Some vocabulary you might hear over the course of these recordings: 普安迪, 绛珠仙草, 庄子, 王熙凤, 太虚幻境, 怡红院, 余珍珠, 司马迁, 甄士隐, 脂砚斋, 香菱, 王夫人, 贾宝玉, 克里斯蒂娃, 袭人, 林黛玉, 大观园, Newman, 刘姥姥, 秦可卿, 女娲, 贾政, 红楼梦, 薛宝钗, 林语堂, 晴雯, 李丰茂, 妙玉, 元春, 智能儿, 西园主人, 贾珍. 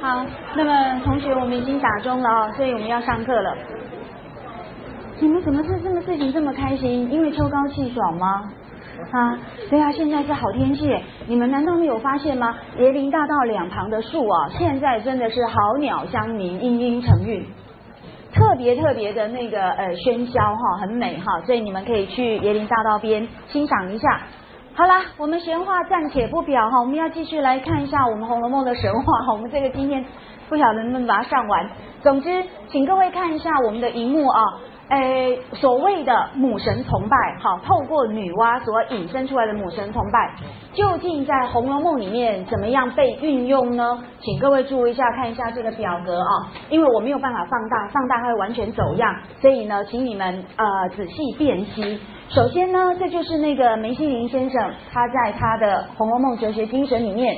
好，那么同学，我们已经打钟了哦，所以我们要上课了。你们怎么是这么事情这么开心？因为秋高气爽吗？啊，对啊，现在是好天气。你们难道没有发现吗？椰林大道两旁的树啊，现在真的是好鸟相鸣，莺莺成韵。特别的那个喧嚣哈，很美哈，所以你们可以去椰林大道边欣赏一下。好啦，我们神话暂且不表哈，我们要继续来看一下我们《红楼梦》的神话。我们这个今天不晓得能不能把它上完。总之，请各位看一下我们的荧幕啊，所谓的母神崇拜，好，透过女娲所引申出来的母神崇拜，究竟在《红楼梦》里面怎么样被运用呢？请各位注意一下，看一下这个表格啊，因为我没有办法放大，放大它会完全走样，所以呢，请你们仔细辨析。首先呢，这就是那个梅西林先生他在他的《红楼梦》哲学精神里面，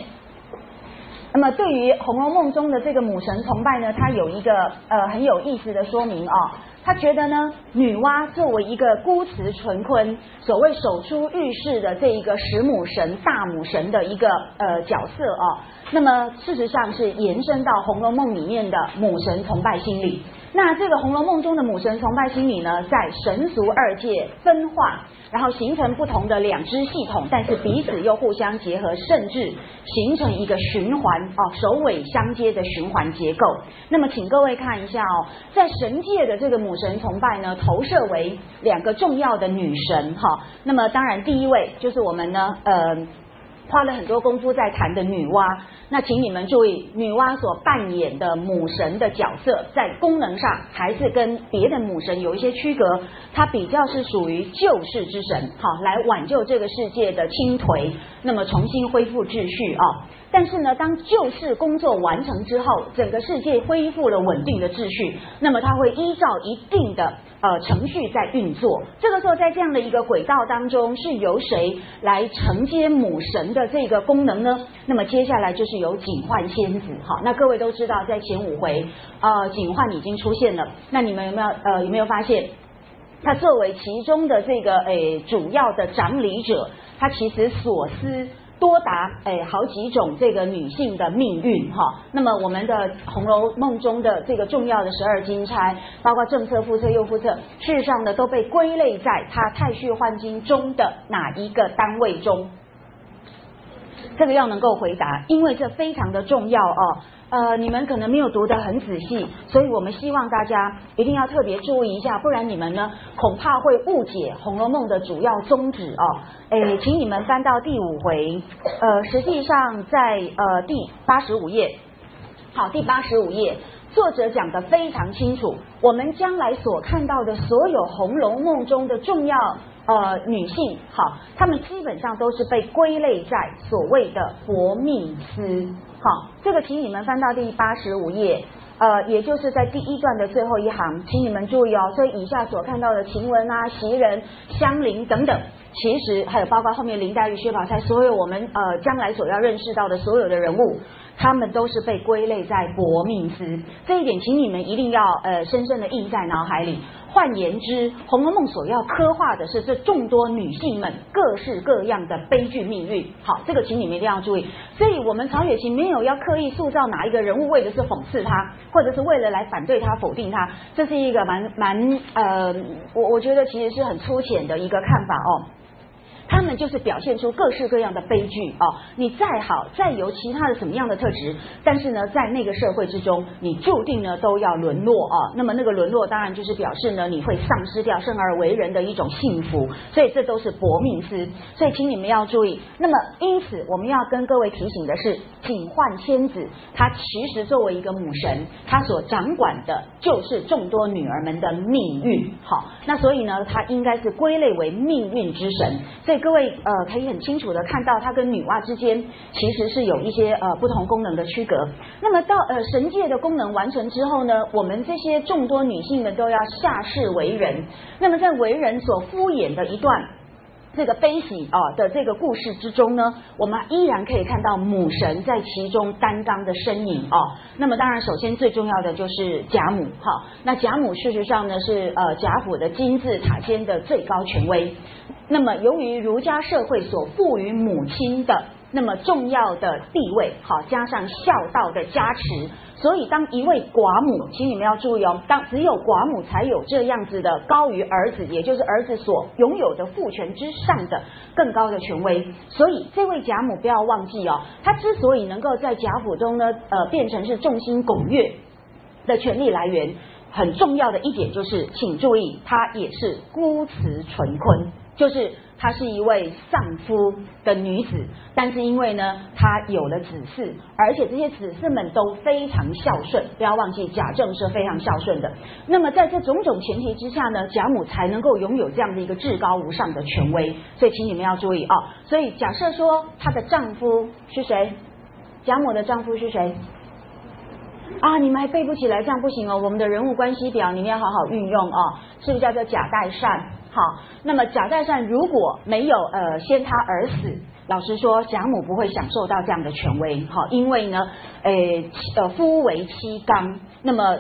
那么对于《红楼梦》中的这个母神崇拜呢，他有一个很有意思的说明哦。他觉得呢，女娲作为一个孤雌纯坤，所谓手出浴室的这一个石母神、大母神的一个角色哦，那么事实上是延伸到《红楼梦》里面的母神崇拜心理。那这个《红楼梦》中的母神崇拜心理呢，在神俗二界分化，然后形成不同的两支系统，但是彼此又互相结合，甚至形成一个循环哦，首尾相接的循环结构。那么请各位看一下哦，在神界的这个母神崇拜呢，投射为两个重要的女神哈、哦。那么当然第一位就是我们呢花了很多功夫在谈的女娲。那请你们注意，女娲所扮演的母神的角色，在功能上还是跟别的母神有一些区隔，她比较是属于救世之神，好来挽救这个世界的倾颓，那么重新恢复秩序啊、哦。但是呢，当救世工作完成之后，整个世界恢复了稳定的秩序，那么它会依照一定的程序在运作。这个时候，在这样的一个轨道当中，是由谁来承接母神的这个功能呢？那么接下来就是由警幻仙子。好，那各位都知道，在前五回，警幻已经出现了。那你们有没有发现，他作为其中的这个主要的掌理者，他其实所思多达好几种这个女性的命运哈、哦。那么我们的《红楼梦》中的这个重要的12金钗，包括正册、副册、右副册，事实上呢都被归类在它太虚幻经中的哪一个单位中？这个要能够回答，因为这非常的重要哦。你们可能没有读得很仔细，所以我们希望大家一定要特别注意一下，不然你们呢恐怕会误解《红楼梦》的主要宗旨哦。请你们翻到第5回，实际上在第85页，好，第85页，作者讲得非常清楚，我们将来所看到的所有《红楼梦》中的重要女性，好，她们基本上都是被归类在所谓的薄命司。好，这个请你们翻到第85页，也就是在第1段的最后一行，请你们注意哦。所以以下所看到的晴雯啊、袭人、香菱等等，其实还有包括后面林黛玉、薛宝钗，所有我们将来所要认识到的所有的人物，他们都是被归类在薄命司。这一点，请你们一定要深深的印在脑海里。换言之，《红楼梦》所要刻画的是这众多女性们各式各样的悲剧命运。好，这个请你们一定要注意。所以我们曹雪芹没有要刻意塑造哪一个人物，为的是讽刺他，或者是为了来反对他、否定他。这是一个我觉得其实是很粗浅的一个看法哦。他们就是表现出各式各样的悲剧哦。你再好，再有其他的什么样的特质，但是呢，在那个社会之中，你注定呢都要沦落哦。那么那个沦落，当然就是表示呢，你会丧失掉生而为人的一种幸福。所以这都是薄命司。所以请你们要注意。那么因此，我们要跟各位提醒的是，警幻仙子她其实作为一个母神，她所掌管的就是众多女儿们的命运。好，那所以呢，她应该是归类为命运之神。所以各位可以很清楚的看到，它跟女娲之间其实是有一些不同功能的区隔。那么到神界的功能完成之后呢，我们这些众多女性们都要下世为人。那么在为人所敷衍的一段这个悲喜的这个故事之中呢，我们依然可以看到母神在其中担当的身影哦。那么当然，首先最重要的就是贾母哈。那贾母事实上呢是贾府的金字塔尖的最高权威。那么由于儒家社会所赋予母亲的那么重要的地位，好，加上孝道的加持，所以当一位寡母，请你们要注意哦，当只有寡母才有这样子的高于儿子，也就是儿子所拥有的父权之上的更高的权威。所以这位贾母不要忘记哦，她之所以能够在贾府中呢，变成是众星拱月的权力来源，很重要的一点就是，请注意，她也是孤雌纯坤，就是。她是一位丧夫的女子，但是因为呢，她有了子嗣，而且这些子嗣们都非常孝顺，不要忘记贾政是非常孝顺的。那么在这种种前提之下呢，贾母才能够拥有这样的一个至高无上的权威。所以请你们要注意啊、哦！所以假设说她的丈夫是谁？贾母的丈夫是谁？啊，你们还背不起来，这样不行哦。我们的人物关系表你们要好好运用哦，是不是叫做贾代善？好，那么贾代善如果没有先他而死，老实说，贾母不会享受到这样的权威，好，因为呢，夫为妻纲，那么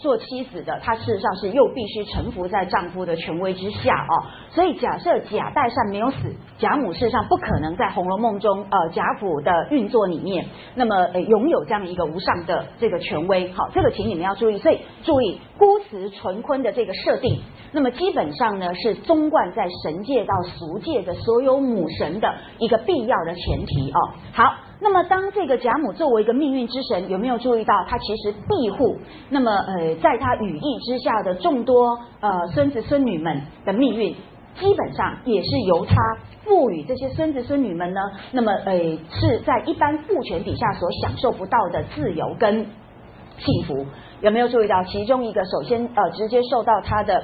做妻子的，她事实上是又必须臣服在丈夫的权威之下哦。所以假设贾代善没有死，贾母事实上不可能在《红楼梦》中贾府的运作里面，那么拥有这样一个无上的这个权威。好，这个请你们要注意，所以注意孤雌纯坤的这个设定。那么基本上呢，是纵贯在神界到俗界的所有母神的一个必要的前提哦。好，那么当这个贾母作为一个命运之神，有没有注意到她其实庇护那么在她羽翼之下的众多孙子孙女们的命运，基本上也是由她赋予这些孙子孙女们呢，那么是在一般父权底下所享受不到的自由跟幸福。有没有注意到其中一个首先直接受到她的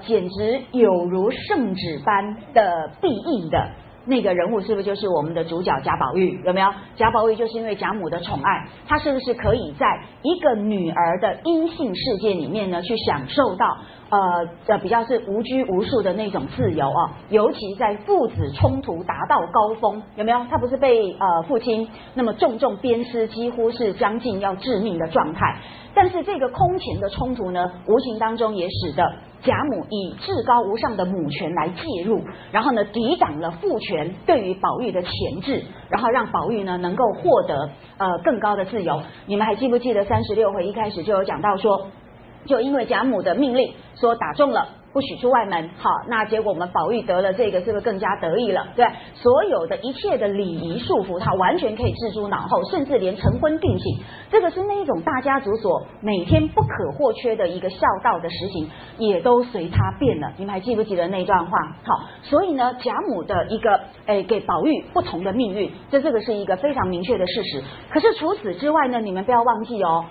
简直有如圣旨般的庇荫的那个人物，是不是就是我们的主角贾宝玉？有没有？贾宝玉就是因为贾母的宠爱，他是不是可以在一个女儿的阴性世界里面呢，去享受到比较是无拘无束的那种自由啊？尤其在父子冲突达到高峰，有没有？他不是被父亲那么重重鞭尸，几乎是将近要致命的状态。但是这个空前的冲突呢，无形当中也使得贾母以至高无上的母权来介入，然后呢抵挡了父权对于宝玉的钳制，然后让宝玉呢能够获得更高的自由。你们还记不记得36回一开始就有讲到说，就因为贾母的命令说打中了不许出外门，好，那结果我们宝玉得了这个，是不是更加得意了？对，所有的一切的礼仪束缚，他完全可以置诸脑后，甚至连晨昏定省，这个是那一种大家族所每天不可或缺的一个孝道的实行，也都随他变了。你们还记不记得那段话？好，所以呢，贾母的一个给宝玉不同的命运，这个是一个非常明确的事实。可是除此之外呢，你们不要忘记哦，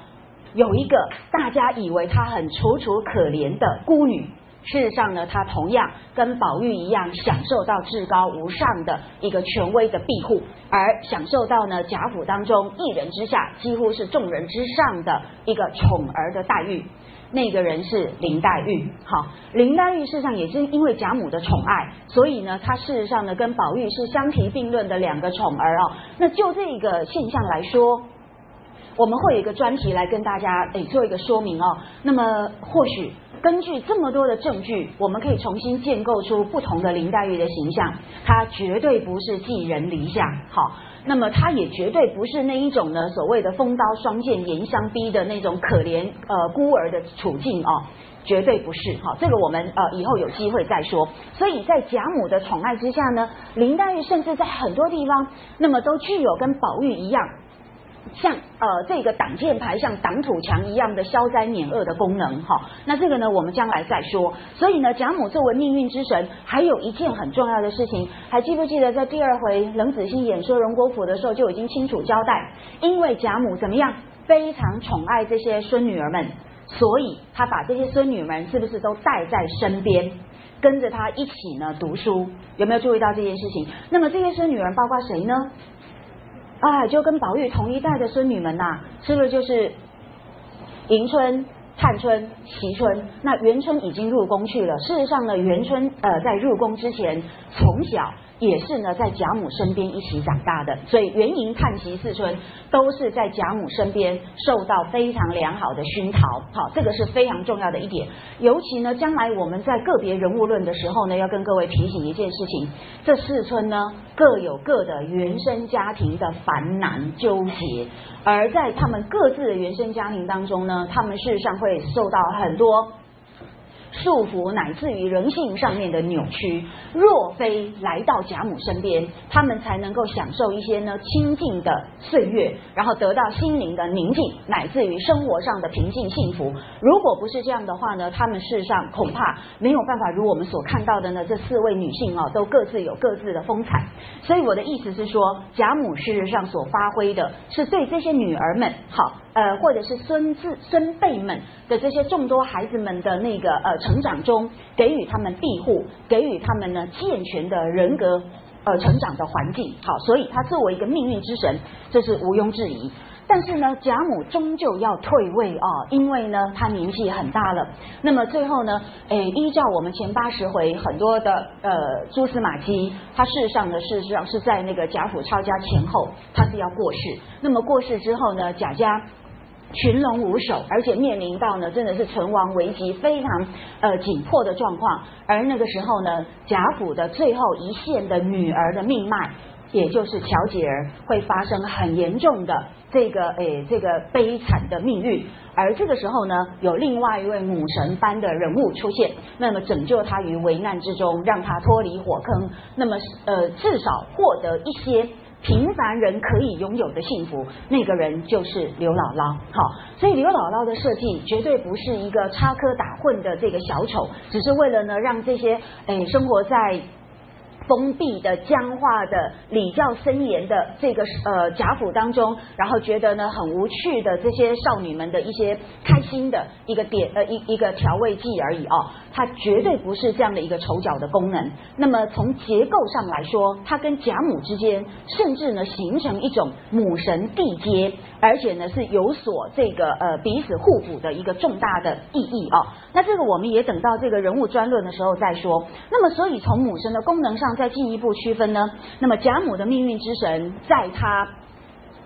有一个大家以为她很楚楚可怜的孤女。事实上呢，她同样跟宝玉一样享受到至高无上的一个权威的庇护，而享受到呢贾府当中一人之下几乎是众人之上的一个宠儿的待遇。那个人是林黛玉。好，林黛玉事实上也是因为贾母的宠爱，所以呢她事实上呢跟宝玉是相提并论的两个宠儿哦。那就这个现象来说，我们会有一个专题来跟大家做一个说明哦。那么或许根据这么多的证据，我们可以重新建构出不同的林黛玉的形象。她绝对不是寄人篱下，好，那么她也绝对不是那一种呢所谓的风刀双剑严相逼的那种可怜孤儿的处境哦，绝对不是。好，这个我们以后有机会再说。所以在贾母的宠爱之下呢，林黛玉甚至在很多地方，那么都具有跟宝玉一样。像这个挡箭牌像挡土墙一样的消灾免厄的功能哈、哦，那这个呢我们将来再说。所以呢，贾母作为命运之神，还有一件很重要的事情，还记不记得在第2回冷子兴演说荣国府的时候就已经清楚交代，因为贾母怎么样非常宠爱这些孙女儿们，所以她把这些孙女们是不是都带在身边，跟着她一起呢读书，有没有注意到这件事情？那么这些孙女儿包括谁呢？啊，就跟宝玉同一代的孙女们呐、啊，是不是就是迎春、探春、惜春？那元春已经入宫去了。事实上呢，元春在入宫之前，从小也是呢在贾母身边一起长大的，所以元迎、探袭四春都是在贾母身边受到非常良好的熏陶。好，这个是非常重要的一点。尤其呢，将来我们在个别人物论的时候呢，要跟各位提醒一件事情：这四春呢各有各的原生家庭的烦难纠结，而在他们各自的原生家庭当中呢，他们事实上会受到很多束缚乃至于人性上面的扭曲，若非来到贾母身边，他们才能够享受一些呢清静的岁月，然后得到心灵的宁静，乃至于生活上的平静幸福。如果不是这样的话呢，他们事实上恐怕没有办法如我们所看到的呢，这四位女性啊，都各自有各自的风采。所以我的意思是说，贾母事实上所发挥的是对这些女儿们好，或者是孙辈们的这些众多孩子们的那个成长中，给予他们庇护，给予他们呢健全的人格成长的环境。好，所以他作为一个命运之神，这是毋庸置疑。但是呢，贾母终究要退位啊，因为呢他年纪很大了。那么最后呢，依照我们前80回很多的蛛丝马迹，他事实上是在那个贾府抄家前后，他是要过世。那么过世之后呢，贾家群龙无首，而且面临到呢真的是存亡危机，非常紧迫的状况。而那个时候呢，贾府的最后一线的女儿的命脉，也就是乔姐儿，会发生很严重的这个悲惨的命运。而这个时候呢，有另外一位母神般的人物出现，那么拯救他于危难之中，让他脱离火坑，那么至少获得一些平凡人可以拥有的幸福，那个人就是刘姥姥。好，所以刘姥姥的设计绝对不是一个插科打诨的这个小丑，只是为了呢让这些生活在封闭的僵化的礼教森严的这个贾府当中，然后觉得呢很无趣的这些少女们的一些开心的一个点一个调味剂而已哦，它绝对不是这样的一个丑角的功能。那么从结构上来说，它跟贾母之间甚至呢形成一种母神地接，而且呢是有所这个彼此互补的一个重大的意义哦。那这个我们也等到这个人物专论的时候再说。那么所以从母神的功能上再进一步区分呢，那么贾母的命运之神在他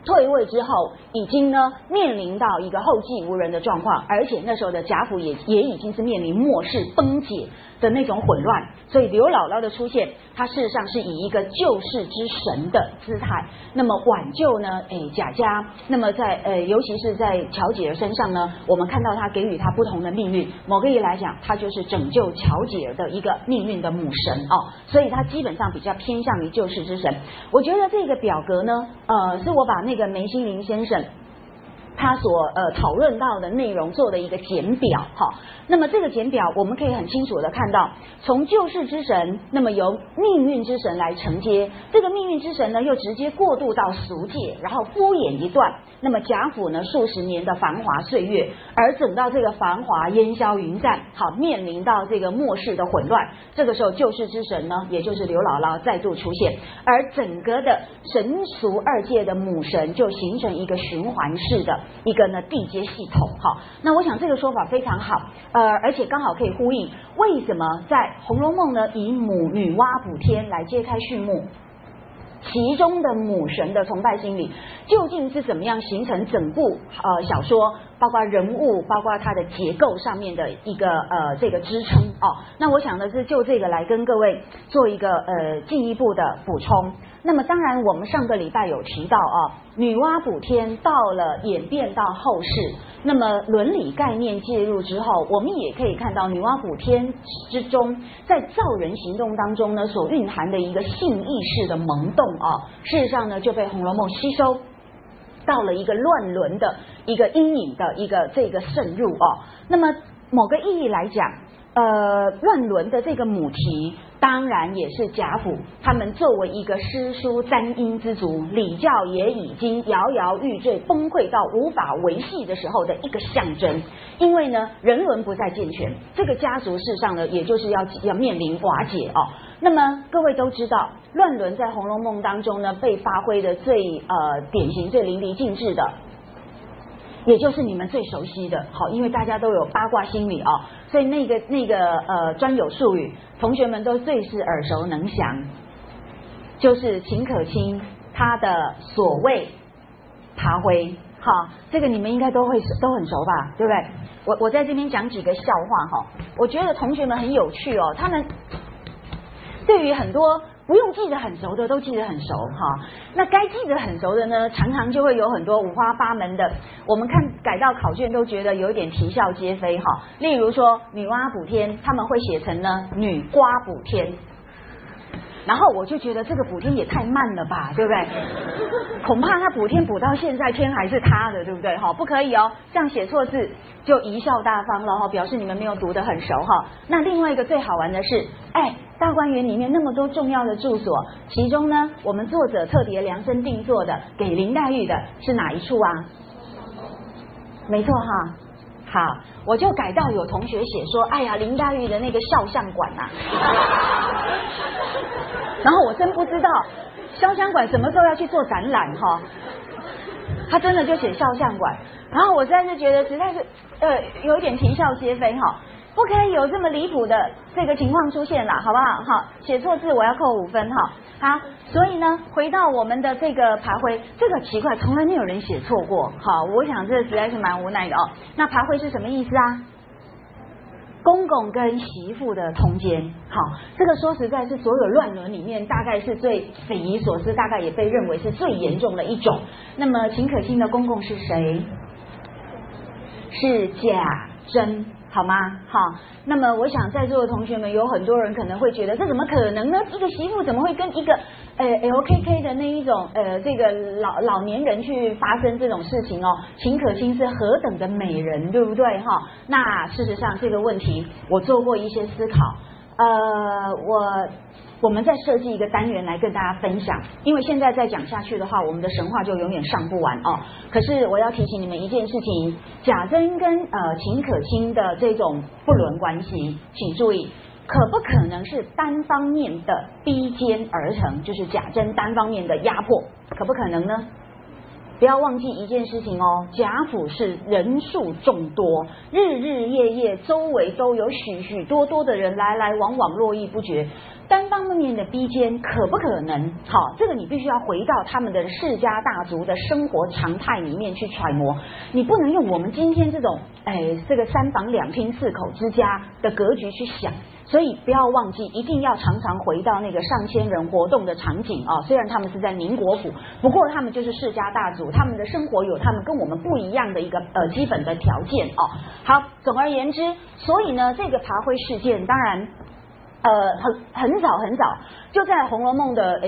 退位之后，已经呢面临到一个后继无人的状况，而且那时候的贾府也已经是面临末世崩解的那种混乱。所以刘姥姥的出现，她事实上是以一个救世之神的姿态，那么挽救呢贾家。那么在尤其是在乔姐儿身上呢，我们看到她给予她不同的命运，某个意义来讲，她就是拯救乔姐儿的一个命运的母神哦，所以她基本上比较偏向于救世之神。我觉得这个表格呢是我把那个梅心凌先生他所讨论到的内容做的一个简表哈。那么这个简表我们可以很清楚的看到，从救世之神，那么由命运之神来承接，这个命运之神呢又直接过渡到俗界，然后敷衍一段那么贾府呢数十年的繁华岁月，而等到这个繁华烟消云散，好，面临到这个末世的混乱，这个时候救世之神呢，也就是刘姥姥再度出现，而整个的神俗二界的母神就形成一个循环式的一个呢地接系统。好，那我想这个说法非常好，而且刚好可以呼应为什么在《红楼梦》呢以母女娲补天来揭开序幕，其中的母神的崇拜心理究竟是怎么样形成整部小说，包括人物，包括它的结构上面的一个这个支撑哦。那我想的是就这个来跟各位做一个进一步的补充。那么当然我们上个礼拜有提到啊，女娲补天到了演变到后世，那么伦理概念介入之后，我们也可以看到女娲补天之中在造人行动当中呢所蕴含的一个性意识的萌动啊，事实上呢就被《红楼梦》吸收到了一个乱伦的一个阴影的一个这个渗入哦。那么某个意义来讲，乱伦的这个母题当然也是贾府他们作为一个诗书沾音之族，礼教也已经摇摇欲坠崩溃到无法维系的时候的一个象征。因为呢人伦不再健全，这个家族事实上呢也就是要面临瓦解哦。那么各位都知道，乱伦在《红楼梦》当中呢被发挥的最典型最淋漓尽致的，也就是你们最熟悉的，好，因为大家都有八卦心理哦，所以那个专有术语，同学们都最是耳熟能详。就是秦可卿他的所谓爬灰。好，这个你们应该都很熟吧，对不对？我在这边讲几个笑话哈，我觉得同学们很有趣哦，他们对于很多不用记得很熟的都记得很熟哈，那该记得很熟的呢，常常就会有很多五花八门的，我们看改到考卷都觉得有一点啼笑皆非哈。例如说女娲补天，他们会写成呢女瓜补天。然后我就觉得这个补天也太慢了吧，对不对？恐怕他补天补到现在天还是塌的，对不对？哈，不可以哦，这样写错字就贻笑大方了哈，表示你们没有读得很熟哈。那另外一个最好玩的是，大观园里面那么多重要的住所，其中呢，我们作者特别量身定做的给林黛玉的是哪一处啊？没错哈。好，我就改到有同学写说，哎呀，林黛玉的那个肖像馆啊，然后我真不知道肖像馆什么时候要去做展览哈，他真的就写肖像馆，然后我实在是觉得实在是有点啼笑皆非哈，不可以有这么离谱的这个情况出现啦，好不好？哈，写错字我要扣5分哈。好，所以呢，回到我们的这个爬灰，这个奇怪，从来没有人写错过。好，我想这实在是蛮无奈的哦。那爬灰是什么意思啊？公公跟媳妇的通奸。好，这个说实在是所有乱伦里面大概是最匪夷所思，大概也被认为是最严重的一种。那么秦可卿的公公是谁？是贾珍。好吗？好，那么我想在座的同学们有很多人可能会觉得这怎么可能呢？一个媳妇怎么会跟一个LKK 的那一种这个老年人去发生这种事情哦？秦可卿是何等的美人，对不对哈、哦？那事实上这个问题我做过一些思考，我们在设计一个单元来跟大家分享，因为现在再讲下去的话，我们的神话就永远上不完哦。可是我要提醒你们一件事情，贾珍跟秦可卿的这种不伦关系，请注意，可不可能是单方面的逼奸而成，就是贾珍单方面的压迫，可不可能呢？不要忘记一件事情哦，贾府是人数众多，日日夜夜周围都有许多的人来来往往络绎不绝，单方面的逼奸可不可能？好，这个你必须要回到他们的世家大族的生活常态里面去揣摩，你不能用我们今天这种这个3房2厅4口之家的格局去想。所以不要忘记，一定要常常回到那个上千人活动的场景啊、哦！虽然他们是在宁国府，不过他们就是世家大族，他们的生活有他们跟我们不一样的一个基本的条件哦。好，总而言之，所以呢，这个爬灰事件当然很早就在《红楼梦》的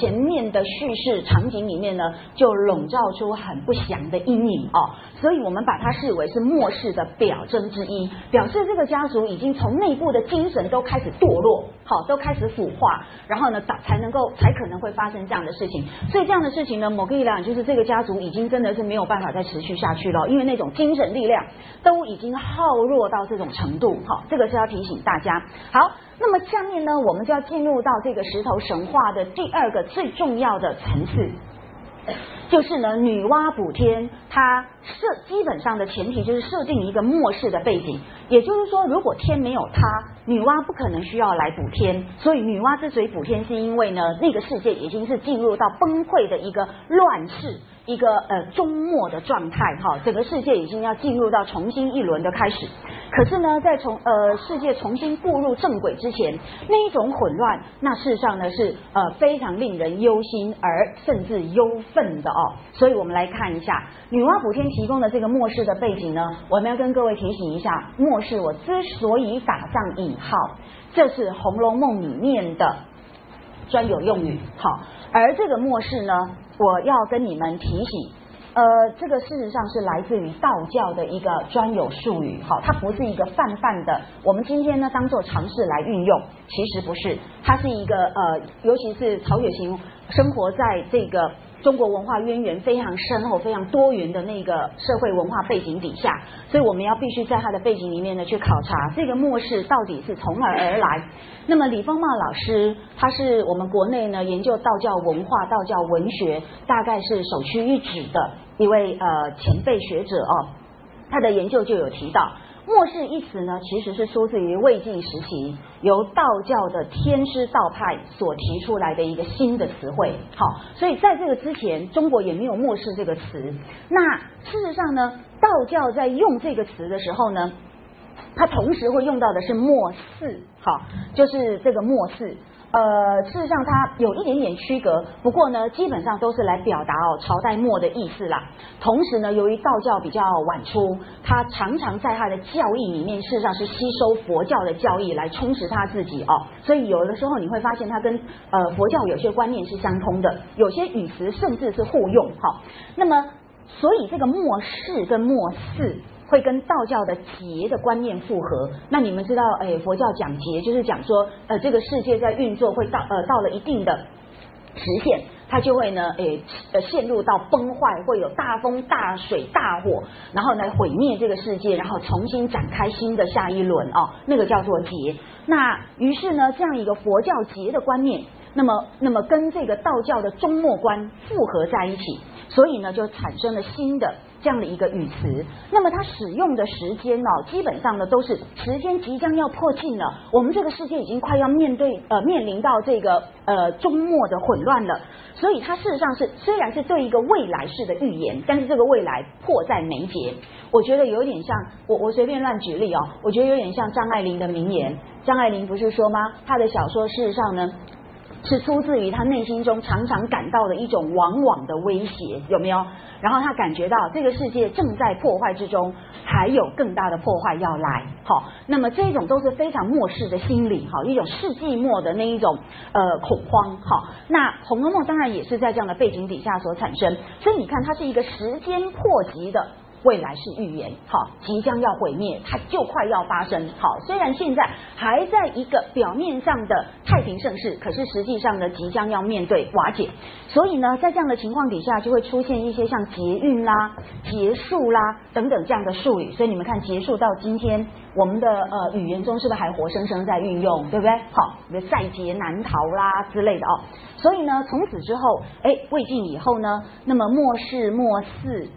前面的叙事场景里面呢，就笼罩出很不祥的阴影哦，所以我们把它视为是末世的表征之一，表示这个家族已经从内部的精神都开始堕落，好，都开始腐化，然后呢，才可能会发生这样的事情。所以这样的事情呢，某个力量就是这个家族已经真的是没有办法再持续下去了，因为那种精神力量都已经耗弱到这种程度，好，这个是要提醒大家。好，那么下面呢，我们就要进入到这个石头神话的第二个最重要的层次，就是呢，女娲补天，它基本上的前提就是设定一个末世的背景，也就是说，如果天没有它，女娲不可能需要来补天，所以女娲之所以补天，是因为呢，那个世界已经是进入到崩溃的一个乱世。一个终末的状态哈，整个世界已经要进入到重新一轮的开始。可是呢，在世界重新步入正轨之前，那一种混乱，那事实上呢是非常令人忧心而甚至忧愤的哦。所以我们来看一下女娲补天提供的这个末世的背景呢，我们要跟各位提醒一下，末世我之所以打上引号，这是《红楼梦》里面的专有用语。好，而这个末世呢，我要跟你们提醒，这个事实上是来自于道教的一个专有术语，好，它不是一个泛泛的，我们今天呢当做常识来运用，其实不是，它是一个尤其是曹雪芹生活在这个中国文化渊源非常深厚、非常多元的那个社会文化背景底下，所以我们要必须在它的背景里面呢去考察这个末世到底是从何而来。那么李丰茂老师，他是我们国内呢研究道教文化、道教文学，大概是首屈一指的一位前辈学者哦。他的研究就有提到，末世一词呢，其实是出自于魏晋时期由道教的天师道派所提出来的一个新的词汇。好，所以在这个之前，中国也没有末世这个词。那事实上呢，道教在用这个词的时候呢，它同时会用到的是末世，好，就是这个末世。事实上它有一点点区隔，不过呢，基本上都是来表达朝代末的意思啦。同时呢，由于道教比较晚出，它常常在它的教义里面，事实上是吸收佛教的教义来充实它自己哦。所以有的时候你会发现它跟佛教有些观念是相通的，有些语词甚至是互用。好，那么所以这个末世跟末世会跟道教的劫的观念符合。那你们知道，佛教讲劫就是讲说，这个世界在运作会到了一定的时限，它就会呢，陷入到崩坏，会有大风、大水、大火，然后呢毁灭这个世界，然后重新展开新的下一轮哦，那个叫做劫。那于是呢，这样一个佛教劫的观念，那么跟这个道教的终末观复合在一起，所以呢就产生了新的这样的一个语词。那么它使用的时间呢，基本上呢都是时间即将要迫近了，我们这个世界已经快要面临到这个终末的混乱了。所以它事实上是虽然是对一个未来式的预言，但是这个未来迫在眉睫。我觉得有点像我随便乱举例哦，我觉得有点像张爱玲的名言。张爱玲不是说吗？她的小说事实上呢，是出自于他内心中常常感到的一种往往的威胁，有没有？然后他感觉到这个世界正在破坏之中，还有更大的破坏要来。好，那么这种都是非常末世的心理，好，一种世纪末的那一种恐慌。好，那《红楼梦》当然也是在这样的背景底下所产生，所以你看，它是一个时间迫及的未来是预言，好，即将要毁灭，它就快要发生。好，虽然现在还在一个表面上的太平盛世，可是实际上呢，即将要面对瓦解。所以呢，在这样的情况底下，就会出现一些像劫运啦、结束啦等等这样的术语。所以你们看，结束到今天，我们的语言中是不是还活生生在运用，对不对？好，你的在劫难逃啦之类的哦。所以呢，从此之后，魏晋以后呢，那么末世、末世，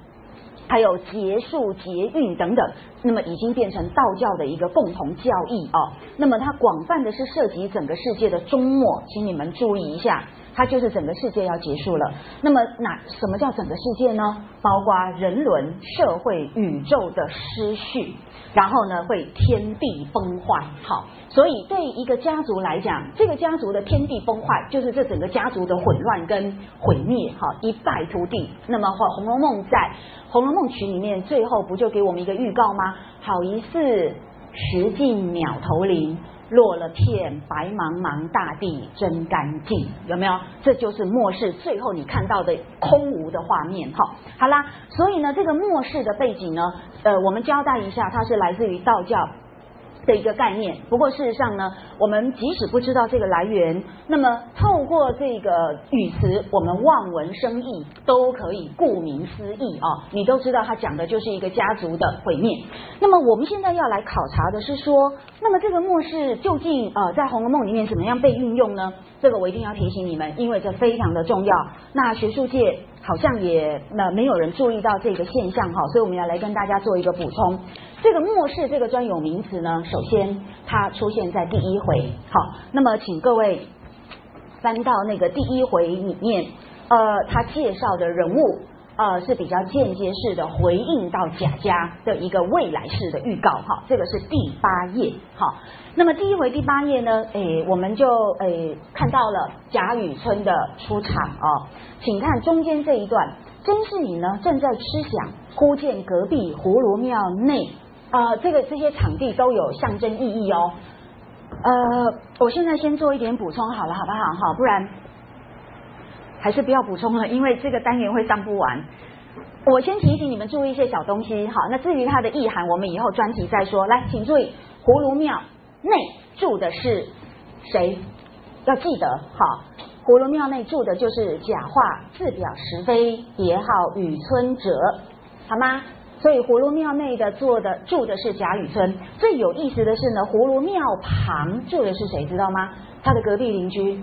还有劫数、劫运等等，那么已经变成道教的一个共同教义哦。那么它广泛的是涉及整个世界的终末，请你们注意一下，它就是整个世界要结束了。那么什么叫整个世界呢？包括人伦、社会、宇宙的失序，然后呢会天地崩坏。好，所以对一个家族来讲，这个家族的天地崩坏就是这整个家族的混乱跟毁灭，好，一败涂地。那么红楼梦在《红楼梦曲》里面最后不就给我们一个预告吗？好一似石尽鸟头林，落了片白茫茫大地真干净，有没有？这就是末世最后你看到的空无的画面。好啦，所以呢，这个末世的背景呢，我们交代一下，它是来自于道教的一个概念。不过事实上呢，我们即使不知道这个来源，那么透过这个语词，我们望文生义都可以顾名思义哦，你都知道它讲的就是一个家族的毁灭。那么我们现在要来考察的是说，那么这个末世究竟在《红楼梦》里面怎么样被运用呢？这个我一定要提醒你们，因为这非常的重要。那学术界好像也没有人注意到这个现象哈，所以我们要来跟大家做一个补充。这个末世这个专有名词呢，首先它出现在第一回。好，那么请各位翻到那个第一回里面，它介绍的人物是比较间接式的回应到贾家的一个未来式的预告。哈，这个是第八页。好，那么第一回第八页呢，我们就看到了贾雨村的出场哦。请看中间这一段，甄士隐呢正在吃饷，忽见隔壁葫芦庙内，这些场地都有象征意义哦。我现在先做一点补充好了，好不好？好，不然还是不要补充了，因为这个单元会上不完。我先提醒你们注意一些小东西。好，那至于它的意涵，我们以后专题再说。来，请注意，葫芦庙内住的是谁？要记得，好，葫芦庙内住的就是贾化，自表石碑，别号雨村者，好吗？所以葫芦庙内的住的是贾雨村。最有意思的是呢，葫芦庙旁住的是谁？知道吗？他的隔壁邻居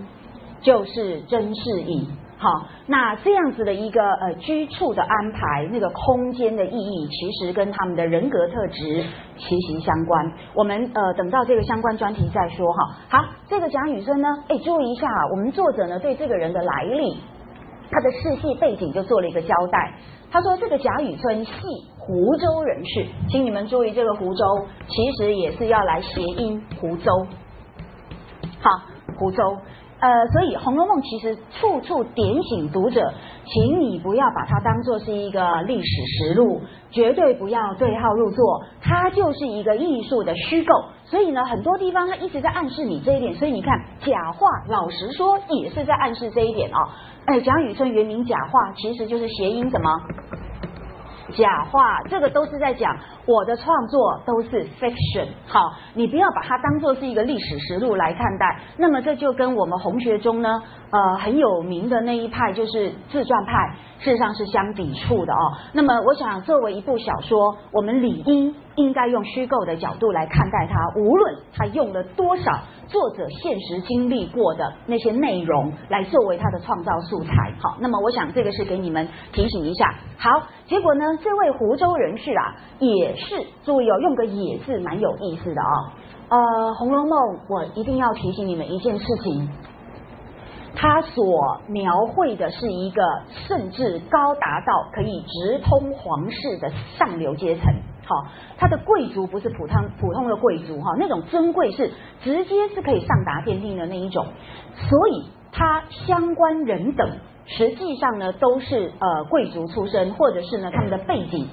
就是甄士隐。好，那这样子的一个居处的安排，那个空间的意义，其实跟他们的人格特质息息相关。我们等到这个相关专题再说哈。好，这个贾雨村呢，哎，注意一下，我们作者呢对这个人的来历，他的世系背景就做了一个交代。他说这个贾雨村系湖州人士，请你们注意这个湖州，其实也是要来谐音湖州。好，湖州。所以《红楼梦》其实处处点醒读者，请你不要把它当作是一个历史实录，绝对不要对号入座，它就是一个艺术的虚构。所以呢，很多地方它一直在暗示你这一点。所以你看，贾话老实说也是在暗示这一点哦。哎，贾雨村原名贾话，其实就是谐音什么？假话，这个都是在讲我的创作都是 fiction。 好，你不要把它当作是一个历史实录来看待。那么这就跟我们红学中呢很有名的那一派就是自传派，事实上是相抵触的哦。那么我想作为一部小说，我们理应该用虚构的角度来看待它，无论它用了多少作者现实经历过的那些内容来作为它的创造素材。好，那么我想这个是给你们提醒一下。好，结果呢，这位湖州人士啊，也是注意哦，用个也字蛮有意思的哦。红楼梦我一定要提醒你们一件事情，它所描绘的是一个甚至高达到可以直通皇室的上流阶层。好，他的贵族不是普通的贵族哈，那种尊贵是直接是可以上达天庭的那一种，所以他相关人等实际上呢都是贵族出身，或者是呢他们的背景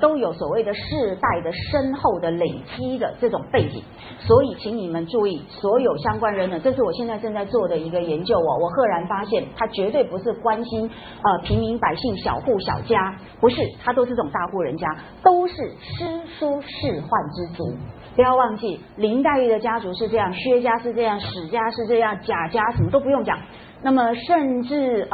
都有所谓的世代的深厚的累积的这种背景。所以请你们注意，所有相关人呢，这是我现在正在做的一个研究哦，我赫然发现他绝对不是关心平民百姓小户小家，不是，他都是这种大户人家，都是诗书仕宦之族。不要忘记，林黛玉的家族是这样，薛家是这样，史家是这样，贾家什么都不用讲。那么甚至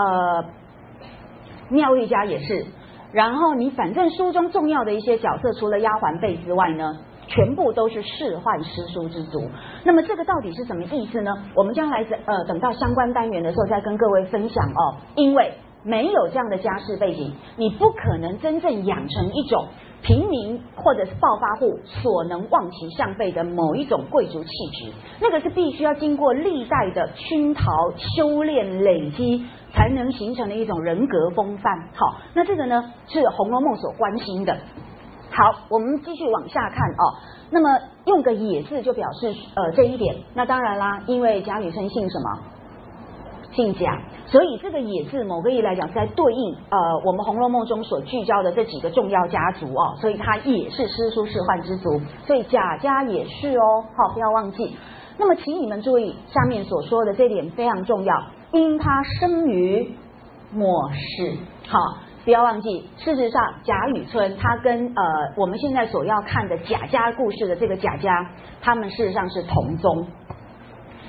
妙玉家也是。然后你反正书中重要的一些角色，除了丫鬟辈之外呢，全部都是仕宦诗书之族。那么这个到底是什么意思呢？我们将来等到相关单元的时候再跟各位分享哦。因为没有这样的家世背景，你不可能真正养成一种平民或者是暴发户所能望其项背的某一种贵族气质，那个是必须要经过历代的熏陶、修炼、累积才能形成的一种人格风范。好，那这个呢是《红楼梦》所关心的。好，我们继续往下看哦。那么用个也字就表示这一点。那当然啦，因为贾雨村姓什么？姓贾，所以这个也字某个意义来讲是在对应我们《红楼梦》中所聚焦的这几个重要家族哦，所以它也是诗书仕宦之族，所以贾家也是哦。好，不要忘记。那么请你们注意下面所说的这点非常重要，因他生于末世。好，不要忘记，事实上贾雨村他跟我们现在所要看的贾家故事的这个贾家，他们事实上是同宗，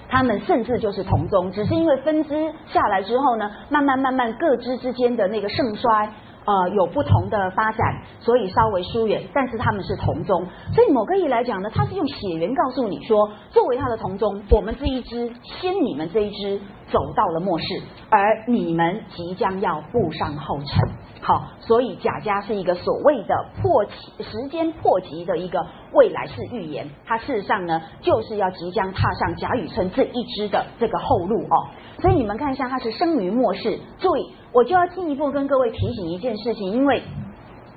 他们甚至就是同宗，只是因为分支下来之后呢，慢慢各支之间的那个盛衰有不同的发展，所以稍微疏远，但是他们是同宗。所以某个意义来讲呢，他是用血缘告诉你说，作为他的同宗，我们这一支先你们这一支走到了末世，而你们即将要步上后尘。好，所以贾家是一个所谓的时间迫及的一个未来式预言，它事实上呢就是要即将踏上贾雨村这一支的这个后路哦。所以你们看一下，它是生于末世。注意，我就要进一步跟各位提醒一件事情，因为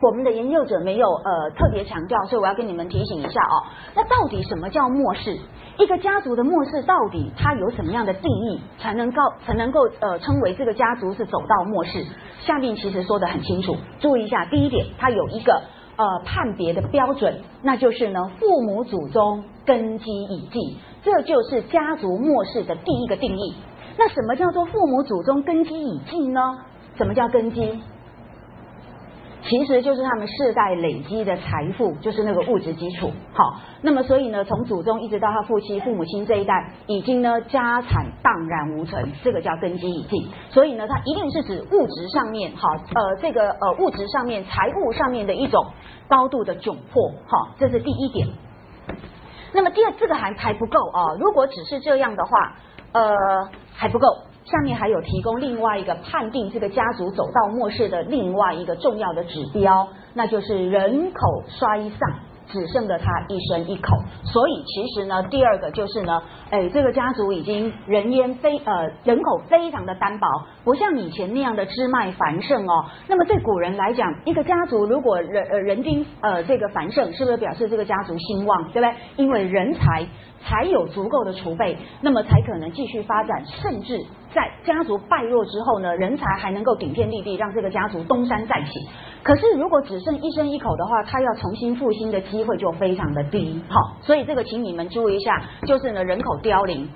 我们的研究者没有特别强调，所以我要跟你们提醒一下哦。那到底什么叫末世？一个家族的末世到底它有什么样的定义，才能够称为这个家族是走到末世？下面其实说得很清楚，注意一下。第一点，它有一个判别的标准，那就是呢父母祖宗根基已济，这就是家族末世的第一个定义。那什么叫做父母祖宗根基已济呢？什么叫根基？其实就是他们世代累积的财富，就是那个物质基础。好，那么所以呢，从祖宗一直到他父母亲这一代，已经呢家产荡然无存，这个叫根基已尽。所以呢，它一定是指物质上面，好，这个物质上面、财务上面的一种高度的窘迫。好，这是第一点。那么第二，这个还不够啊，如果只是这样的话，还不够。下面还有提供另外一个判定这个家族走到末世的另外一个重要的指标，那就是人口衰丧，只剩的他一身一口。所以其实呢，第二个就是呢，这个家族已经人口非常的单薄，不像以前那样的支脉繁盛哦。那么对古人来讲，一个家族如果人均这个繁盛，是不是表示这个家族兴旺，对不对？因为人才有足够的储备，那么才可能继续发展，甚至在家族败落之后呢，人才还能够顶天立地，让这个家族东山再起。可是如果只剩一身一口的话，他要重新复兴的机会就非常的低。好，所以这个请你们注意一下，就是呢人口凋零。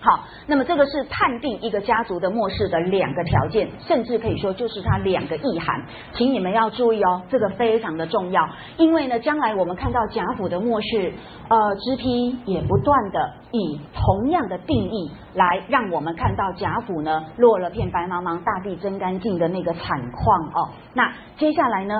好，那么这个是判定一个家族的末世的两个条件，甚至可以说就是它两个意涵，请你们要注意哦，这个非常的重要。因为呢，将来我们看到贾府的末世，支批也不断的以同样的定义来让我们看到贾府呢落了片白茫茫大地真干净的那个惨况哦。那接下来呢，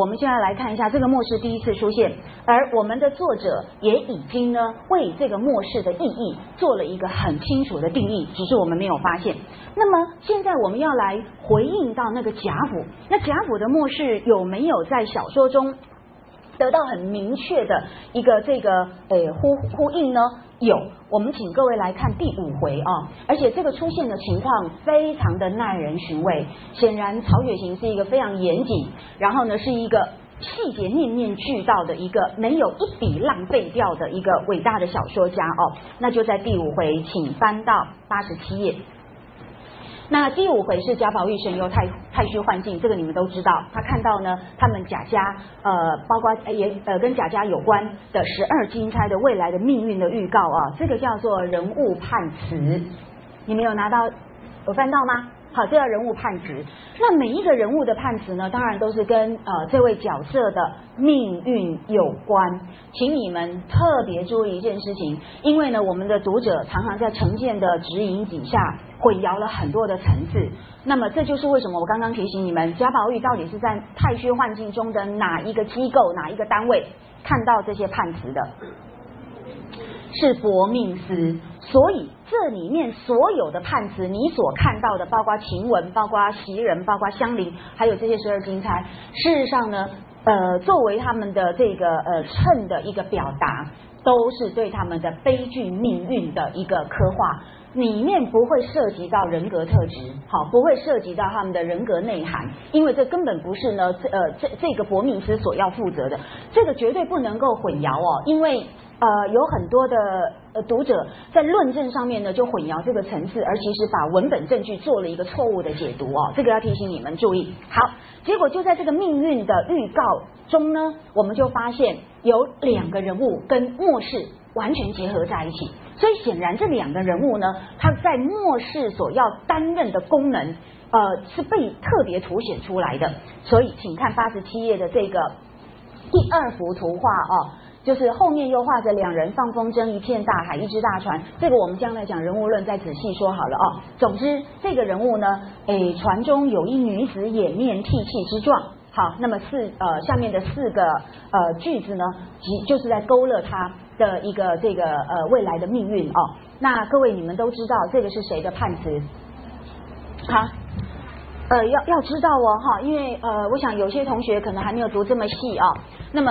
我们现在来看一下这个末世第一次出现，而我们的作者也已经呢为这个末世的意义做了一个很清楚的定义，只是我们没有发现。那么现在我们要来回应到那个贾府，那贾府的末世有没有在小说中得到很明确的一个这个呼应呢？有，我们请各位来看第5回啊，而且这个出现的情况非常的耐人寻味。显然曹雪芹是一个非常严谨，然后呢是一个细节面面俱到的一个没有一笔浪费掉的一个伟大的小说家哦。那就在第5回，请翻到87页。那第5回是贾宝玉神游太虚幻境，这个你们都知道。他看到呢，他们贾家包括跟贾家有关的12金钗的未来的命运的预告啊，这个叫做人物判词。你们有拿到有翻到吗？好，这叫人物判词。那每一个人物的判词呢，当然都是跟这位角色的命运有关。请你们特别注意一件事情，因为呢，我们的读者常常在成见的指引底下混淆了很多的层次。那么这就是为什么我刚刚提醒你们，贾宝玉到底是在太虚幻境中的哪一个机构、哪一个单位看到这些判词的？是薄命司。所以这里面所有的判词，你所看到的，包括晴雯、包括袭人、包括香菱，还有这些12金钗，事实上呢，作为他们的这个衬的一个表达，都是对他们的悲剧命运的一个刻画，里面不会涉及到人格特质，好，不会涉及到他们的人格内涵，因为这根本不是呢，这个薄命司所要负责的，这个绝对不能够混淆哦，因为有很多的读者在论证上面呢就混淆这个层次，而其实把文本证据做了一个错误的解读哦，这个要提醒你们注意。好，结果就在这个命运的预告中呢，我们就发现有两个人物跟末世完全结合在一起，所以显然这两个人物呢，他在末世所要担任的功能是被特别凸显出来的。所以请看87页的这个第2幅图画哦，就是后面又画着两人放风筝，一片大海，一只大船，这个我们将来讲人物论再仔细说好了哦。总之这个人物呢，船中有一女子，掩面涕泣之状。好，那么下面的4个句子呢，就是在勾勒他的一个这个未来的命运哦。那各位你们都知道这个是谁的判词？好，要知道哦哈，因为我想有些同学可能还没有读这么细哦，那么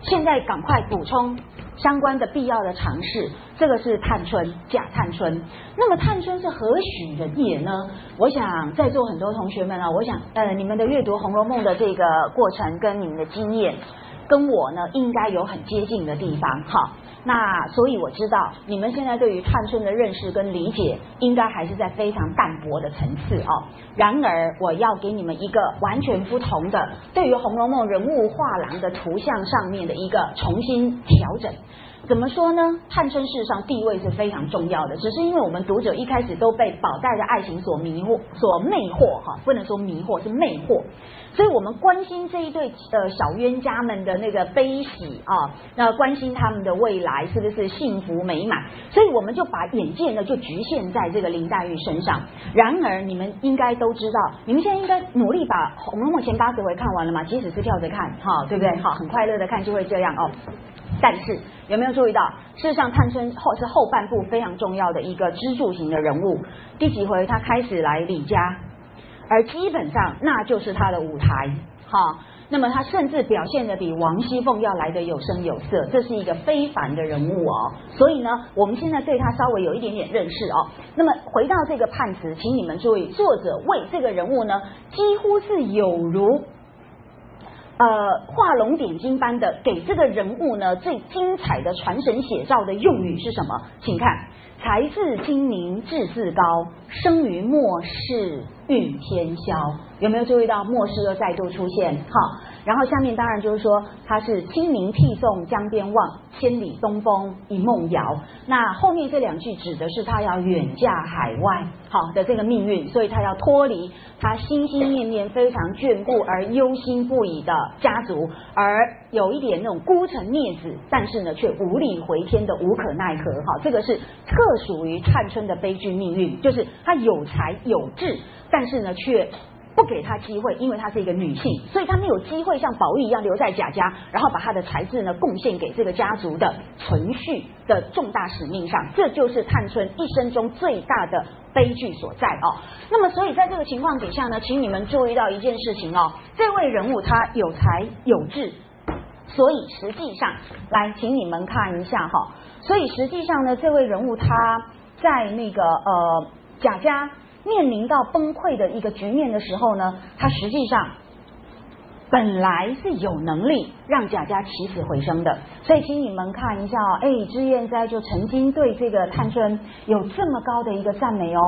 现在赶快补充相关的必要的常识。这个是探春，贾探春。那么探春是何许人也呢？我想在座很多同学们啊，我想你们的阅读《红楼梦》的这个过程跟你们的经验跟我呢应该有很接近的地方。好，那所以我知道你们现在对于探春的认识跟理解应该还是在非常淡薄的层次哦。然而我要给你们一个完全不同的对于《红楼梦》人物画廊的图像上面的一个重新调整。怎么说呢？探春事实上地位是非常重要的，只是因为我们读者一开始都被宝黛的爱情所魅惑哈，不能说迷惑，是魅惑，所以我们关心这一对小冤家们的那个悲喜啊，那关心他们的未来是不是幸福美满，所以我们就把眼界呢就局限在这个林黛玉身上。然而你们应该都知道，你们现在应该努力把《红楼梦》前80回看完了嘛，即使是跳着看哈，对不对？好，很快乐的看就会这样哦。但是有没有有注意到，事实上探春是后半部非常重要的一个支柱型的人物。第几回他开始来李家，而基本上那就是他的舞台哈。那么他甚至表现得比王熙凤要来得有声有色，这是一个非凡的人物哦。所以呢，我们现在对他稍微有一点点认识哦。那么回到这个判词，请你们注意，作者为这个人物呢，几乎是有如画龙点睛般的给这个人物呢最精彩的传神写照的用语是什么？请看，才智精明志自高，生于末世遇天霄。有没有注意到末世又再度出现？好，然后下面当然就是说他是清明涕送江边望，千里东风一梦遥。那后面这两句指的是他要远嫁海外好的这个命运，所以他要脱离他心心念念非常眷顾而忧心不已的家族，而有一点那种孤臣孽子，但是呢却无力回天的无可奈何。好，这个是特属于探春的悲剧命运，就是他有才有智，但是呢却不给她机会，因为她是一个女性，所以她没有机会像宝玉一样留在贾家，然后把她的才智呢贡献给这个家族的存续的重大使命上。这就是探春一生中最大的悲剧所在哦。那么所以在这个情况底下呢，请你们注意到一件事情哦，这位人物他有才有智，所以实际上来请你们看一下哈，所以实际上呢，这位人物他在那个贾家面临到崩溃的一个局面的时候呢，他实际上本来是有能力让贾家起死回生的。所以请你们看一下哦，脂砚斋就曾经对这个探春有这么高的一个赞美哦，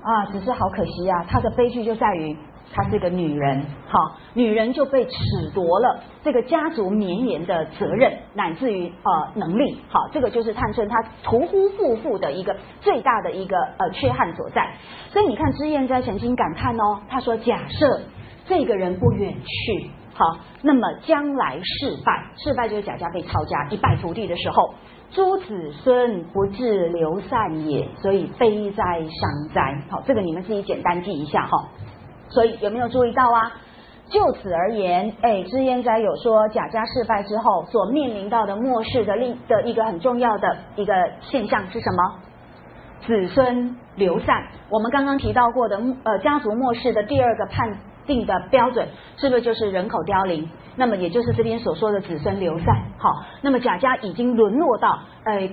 啊，只是好可惜啊，她的悲剧就在于她是个女人，好，女人就被褫夺了这个家族绵延的责任，乃至于能力，好，这个就是探春她屠夫夫妇的一个最大的一个缺憾所在。所以你看脂砚斋曾经感叹哦，他说假设这个人不远去，好，那么将来事败，事败就是贾家被抄家一败涂地的时候，诸子孙不至流散也，所以悲哉伤哉。好，这个你们自己简单记一下哈。所以有没有注意到啊？就此而言，脂砚斋有说贾家事败之后所面临到的末世的一个很重要的一个现象是什么？子孙流散。我们刚刚提到过的家族末世的第二个判定的标准是不是就是人口凋零？那么也就是这边所说的子孙流散。好，那么贾家已经沦落到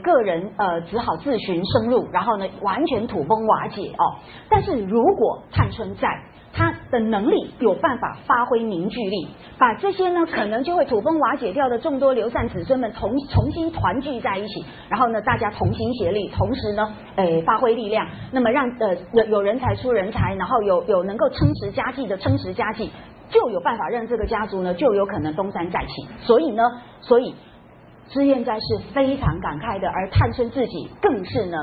个人只好自寻生路，然后呢完全土崩瓦解哦。但是如果探春在，他的能力有办法发挥凝聚力，把这些呢可能就会土崩瓦解掉的众多流散子孙们重新团聚在一起，然后呢大家同心协力，同时呢发挥力量，那么让有人才出人才，然后有能够撑持家计的撑持家计，就有办法让这个家族呢就有可能东山再起。所以脂砚斋是非常感慨的，而探春自己更是呢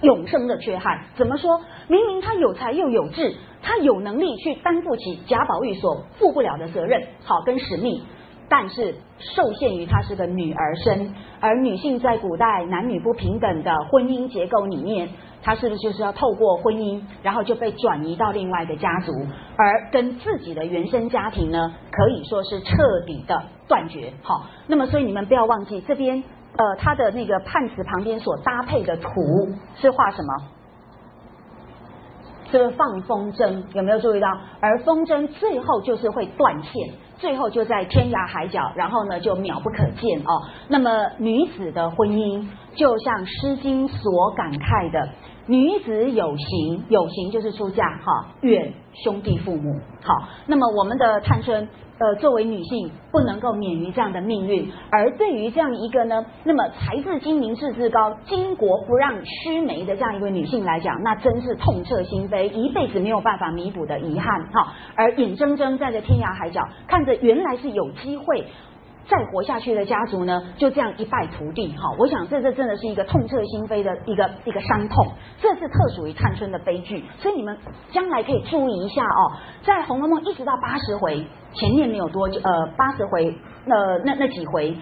永生的缺憾。怎么说？明明他有才又有智，他有能力去担负起贾宝玉所负不了的责任，好跟使命，但是受限于她是个女儿身，而女性在古代男女不平等的婚姻结构里面，她是不是就是要透过婚姻，然后就被转移到另外的家族，而跟自己的原生家庭呢，可以说是彻底的断绝。好，那么所以你们不要忘记这边。他的那个判词旁边所搭配的图是画什么？是不是放风筝？有没有注意到？而风筝最后就是会断线，最后就在天涯海角，然后呢就渺不可见哦。那么女子的婚姻，就像《诗经》所感慨的。女子有行，有行就是出嫁哈，远兄弟父母。好，那么我们的探春，作为女性不能够免于这样的命运。而对于这样一个呢，那么才智精明志自高，巾帼不让须眉的这样一位女性来讲，那真是痛彻心扉，一辈子没有办法弥补的遗憾哈。而眼睁睁站在天涯海角，看着原来是有机会再活下去的家族呢，就这样一败涂地哈。我想这真的是一个痛彻心扉的一个伤痛，这是特属于探春的悲剧。所以你们将来可以注意一下哦，在《红楼梦》一直到80回前面没有多久，80回那几回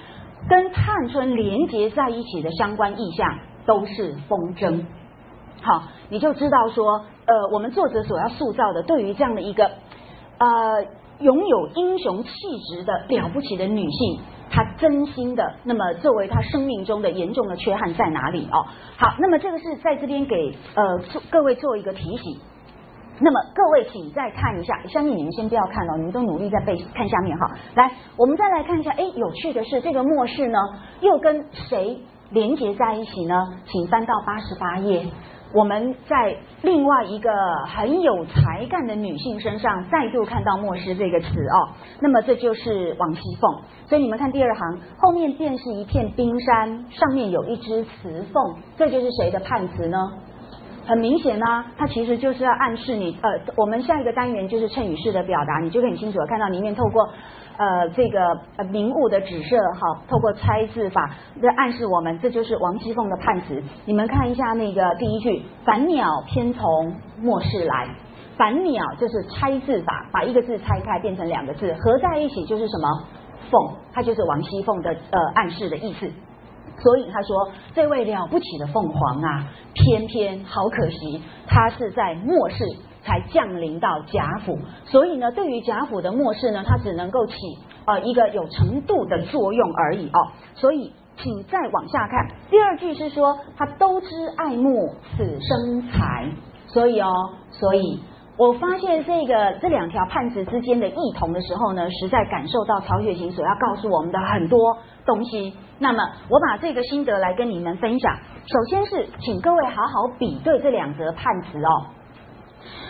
跟探春连结在一起的相关意象都是风筝。好，你就知道说，我们作者所要塑造的对于这样的一个拥有英雄气质的了不起的女性，他真心的，那么作为他生命中的严重的缺憾在哪里哦？好，那么这个是在这边给各位做一个提醒。那么各位请再看一下，相信你们先不要看哦，你们都努力在背看下面哈。来，我们再来看一下，哎，有趣的是这个末世呢，又跟谁连结在一起呢？请翻到88页。我们在另外一个很有才干的女性身上再度看到末世这个词哦，那么这就是王熙凤。所以你们看第二行后面便是一片冰山，上面有一只雌凤，这就是谁的判词呢？很明显啊，它其实就是要暗示你我们下一个单元就是衬语式的表达，你就很清楚的看到里面透过这个名物的指涉，好，透过猜字法这暗示我们，这就是王熙凤的判词。你们看一下那个第一句，凡鸟偏从末世来。凡鸟就是拆字法，把一个字拆开变成两个字合在一起就是什么？凤，它就是王熙凤的暗示的意思。所以他说，这位了不起的凤凰啊，偏偏好可惜，他是在末世才降临到贾府。所以呢，对于贾府的末世呢，它只能够起一个有程度的作用而已哦。所以请再往下看，第二句是说他都知爱慕此生才。所以我发现这两条判词之间的异同的时候呢，实在感受到曹雪芹所要告诉我们的很多东西。那么我把这个心得来跟你们分享。首先是请各位好好比对这两则判词哦。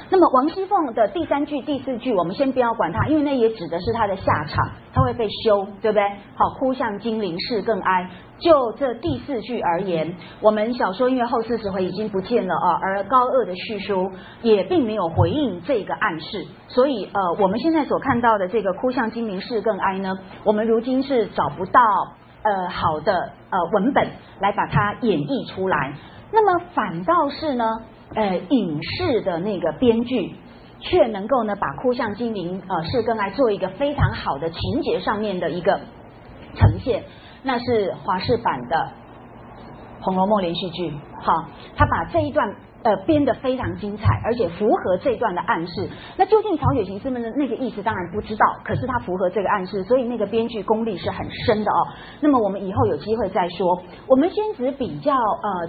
那么王熙凤的第3句第4句我们先不要管它，因为那也指的是她的下场，她会被休，对不对？好，哭向金陵事更哀。就这第4句而言，我们小说因为后40回已经不见了啊，而高鹗的叙述也并没有回应这个暗示，所以我们现在所看到的这个哭向金陵事更哀呢，我们如今是找不到好的文本来把它演绎出来。那么反倒是呢，影视的那个编剧却能够呢把哭向金陵事更哀做一个非常好的情节上面的一个呈现，那是华视版的《红楼梦》连续剧。好，他把这一段编得非常精彩，而且符合这一段的暗示。那究竟曹雪芹是不是那个意思当然不知道，可是他符合这个暗示，所以那个编剧功力是很深的哦。那么我们以后有机会再说，我们先只比较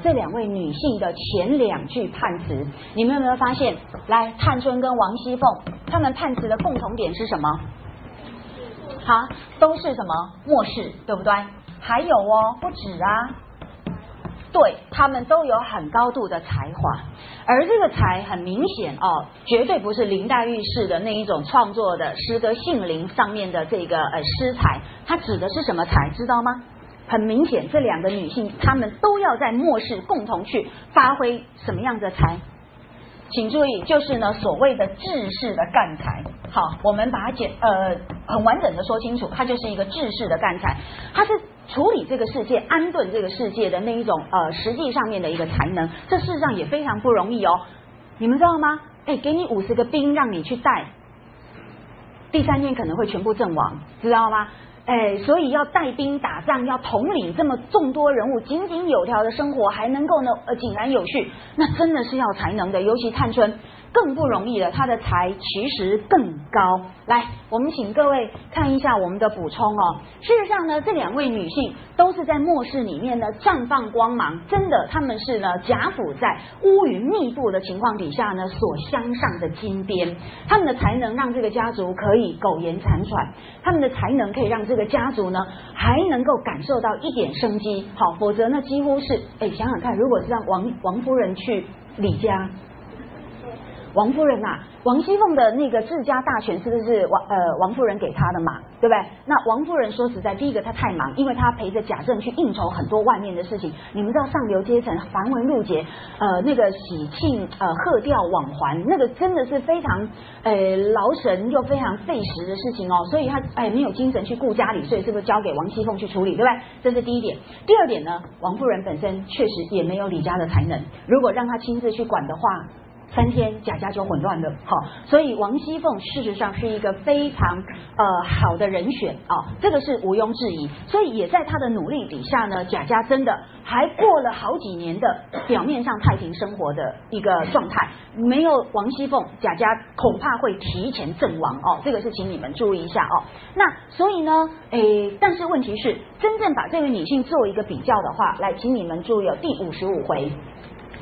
这两位女性的前两句判词。你们有没有发现，来，探春跟王熙凤他们判词的共同点是什么？好，都是什么？末世，对不对？还有哦，不止啊，对，他们都有很高度的才华，而这个才很明显哦，绝对不是林黛玉式的那一种创作的诗歌性灵上面的这个诗才，它指的是什么才，知道吗？很明显，这两个女性她们都要在末世共同去发挥什么样的才？请注意，就是呢所谓的志士的干才。好，我们把它很完整的说清楚，它就是一个志士的干才，它是处理这个世界、安顿这个世界的那一种实际上面的一个才能，这事实上也非常不容易哦。你们知道吗？哎，给你50个兵让你去带，第三天可能会全部阵亡，知道吗？哎，所以要带兵打仗，要统领这么众多人物，井井有条的生活，还能够呢井然有序，那真的是要才能的。尤其探春更不容易了，她的才其实更高。来，我们请各位看一下我们的补充哦。事实上呢，这两位女性都是在末世里面呢绽放光芒，真的，她们是呢贾府在乌云密布的情况底下呢所镶上的金边。她们的才能让这个家族可以苟延残喘，她们的才能可以让这个家族呢还能够感受到一点生机。好，否则呢几乎是，哎，想想看，如果是让王夫人去李家，王夫人啊，王熙凤的那个治家大权是不是王夫人给她的嘛，对不对？那王夫人说实在，第一个她太忙，因为她陪着贾政去应酬很多外面的事情。你们知道上流阶层繁文缛节，那个喜庆贺吊往还，那个真的是非常劳神又非常费时的事情哦，所以她没有精神去顾家里，所以是不是交给王熙凤去处理，对不对？这是第一点。第二点呢，王夫人本身确实也没有李家的才能，如果让她亲自去管的话， 3天贾家就混乱了。好，所以王熙凤事实上是一个非常好的人选啊，这个是毋庸置疑。所以也在他的努力底下呢，贾家真的还过了好几年的表面上太平生活的一个状态。没有王熙凤，贾家恐怕会提前阵亡哦，这个是请你们注意一下哦。那所以呢，但是问题是，真正把这个女性做一个比较的话，来，请你们注意哦，第55回。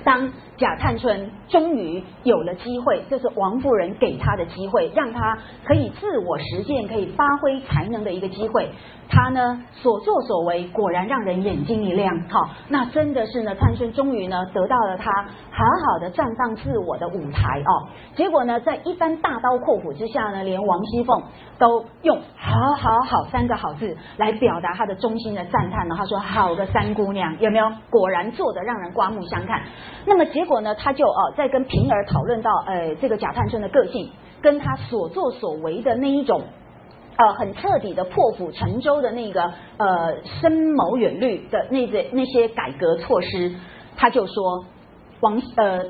当贾探春终于有了机会，这是王夫人给她的机会，让她可以自我实践、可以发挥才能的一个机会。她呢所作所为果然让人眼睛一亮，好，那真的是呢，探春终于呢得到了她好好的绽放自我的舞台哦。结果呢，在一番大刀阔斧之下呢，连王熙凤都用“好好好”3个好字来表达她的衷心的赞叹呢。她说：“好的三姑娘，有没有？果然做得让人刮目相看。”那么结果呢，他就在跟平儿讨论到这个贾探春的个性，跟他所作所为的那一种很彻底的破釜沉舟的那个深谋远虑的那些改革措施，他就说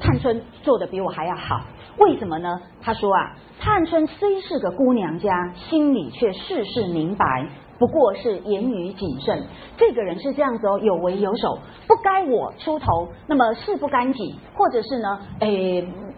探春做的比我还要好。为什么呢？他说啊，探春虽是个姑娘家，心里却事事明白。不过是言语谨慎，这个人是这样子哦，有为有守，不该我出头，那么事不干己，或者是呢，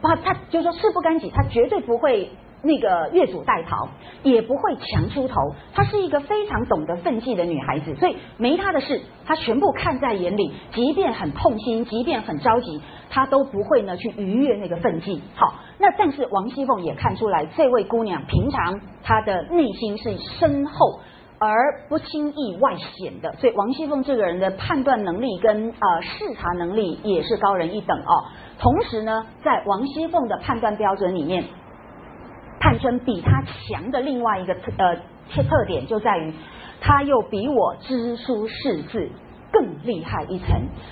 他就是说事不干己，他绝对不会那个越俎代庖，也不会强出头，她是一个非常懂得分际的女孩子，所以没她的事，她全部看在眼里，即便很痛心，即便很着急，她都不会呢去逾越那个分际。好，那但是王熙凤也看出来，这位姑娘平常她的内心是深厚。而不轻易外显的，所以王熙凤这个人的判断能力跟视察能力也是高人一等哦。同时呢，在王熙凤的判断标准里面，探春比她强的另外一个特点就在于，她又比我知书识字更厉害一层。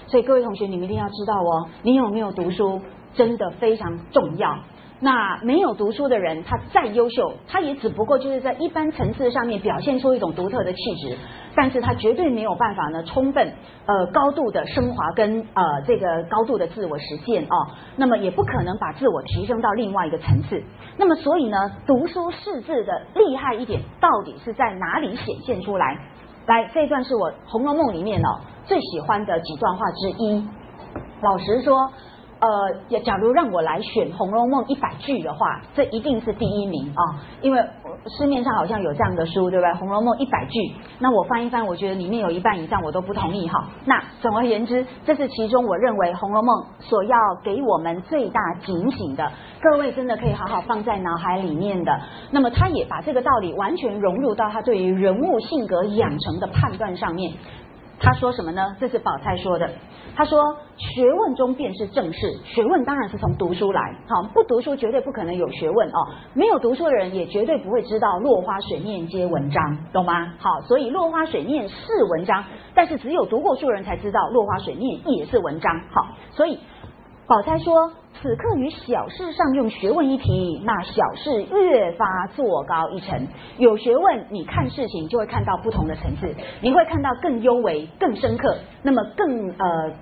所以各位同学，你们一定要知道哦，你有没有读书真的非常重要。那没有读书的人，他再优秀，他也只不过就是在一般层次上面表现出一种独特的气质，但是他绝对没有办法呢充分高度的升华跟这个高度的自我实践哦，那么也不可能把自我提升到另外一个层次。那么所以呢，读书识字的厉害一点到底是在哪里显现出来？来，这一段是我《红楼梦》里面哦最喜欢的几段话之一。老实说。假如让我来选《红楼梦》100句的话，这一定是第一名啊，因为市面上好像有这样的书，对不对？《红楼梦》100句，那我翻一翻，我觉得里面有1半以上我都不同意哈。那总而言之，这是其中我认为《红楼梦》所要给我们最大警醒的，各位真的可以好好放在脑海里面的。那么他也把这个道理完全融入到他对于人物性格养成的判断上面。他说什么呢？这是宝钗说的。他说：“学问中便是正事，学问当然是从读书来。好，不读书绝对不可能有学问哦。没有读书的人也绝对不会知道落花水面皆文章，懂吗？好，所以落花水面是文章，但是只有读过书的人才知道落花水面也是文章。好，所以宝钗说。”此刻于小事上用学问一题，那小事越发做高一层。有学问，你看事情就会看到不同的层次，你会看到更幽微、更深刻，那么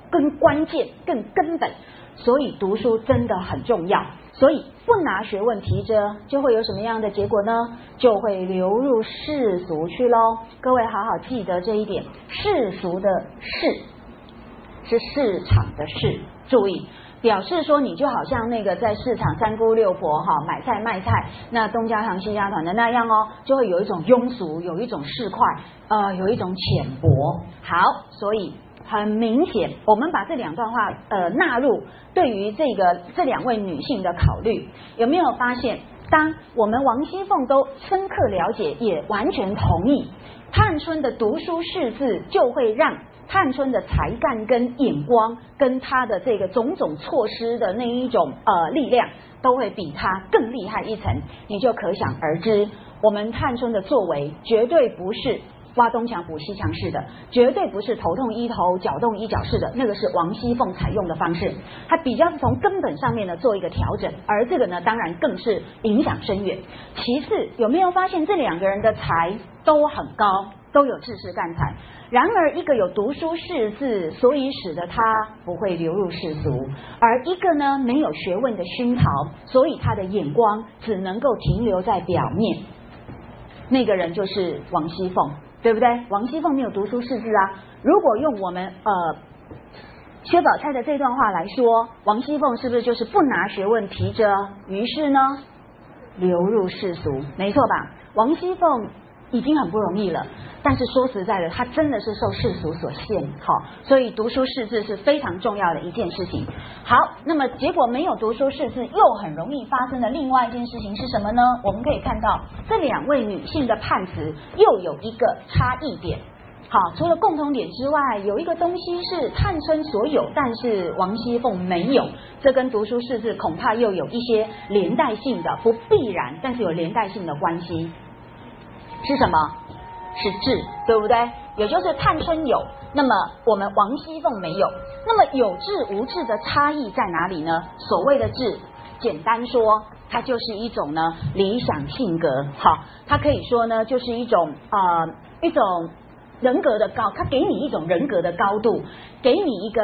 更关键、更根本。所以读书真的很重要。所以不拿学问提着，就会有什么样的结果呢？就会流入世俗去喽。各位好好记得这一点，世俗的世是市场的市，注意。表示说，你就好像那个在市场三姑六婆哈买菜卖菜，那东家长西家短的那样哦，就会有一种庸俗，有一种市侩，有一种浅薄。好，所以很明显，我们把这2段话纳入对于这2位女性的考虑，有没有发现？当我们王熙凤都深刻了解，也完全同意，探春的读书识字就会让。探春的才干跟眼光跟她的这个种种措施的那一种力量都会比她更厉害一层，你就可想而知，我们探春的作为绝对不是挖东墙补西墙式的，绝对不是头痛医头脚动医脚式的，那个是王熙凤采用的方式，她比较是从根本上面呢做一个调整，而这个呢当然更是影响深远。其次，有没有发现这2个人的才都很高？都有治世干才。然而，一个有读书识字，所以使得他不会流入世俗；而一个呢，没有学问的熏陶，所以他的眼光只能够停留在表面。那个人就是王熙凤，对不对？王熙凤没有读书识字啊。如果用我们薛宝钗的这段话来说，王熙凤是不是就是不拿学问提着，于是呢流入世俗？没错吧？王熙凤已经很不容易了，但是说实在的，她真的是受世俗所限，好，所以读书识字是非常重要的一件事情。好，那么结果没有读书识字又很容易发生的另外一件事情是什么呢？我们可以看到这两位女性的判词又有一个差异点。好，除了共同点之外，有一个东西是探春所有，但是王熙凤没有，这跟读书识字恐怕又有一些连带性的，不必然，但是有连带性的关系，是什么？是智，对不对？也就是探春有，那么我们王熙凤没有。那么有智无智的差异在哪里呢？所谓的智，简单说，它就是一种呢理想性格，好，它可以说呢就是一种。人格的高，他给你一种人格的高度，给你一个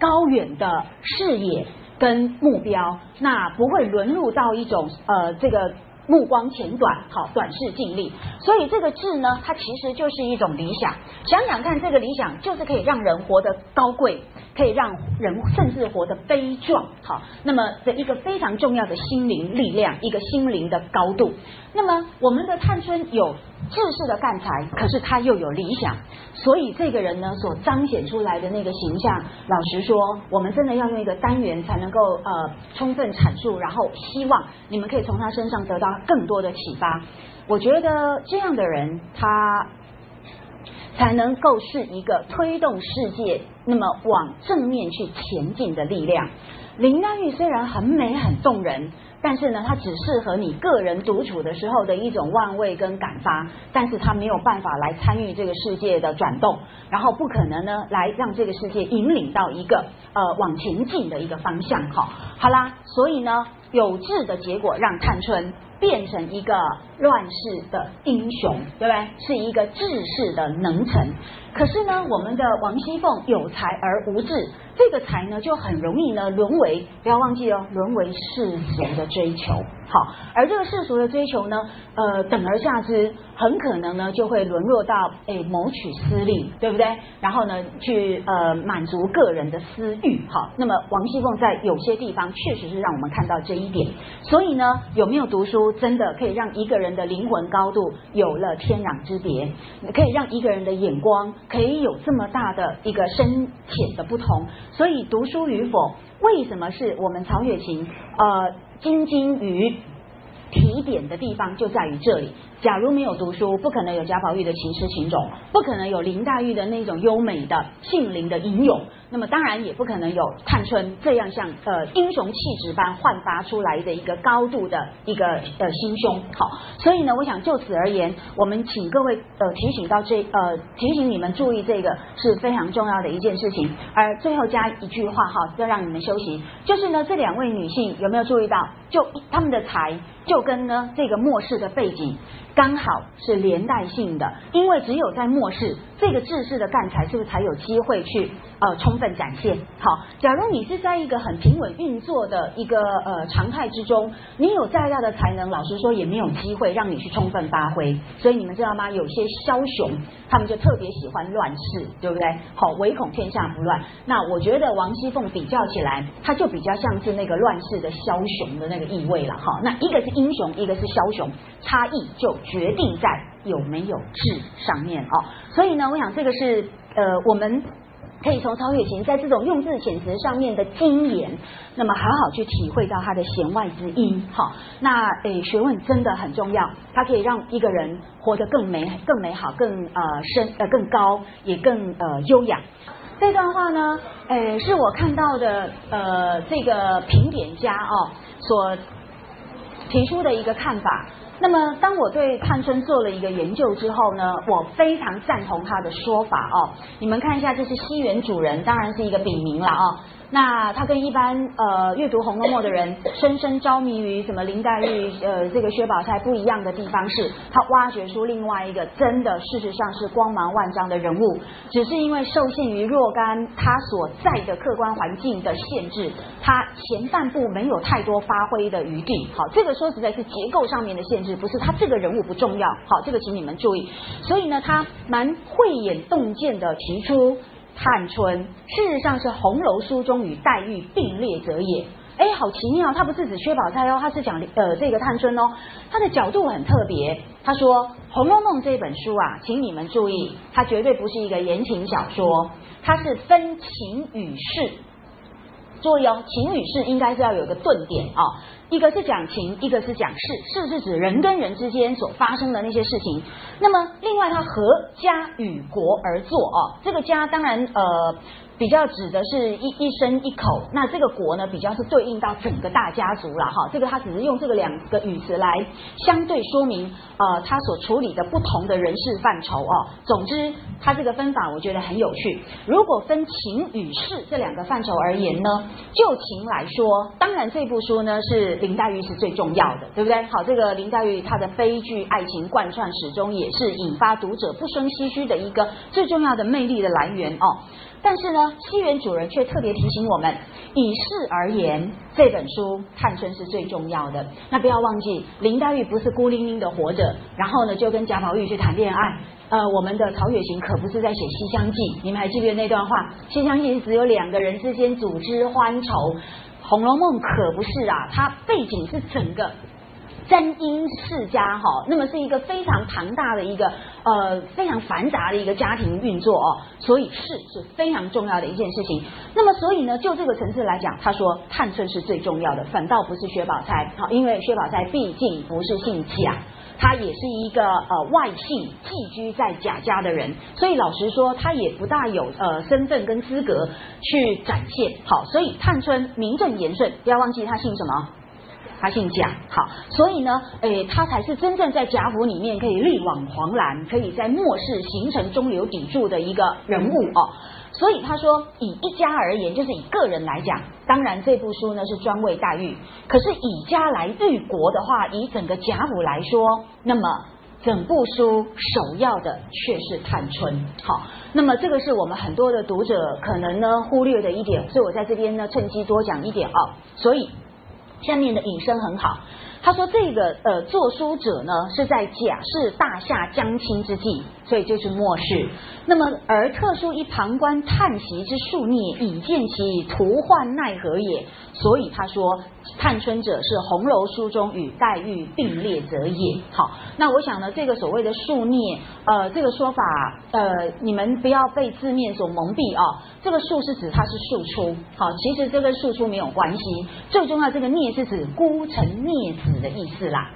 高远的视野跟目标，那不会沦入到一种这个目光浅短，好，短视近利。所以这个智呢，它其实就是一种理想。想想看，这个理想就是可以让人活得高贵，可以让人甚至活得悲壮，好，那么的一个非常重要的心灵力量，一个心灵的高度。那么我们的探春有治世的干才，可是他又有理想，所以这个人呢所彰显出来的那个形象，老实说，我们真的要用一个单元才能够充分阐述，然后希望你们可以从他身上得到更多的启发。我觉得这样的人，他才能够是一个推动世界那么往正面去前进的力量。林黛玉虽然很美很动人，但是呢，它只适合你个人独处的时候的一种万味跟感发，但是它没有办法来参与这个世界的转动，然后不可能呢来让这个世界引领到一个往前进的一个方向。好啦，所以呢，有智的结果让探春变成一个乱世的英雄，对不对？是一个治世的能臣。可是呢，我们的王熙凤有才而无智，这个才呢就很容易呢沦为，不要忘记哦，沦为世俗的追求。好，而这个世俗的追求呢，等而下之，很可能呢就会沦落到谋取私利，对不对？然后呢，去满足个人的私欲。好，那么王熙凤在有些地方确实是让我们看到这一点。所以呢，有没有读书真的可以让一个人的灵魂高度有了天壤之别，可以让一个人的眼光可以有这么大的一个深浅的不同。所以读书与否，为什么是我们曹雪芹精精于提点的地方，就在于这里。假如没有读书，不可能有贾宝玉的情诗情种，不可能有林黛玉的那种优美的性灵的吟咏，那么当然也不可能有探春这样像英雄气质般焕发出来的一个高度的一个心胸。好，所以呢，我想就此而言，我们请各位提醒你们注意，这个是非常重要的一件事情。而最后加一句话哈，要让你们休息，就是呢，这两位女性有没有注意到，就她们的才就跟呢这个末世的背景刚好是连带性的，因为只有在末世，这个治世的干才是不是才有机会去充分展现。好，假如你是在一个很平稳运作的一个常态之中，你有再大的才能，老实说也没有机会让你去充分发挥。所以你们知道吗，有些枭雄他们就特别喜欢乱世，对不对？好，唯恐天下不乱。那我觉得王熙凤比较起来，她就比较像是那个乱世的枭雄的那个意味了。好，那一个是英雄，一个是枭雄，差异就决定在有没有智上面哦。所以呢，我想这个是我们可以从曹雪芹在这种用字遣词上面的精研，那么好好去体会到他的弦外之音。好，那学问真的很重要，它可以让一个人活得更美好，更更高，也更优雅。这段话呢，是我看到的这个评点家哦所提出的一个看法。那么当我对探春做了一个研究之后呢，我非常赞同他的说法哦。你们看一下，这是西园主人，当然是一个笔名了哦。那他跟一般阅读《红楼梦》的人深深着迷于什么林黛玉这个薛宝钗不一样的地方是，他挖掘出另外一个真的事实上是光芒万丈的人物，只是因为受限于若干他所在的客观环境的限制，他前半部没有太多发挥的余地。好，这个说实在是结构上面的限制，不是他这个人物不重要。好，这个请你们注意。所以呢，他蛮慧眼洞见的提出。探春事实上是红楼书中与黛玉并列者也。哎，好奇妙，他不是指薛宝钗哦，他是讲这个探春哦，他的角度很特别。他说《红楼梦》这本书啊，请你们注意，它绝对不是一个言情小说，它是分情与事。注意哦，情与事应该是要有一个顿点啊、哦，一个是讲情，一个是讲事，事是指人跟人之间所发生的那些事情。那么另外它合家与国而作哦，这个家当然比较指的是一身一口，那这个国呢比较是对应到整个大家族啦哈，这个他只是用这个两个语词来相对说明他所处理的不同的人事范畴哦。总之他这个分法我觉得很有趣，如果分情与事这两个范畴而言呢，就情来说，当然这部书呢是林黛玉是最重要的，对不对？好，这个林黛玉她的悲剧爱情贯穿始终，也是引发读者不生唏嘘的一个最重要的魅力的来源哦。但是呢，西园主人却特别提醒我们，以事而言，这本书探春是最重要的。那不要忘记，林黛玉不是孤零零的活着，然后呢就跟贾宝玉去谈恋爱。我们的曹雪芹可不是在写《西厢记》，你们还记得那段话？《西厢记》只有两个人之间组织欢愁，《红楼梦》可不是啊，它背景是整个。沾英世家哈，那么是一个非常庞大的一个非常繁杂的一个家庭运作哦，所以是非常重要的一件事情。那么所以呢，就这个层次来讲，他说探春是最重要的，反倒不是薛宝钗。好，因为薛宝钗毕竟不是姓贾，他也是一个外姓寄居在贾家的人，所以老实说，他也不大有身份跟资格去展现。好，所以探春名正言顺，不要忘记他姓什么。他姓贾，好，所以呢，他才是真正在贾府里面可以力挽狂澜，可以在末世形成中流砥柱的一个人物哦。所以他说，以一家而言，就是以个人来讲，当然这部书呢是专为黛玉，可是以家来喻国的话，以整个贾府来说，那么。整部书首要的却是探春，好，那么这个是我们很多的读者可能呢忽略的一点，所以我在这边呢趁机多讲一点哦。所以下面的引申很好，他说这个作书者呢是在贾氏大厦将倾之际，所以就是末世。那么而特殊一旁观叹息之数孽，以见其徒患奈何也。所以他说探春者是红楼书中与黛玉并列者也。好，那我想呢，这个所谓的数孽，这个说法，你们不要被字面所蒙蔽啊、哦。这个数是指它是庶出，好，其实这跟庶出没有关系。最重要，这个孽是指孤臣孽子的意思啦。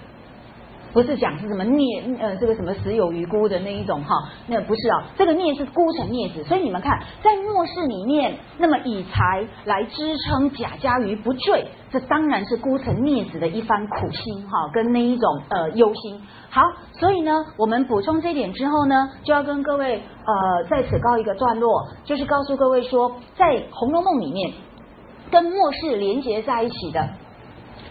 不是讲是什么孽这个什么死有余辜的那一种哈，那不是啊，这个孽是孤臣孽子，所以你们看在末世里面，那么以财来支撑贾家于不坠，这当然是孤臣孽子的一番苦心哈，跟那一种忧心。好，所以呢，我们补充这一点之后呢，就要跟各位在此告一个段落，就是告诉各位说，在《红楼梦》里面跟末世连结在一起的，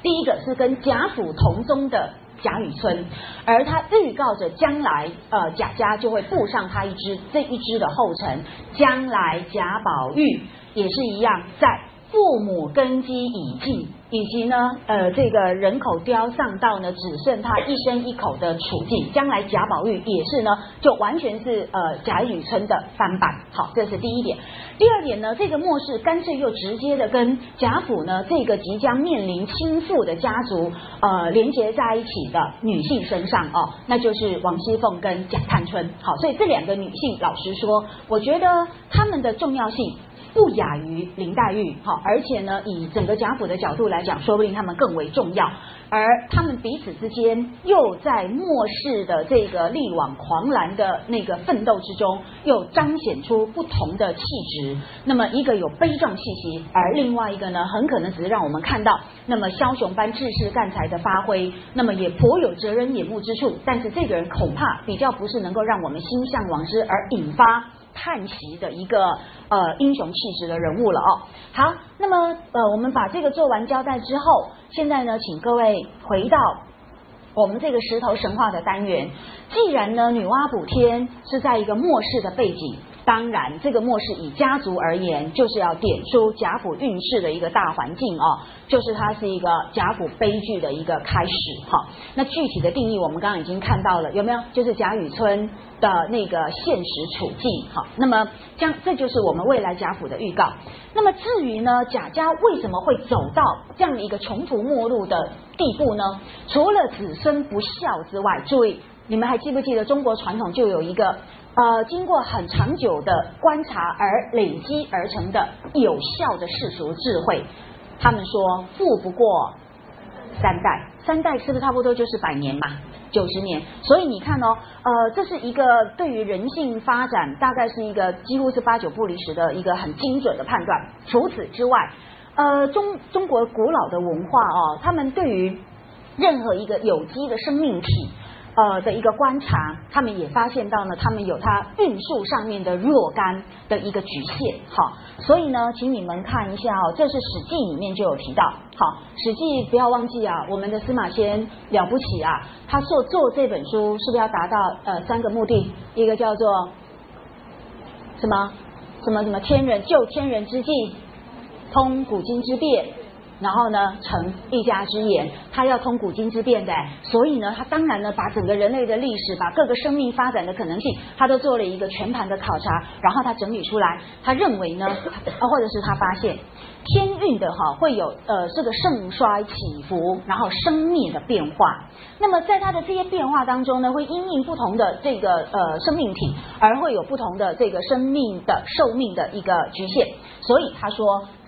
第一个是跟贾府同宗的。贾雨村，而他预告着将来，贾家就会步上他这一支的后尘。将来贾宝玉也是一样，在父母根基已尽，以及呢，这个人口凋丧到呢，只剩他一身一口的处境。将来贾宝玉也是呢，就完全是贾雨村的翻版。好，这是第一点。第二点呢，这个末世干脆又直接的跟贾府呢这个即将面临倾覆的家族连结在一起的女性身上哦，那就是王熙凤跟贾探春。好，所以这两个女性，老实说，我觉得她们的重要性。不亚于林黛玉，好，而且呢，以整个贾府的角度来讲，说不定他们更为重要。而他们彼此之间又在末世的这个力挽狂澜的那个奋斗之中，又彰显出不同的气质。那么一个有悲壮气息，而另外一个呢，很可能只是让我们看到那么枭雄般志士干才的发挥，那么也颇有哲人眼目之处。但是这个人恐怕比较不是能够让我们心向往之而引发。叹息的一个英雄气质的人物了哦。好，那么我们把这个做完交代之后，现在呢，请各位回到我们这个石头神话的单元。既然呢，女娲补天是在一个末世的背景。当然，这个末世以家族而言，就是要点出贾府运势的一个大环境哦，就是它是一个贾府悲剧的一个开始哈。那具体的定义，我们刚刚已经看到了，有没有？就是贾雨村的那个现实处境哈。那么将这就是我们未来贾府的预告。那么至于呢，贾家为什么会走到这样的一个穷途末路的地步呢？除了子孙不孝之外，注意，你们还记不记得中国传统就有一个？经过很长久的观察而累积而成的有效的世俗智慧，他们说富不过三代，三代是不是差不多就是100年嘛，90年？所以你看哦，这是一个对于人性发展大概是一个几乎是8、9不离十的一个很精准的判断。除此之外，中国古老的文化哦，他们对于任何一个有机的生命体。的一个观察，他们也发现到呢，他们有它运数上面的若干的一个局限，好，所以呢，请你们看一下哦，这是《史记》里面就有提到，好，《史记》不要忘记啊，我们的司马迁了不起啊，他做这本书是不是要达到3个目的？一个叫做什么天人之际，通古今之变。然后呢，成一家之言，他要通古今之变的，所以呢，他当然呢，把整个人类的历史，把各个生命发展的可能性，他都做了一个全盘的考察，然后他整理出来，他认为呢，或者是他发现天运的哈会有这个盛衰起伏，然后生灭的变化。那么在他的这些变化当中呢，会因应不同的这个生命体，而会有不同的这个生命的寿命的一个局限。所以他说。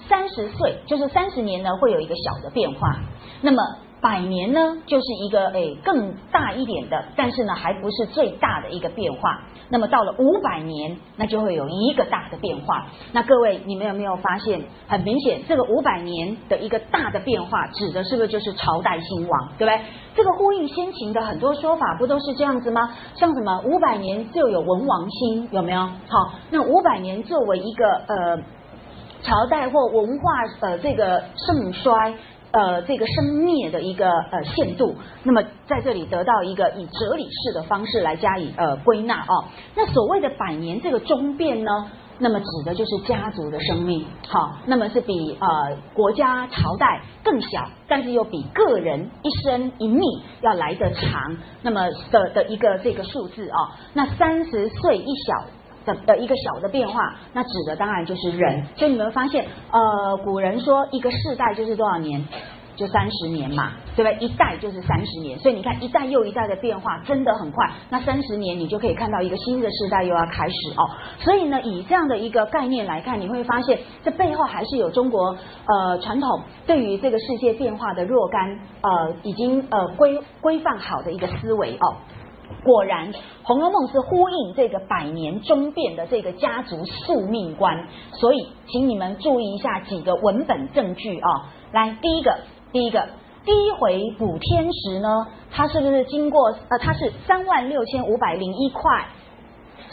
30岁就是30年呢，会有一个小的变化。那么100年呢，就是一个更大一点的，但是呢还不是最大的一个变化。那么到了500年，那就会有一个大的变化。那各位，你们有没有发现，很明显，这个500年的一个大的变化，指的是不是就是朝代兴亡，对不对？这个呼应先秦的很多说法，不都是这样子吗？像什么500年就有文王兴，有没有？好，那500年作为一个朝代或文化这个盛衰这个生灭的一个限度，那么在这里得到一个以哲理式的方式来加以归纳哦。那所谓的100年这个中变呢，那么指的就是家族的生命，好，那么是比国家朝代更小，但是又比个人一生一命要来得长，那么的一个这个数字哦。那30岁一小。的一个小的变化，那指的当然就是人。所以你们发现，古人说一个世代就是多少年？就30年嘛，对不对？一代就是30年，所以你看一代又一代的变化真的很快。那30年你就可以看到一个新的世代又要开始哦。所以呢，以这样的一个概念来看，你会发现这背后还是有中国传统对于这个世界变化的若干已经规范好的一个思维哦。果然，《红楼梦》是呼应这个100年中变的这个家族宿命观，所以请你们注意一下几个文本证据啊、哦。来，第一个，第一回补天时呢，它是不是经过它是36501块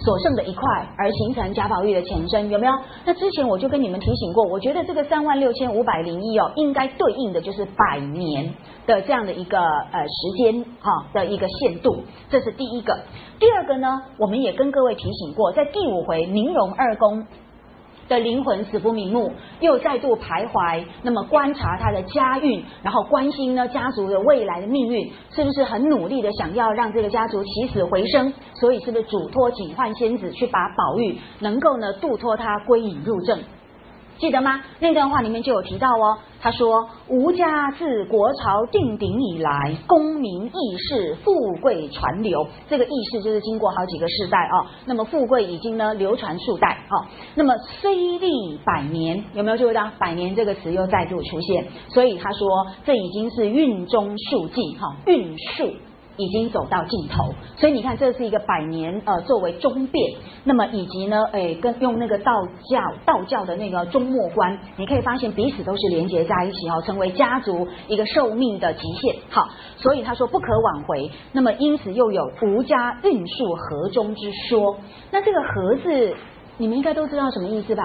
所剩的一块而形成贾宝玉的前身，有没有？那之前我就跟你们提醒过，我觉得这个36501哦，应该对应的就是100年的这样的一个时间哈的一个限度，这是第一个。第二个呢，我们也跟各位提醒过，在第5回宁荣二公的灵魂死不瞑目，又再度徘徊，那么观察他的家运，然后关心呢家族的未来的命运，是不是很努力的想要让这个家族起死回生？所以是不是嘱托警幻仙子去把宝玉能够呢度脱他归隐入正？记得吗？那段话里面就有提到哦，他说：“吾家自国朝定鼎以来，功名易世，富贵传流。”这个易世就是经过好几个世代哦，那么富贵已经呢流传数代哦。那么虽历100年，有没有注意到100年这个词又再度出现？所以他说这已经是运中数迹哈，运数已经走到尽头。所以你看，这是一个100年作为中变，那么以及呢，跟用那个道教的那个终末观，你可以发现彼此都是连接在一起哦，成为家族一个寿命的极限。好，所以他说不可挽回，那么因此又有“吾家运数合中”之说。那这个“合”字你们应该都知道什么意思吧？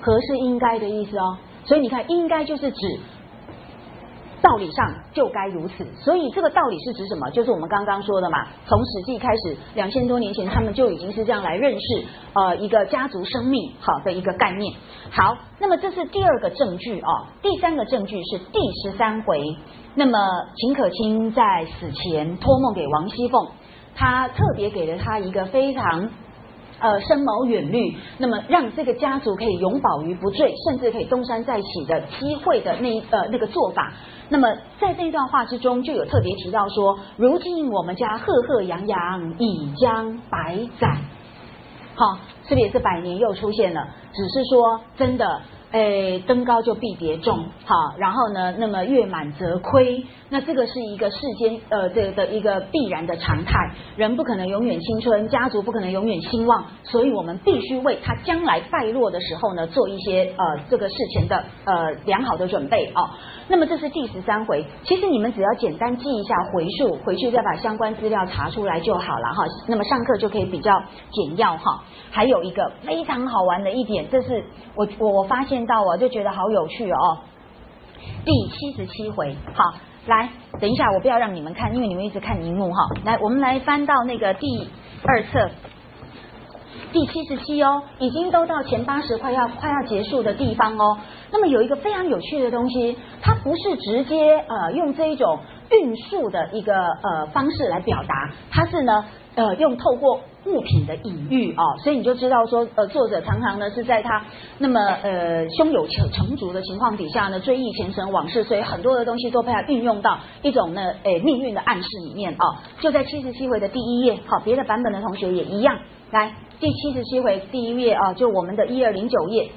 和是应该的意思哦。所以你看，应该就是指道理上就该如此。所以这个道理是指什么？就是我们刚刚说的嘛，从《史记》开始，2000多年前他们就已经是这样来认识一个家族生命好的一个概念。好，那么这是第二个证据哦。第三个证据是第13回，那么秦可卿在死前托梦给王熙凤，他特别给了他一个非常深谋远虑，那么让这个家族可以永保于不坠，甚至可以东山再起的机会的那个做法。那么在这一段话之中，就有特别提到说，如今我们家赫赫扬扬已将100载，好，是不是也是100年又出现了？只是说真的，登高就必跌重，好，然后呢，那么月满则亏，那这个是一个世间的一个必然的常态，人不可能永远青春，家族不可能永远兴旺，所以我们必须为他将来败落的时候呢，做一些这个事前的良好的准备哦。那么这是第13回，其实你们只要简单记一下回数，回去再把相关资料查出来就好了哈。那么上课就可以比较简要哈。还有一个非常好玩的一点，这是我发现到我就觉得好有趣哦。第77回，好，来，等一下我不要让你们看，因为你们一直看荧幕哈。来，我们来翻到那个第2册第77哦，已经都到前80快要结束的地方哦。那么有一个非常有趣的东西，它不是直接用这一种运数的一个方式来表达，它是呢用透过物品的隐喻哦，所以你就知道说作者常常呢是在他那么胸有成竹的情况底下呢追忆前尘往事，所以很多的东西都被他运用到一种呢命运的暗示里面哦。就在77回的第1页，好，别的版本的同学也一样，来第77回第1页啊，就我们的1209页。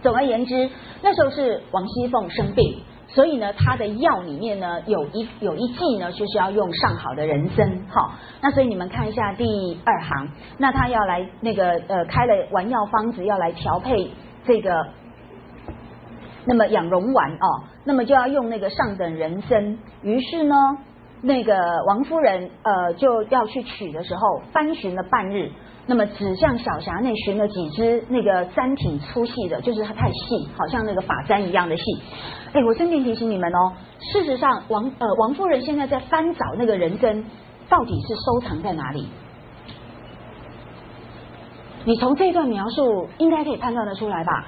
总而言之，那时候是王熙凤生病，所以呢，他的药里面呢有一剂呢，就是要用上好的人参。好，那所以你们看一下第2行，那他要来那个开了丸药方子，要来调配这个那么养荣丸哦，那么就要用那个上等人参。于是呢，那个王夫人就要去取的时候，翻寻了半日。那么只向小匣内寻了几只那个簪挺粗细的，就是它太细，好像那个发簪一样的细。哎，我顺便提醒你们哦，事实上王夫人现在在翻找那个人参到底是收藏在哪里。你从这段描述应该可以判断得出来吧？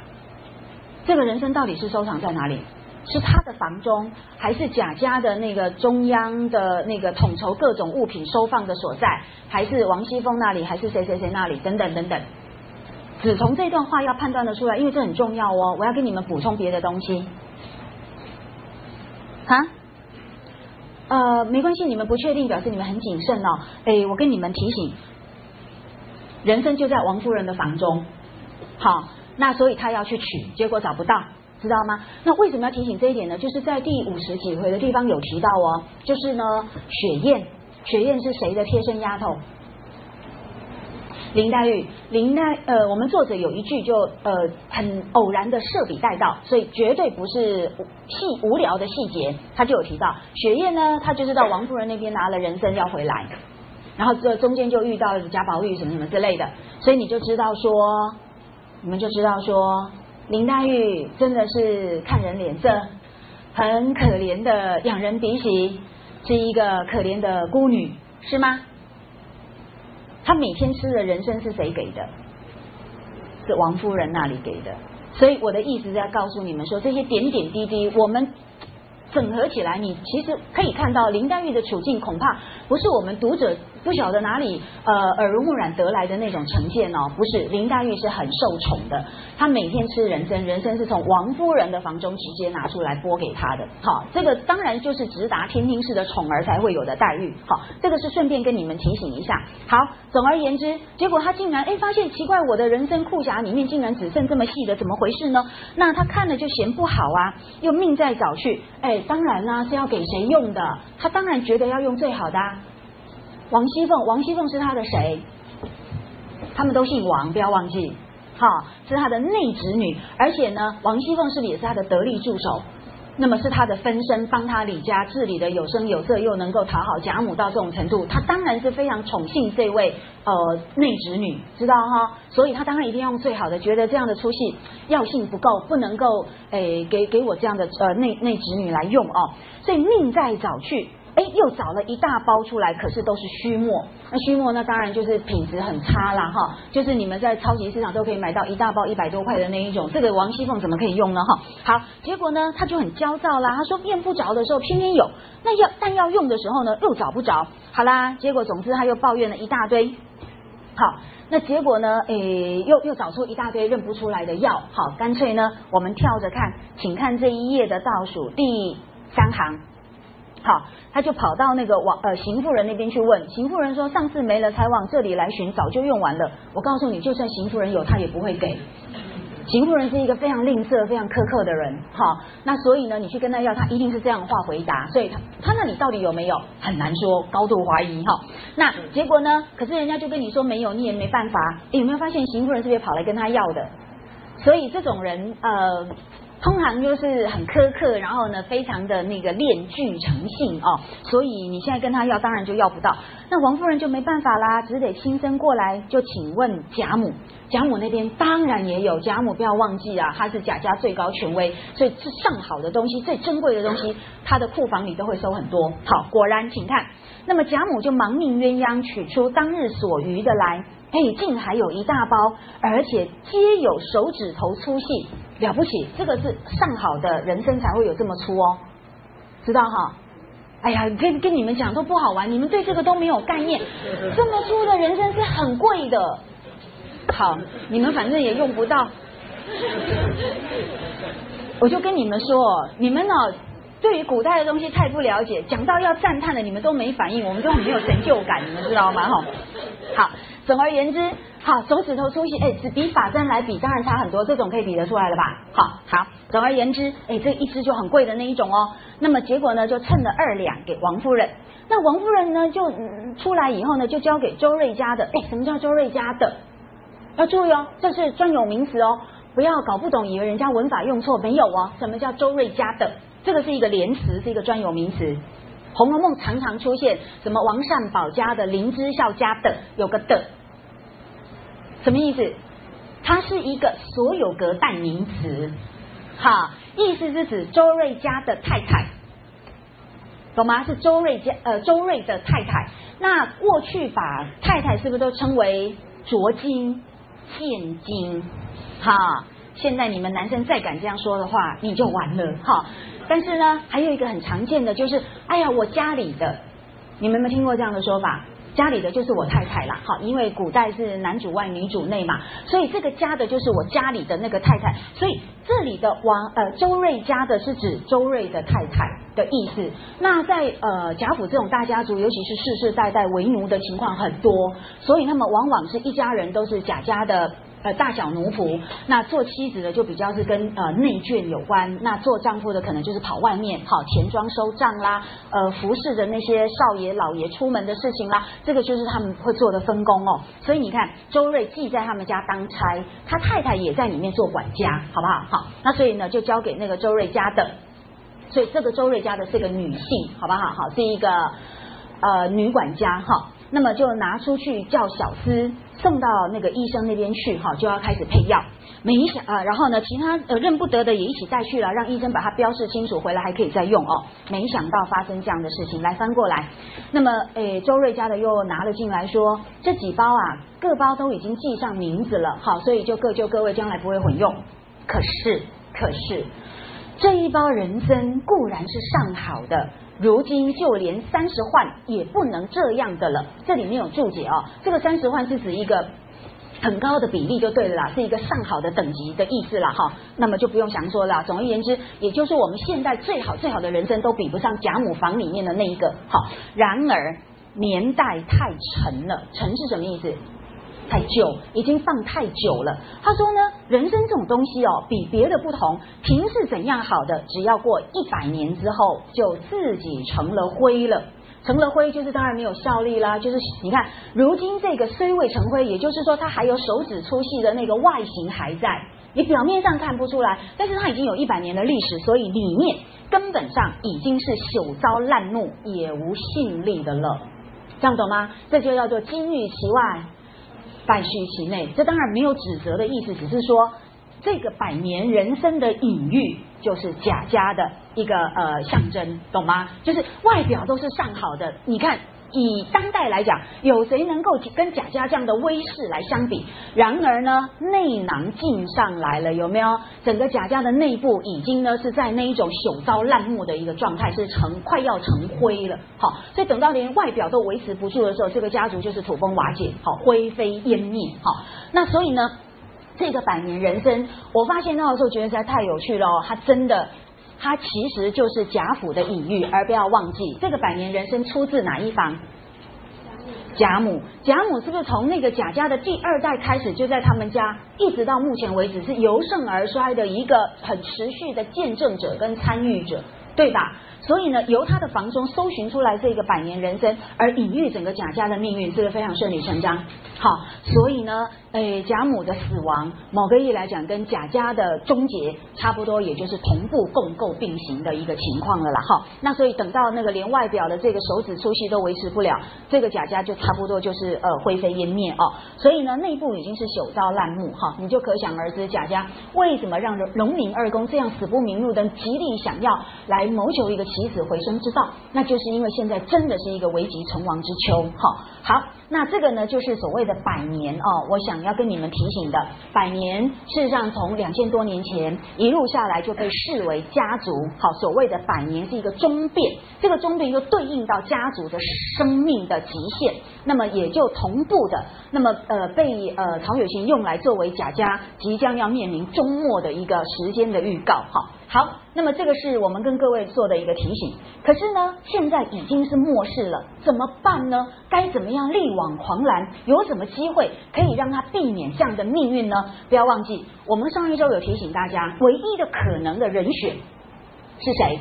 这个人参到底是收藏在哪里？是他的房中，还是贾家的那个中央的那个统筹各种物品收放的所在，还是王熙凤那里，还是谁那里等等等等。只从这段话要判断得出来，因为这很重要哦。我要跟你们补充别的东西没关系，你们不确定表示你们很谨慎哦。我跟你们提醒，人参就在王夫人的房中，好，那所以他要去取，结果找不到，知道吗？那为什么要提醒这一点呢？就是在第50几回的地方有提到哦，就是呢，雪雁是谁的贴身丫头？林黛玉。我们作者有一句就很偶然的设笔带到，所以绝对不是无聊的细节，他就有提到雪雁呢，他就是到王夫人那边拿了人参要回来，然后这中间就遇到贾宝玉什么之类的，所以你们就知道说。林黛玉真的是看人脸色，很可怜的，仰人鼻息，是一个可怜的孤女，是吗？她每天吃的人参是谁给的？是王夫人那里给的。所以我的意思是要告诉你们说，这些点点滴滴，我们整合起来，你其实可以看到林黛玉的处境恐怕不是我们读者不晓得哪里耳濡目染得来的那种成见哦，不是，林黛玉是很受宠的，她每天吃人参，人参是从王夫人的房中直接拿出来拨给她的，好，这个当然就是直达天庭式的宠儿才会有的待遇，好，这个是顺便跟你们提醒一下。好，总而言之，结果她竟然发现奇怪，我的人参裤匣里面竟然只剩这么细的，怎么回事呢？那她看了就嫌不好啊，又命再找去，当然啦，是要给谁用的？她当然觉得要用最好的啊。王熙凤是他的谁？他们都姓王，不要忘记，好，是他的内侄女，而且呢，王熙凤是不是也是他的得力助手？那么是他的分身，帮他李家治理的有声有色，又能够讨好贾母到这种程度，他当然是非常宠幸这位内侄女，知道哈？所以他当然一定要用最好的，觉得这样的出戏药性不够，不能够给我这样的内侄女来用哦。所以命再早去。又找了一大包出来，可是都是虚末。那虚末呢，当然就是品质很差啦，哈。就是你们在超级市场都可以买到一大包100多块的那一种，这个王熙凤怎么可以用呢，哈？好，结果呢，他就很焦躁啦。他说验不着的时候偏偏有，但要用的时候呢又找不着。好啦，结果总之他又抱怨了一大堆。好，那结果呢？又找出一大堆认不出来的药。好，干脆呢，我们跳着看，请看这一页的倒数第3行。好，他就跑到那个邢夫人那边去问，邢夫人说上次没了才往这里来寻，早就用完了。我告诉你，就算邢夫人有，他也不会给。邢夫人是一个非常吝啬、非常苛刻的人，好，那所以呢，你去跟他要，他一定是这样的话回答，所以他那里到底有没有很难说，高度怀疑哈。那结果呢？可是人家就跟你说没有，你也没办法。有没有发现邢夫人是不是跑来跟他要的？所以这种人通常就是很苛刻，然后呢，非常的那个恋具成性哦，所以你现在跟他要，当然就要不到。那王夫人就没办法啦，只得亲身过来，就请问贾母。贾母那边当然也有，贾母不要忘记啊，她是贾家最高权威，所以是上好的东西、最珍贵的东西，她的库房里都会收很多。好，果然，请看，那么贾母就忙命鸳鸯取出当日所余的来。竟还有一大包，而且皆有手指头粗细，了不起！这个是上好的人参才会有这么粗哦，知道哈？哎呀，跟你们讲都不好玩，你们对这个都没有概念。这么粗的人参是很贵的，好，你们反正也用不到。我就跟你们说，你们哦，对于古代的东西太不了解，讲到要赞叹的你们都没反应，我们都很没有成就感，你们知道吗？哈，好，总而言之，好，手指头粗细，只比法簪来比，当然差很多，这种可以比得出来了吧？好，总而言之，这一支就很贵的那一种哦。那么结果呢，就称了2两给王夫人。那王夫人呢，就出来以后呢，就交给周瑞家的。什么叫周瑞家的？要注意哦，这是专有名词哦，不要搞不懂，以为人家文法用错，没有哦。什么叫周瑞家的？这个是一个连词，是一个专有名词，《红楼梦》常常出现，什么王善保家的、林之孝家的，有个的，什么意思？它是一个所有格代名词，哈，意思是指周瑞家的太太，懂吗？是周瑞的太太。那过去把太太是不是都称为拙金、贱金？哈。现在你们男生再敢这样说的话，你就完了哈。但是呢，还有一个很常见的就是，哎呀，我家里的，你们有没有听过这样的说法？家里的就是我太太啦，哈，因为古代是男主外女主内嘛，所以这个家的就是我家里的那个太太。所以这里的周瑞家的是指周瑞的太太的意思。那在贾府这种大家族，尤其是世世代代为奴的情况很多，所以他们往往是一家人都是贾家的。大小奴仆，那做妻子的就比较是跟内眷有关，那做丈夫的可能就是跑外面，好，钱庄收账啦，服侍着那些少爷老爷出门的事情啦，这个就是他们会做的分工哦。所以你看，周瑞既在他们家当差，他太太也在里面做管家，好不好？好，那所以呢，就交给那个周瑞家的，所以这个周瑞家的是个女性，好不好？好，是一个女管家哈。那么就拿出去叫小厮送到那个医生那边去，哈，就要开始配药。然后呢，其他认不得的也一起带去了，让医生把它标示清楚，回来还可以再用哦。没想到发生这样的事情，来翻过来。那么，周瑞家的又拿了进来说，这几包啊，各包都已经记上名字了，好，所以就各就各位，将来不会混用。可是，这一包人参固然是上好的。如今就连30换也不能这样的了，这里面有注解哦。这个30换是指一个很高的比例就对了啦，是一个上好的等级的意思啦哈。那么就不用详说啦。总而言之，也就是我们现在最好的人参都比不上贾母房里面的那一个。好，然而年代太陈了，陈是什么意思？太久，已经放太久了。他说呢，人参这种东西哦，比别的不同，平是怎样好的，只要过100年之后，就自己成了灰了。成了灰就是当然没有效力啦，就是你看，如今这个虽未成灰，也就是说它还有手指粗细的那个外形还在，你表面上看不出来，但是它已经有100年的历史，所以里面根本上已经是朽糟烂木，也无信力的了。这样懂吗？这就叫做金玉其外，败絮其内。这当然没有指责的意思，只是说这个100年人生的隐喻，就是贾家的一个象征，懂吗？就是外表都是上好的，你看。以当代来讲，有谁能够跟贾家这样的威势来相比？然而呢，内囊进上来了，有没有？整个贾家的内部已经呢是在那一种朽糟烂木的一个状态，是快要成灰了。好，所以等到连外表都维持不住的时候，这个家族就是土崩瓦解，好，灰飞烟灭。好，那所以呢，这个100年人生，我发现那时候觉得实在太有趣了哦，它真的。它其实就是贾府的隐喻，而不要忘记这个100年人生出自哪一方？贾母。贾母是不是从那个贾家的第2代开始，就在他们家一直到目前为止是由盛而衰的一个很持续的见证者跟参与者，对吧？所以呢，由他的房中搜寻出来这个100年人生，而隐喻整个贾家的命运，这个非常顺理成章。好，所以呢，贾母的死亡，某个意义来讲，跟贾家的终结差不多，也就是同步共构并行的一个情况了啦。哈，那所以等到那个连外表的这个手指粗细都维持不了，这个贾家就差不多就是灰飞烟灭哦。所以呢，内部已经是朽糟烂木哈，你就可想而知贾家为什么让荣宁二公这样死不瞑目的极力想要来谋求一个。起死回生之道，那就是因为现在真的是一个危急存亡之秋哈。好，那这个呢就是所谓的100年哦。我想要跟你们提醒的，100年事实上从2000多年前一路下来就被视为家族好，所谓的100年是一个中变，这个中变又对应到家族的生命的极限，那么也就同步的，那么被曹雪芹用来作为贾家即将要面临终末的一个时间的预告哈。好，那么这个是我们跟各位做的一个提醒。可是呢，现在已经是末世了，怎么办呢？该怎么样力挽狂澜？有什么机会可以让它避免这样的命运呢？不要忘记，我们上一周有提醒大家，唯一的可能的人选是谁？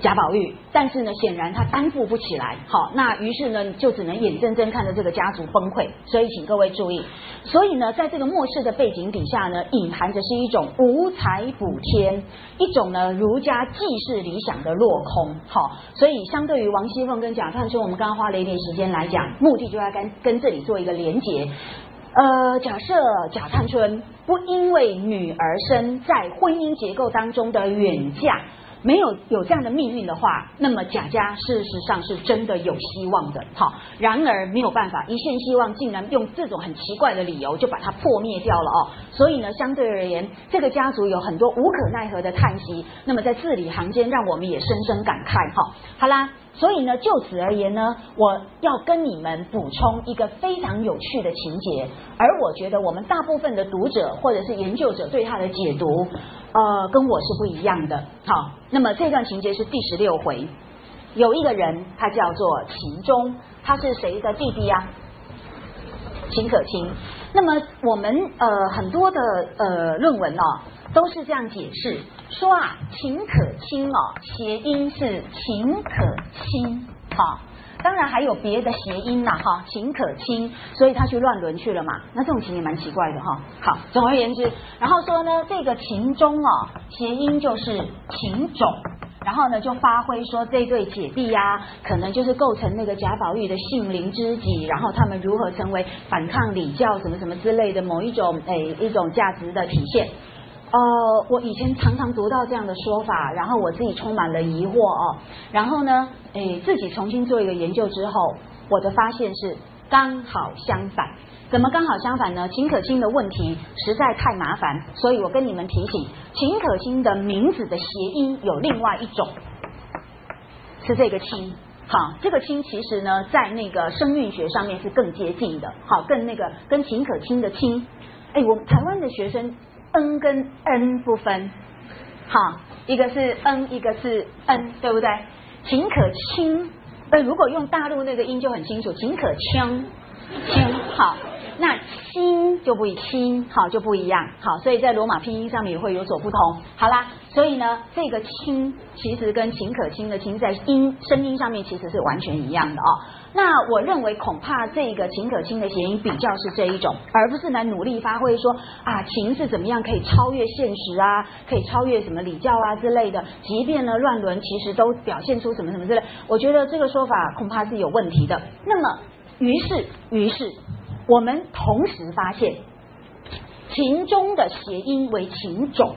贾宝玉。但是呢，显然他担负不起来，好，那于是呢，就只能眼睁睁看着这个家族崩溃。所以请各位注意，所以呢，在这个末世的背景底下呢，隐含着是一种无才补天，一种呢儒家济世理想的落空。好，所以相对于王熙凤跟贾探春，我们刚刚花了一点时间来讲，目的就要跟这里做一个连结。假设贾探春不因为女儿身在婚姻结构当中的远嫁。没有这样的命运的话，那么贾家事实上是真的有希望的。好，然而没有办法，一线希望竟然用这种很奇怪的理由就把它破灭掉了哦。所以呢，相对而言，这个家族有很多无可奈何的叹息。那么在字里行间，让我们也深深感慨。哈，好啦。所以呢，就此而言呢，我要跟你们补充一个非常有趣的情节，而我觉得我们大部分的读者或者是研究者对它的解读，跟我是不一样的。好，那么这段情节是第16回，有一个人他叫做秦钟，他是谁的弟弟啊？秦可卿。那么我们很多的论文哦，都是这样解释。说啊，秦可卿哦，谐音是秦可卿，好，当然还有别的谐音啦哈，秦可卿，所以他去乱伦去了嘛，那这种情也蛮奇怪的哈。好，总而言之，然后说呢，这个秦钟哦，谐音就是秦种。然后呢，就发挥说这对姐弟呀，可能就是构成那个贾宝玉的性灵知己，然后他们如何成为反抗礼教什么什么之类的某一种一种价值的体现。我以前常常读到这样的说法，然后我自己充满了疑惑哦。然后呢，自己重新做一个研究之后，我的发现是刚好相反。怎么刚好相反呢？秦可卿的问题实在太麻烦，所以我跟你们提醒，秦可卿的名字的谐音有另外一种，是这个卿。好，这个卿其实呢，在那个声韵学上面是更接近的，好，跟秦可卿的卿，我们台湾的学生。n 跟 n 不分，好，一个是 n， 一个是 n， 对不对？秦可卿，如果用大陆那个音就很清楚，秦可卿，卿，好，那卿就不一，卿，好，就不一样，好，所以在罗马拼音上面也会有所不同。好啦，所以呢，这个卿其实跟秦可卿的卿在声音上面其实是完全一样的哦。那我认为恐怕这个秦可卿的谐音比较是这一种，而不是来努力发挥说啊秦是怎么样可以超越现实啊，可以超越什么礼教啊之类的，即便呢乱伦其实都表现出什么什么之类，我觉得这个说法恐怕是有问题的。那么于是我们同时发现秦钟的谐音为秦种，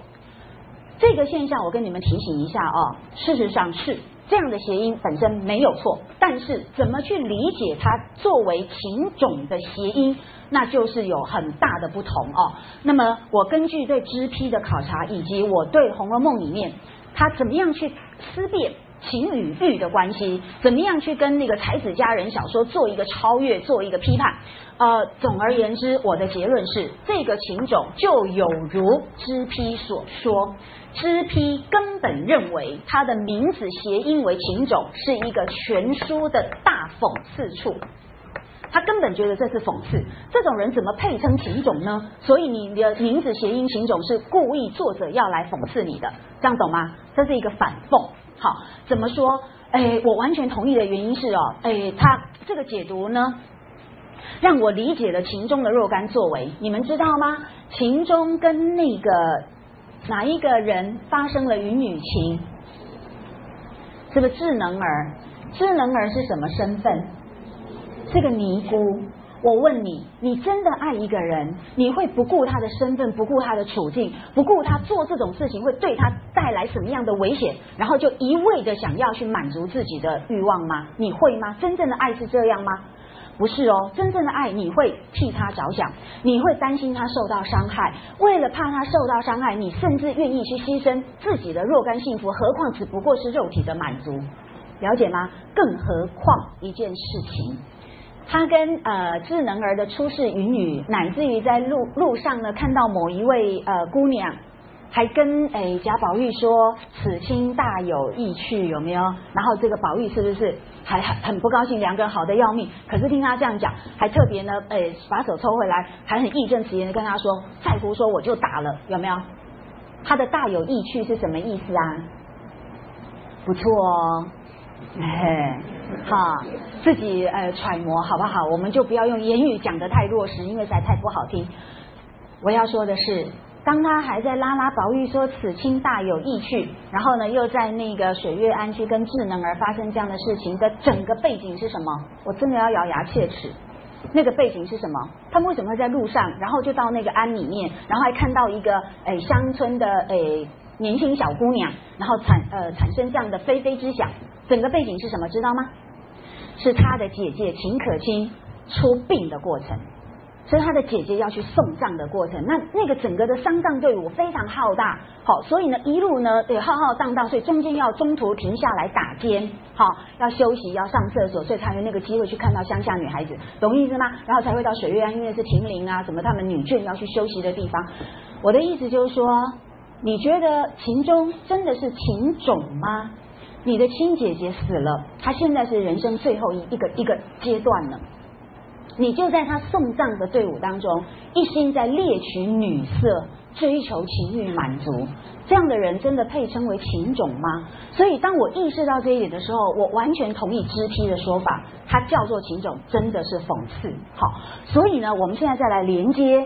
这个现象我跟你们提醒一下哦，事实上是这样的谐音本身没有错，但是怎么去理解它作为秦种的谐音，那就是有很大的不同哦。那么我根据对支批的考察，以及我对《红楼梦》里面它怎么样去思辨情与欲的关系，怎么样去跟那个才子佳人小说做一个超越，做一个批判，总而言之，我的结论是这个情种就有如支批所说，支批根本认为他的名字谐音为情种是一个全书的大讽刺处，他根本觉得这是讽刺，这种人怎么配称情种呢？所以你的名字谐音情种是故意作者要来讽刺你的，这样懂吗？这是一个反讽。好，怎么说？哎，我完全同意的原因是哦，哎，他这个解读呢，让我理解了秦钟的若干作为。你们知道吗？秦钟跟那个哪一个人发生了云雨情？是不是智能儿？智能儿是什么身份？是个尼姑。我问你，你真的爱一个人，你会不顾他的身份，不顾他的处境，不顾他做这种事情会对他带来什么样的危险，然后就一味的想要去满足自己的欲望吗？你会吗？真正的爱是这样吗？不是哦，真正的爱你会替他着想，你会担心他受到伤害，为了怕他受到伤害，你甚至愿意去牺牲自己的若干幸福，何况只不过是肉体的满足，了解吗？更何况一件事情，他跟智能儿的出世云雨，乃至于在路上呢看到某一位姑娘，还跟贾宝玉说此卿大有意趣，有没有？然后这个宝玉是不是还很不高兴，两个人好的要命，可是听他这样讲，还特别呢把手抽回来，还很义正辞严的跟他说再胡说我就打了，有没有？他的大有意趣是什么意思啊？不错哦，好，自己揣摩好不好？我们就不要用言语讲得太落实，因为实在太不好听。我要说的是，当他还在拉宝玉说此卿大有意趣，然后呢又在那个水月庵去跟智能儿发生这样的事情的整个背景是什么？我真的要咬牙切齿。那个背景是什么？他们为什么会在路上，然后就到那个庵里面，然后还看到一个乡村的年轻小姑娘，然后产生这样的非非之想？整个背景是什么？知道吗？是他的姐姐秦可卿出殡的过程，所以他的姐姐要去送葬的过程。那个整个的丧葬队伍非常浩大，好，所以呢一路呢对浩浩荡荡，所以中间要中途停下来打尖，好，要休息，要上厕所，所以才有那个机会去看到乡下女孩子，懂意思吗？然后才会到水月庵，因为是停灵啊什么他们女眷要去休息的地方。我的意思就是说，你觉得秦钟真的是秦种吗？你的亲姐姐死了，她现在是人生最后一个阶段了，你就在她送葬的队伍当中，一心在猎取女色，追求情欲满足，这样的人真的配称为情种吗？所以当我意识到这一点的时候，我完全同意支批的说法，它叫做情种真的是讽刺。好，所以呢我们现在再来连接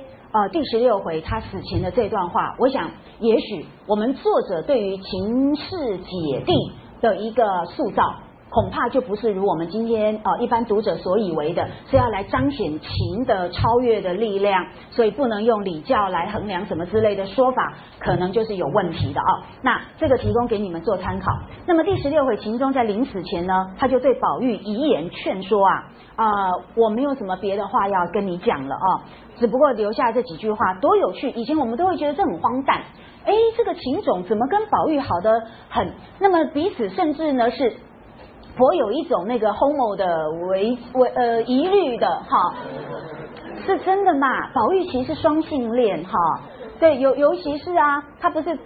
第16回他死前的这段话，我想也许我们作者对于秦氏姐弟的一个塑造，恐怕就不是如我们今天一般读者所以为的，是要来彰显秦的超越的力量，所以不能用礼教来衡量什么之类的说法，可能就是有问题的哦。那这个提供给你们做参考。那么第16回秦钟在临死前呢，他就对宝玉遗言劝说我没有什么别的话要跟你讲了哦，只不过留下这几句话，多有趣！以前我们都会觉得这很荒诞。哎，这个秦种怎么跟宝玉好得很？那么彼此甚至呢是颇有一种那个 homo 的疑虑的哈，是真的嘛？宝玉其实是双性恋哈，对，尤其是啊，他不是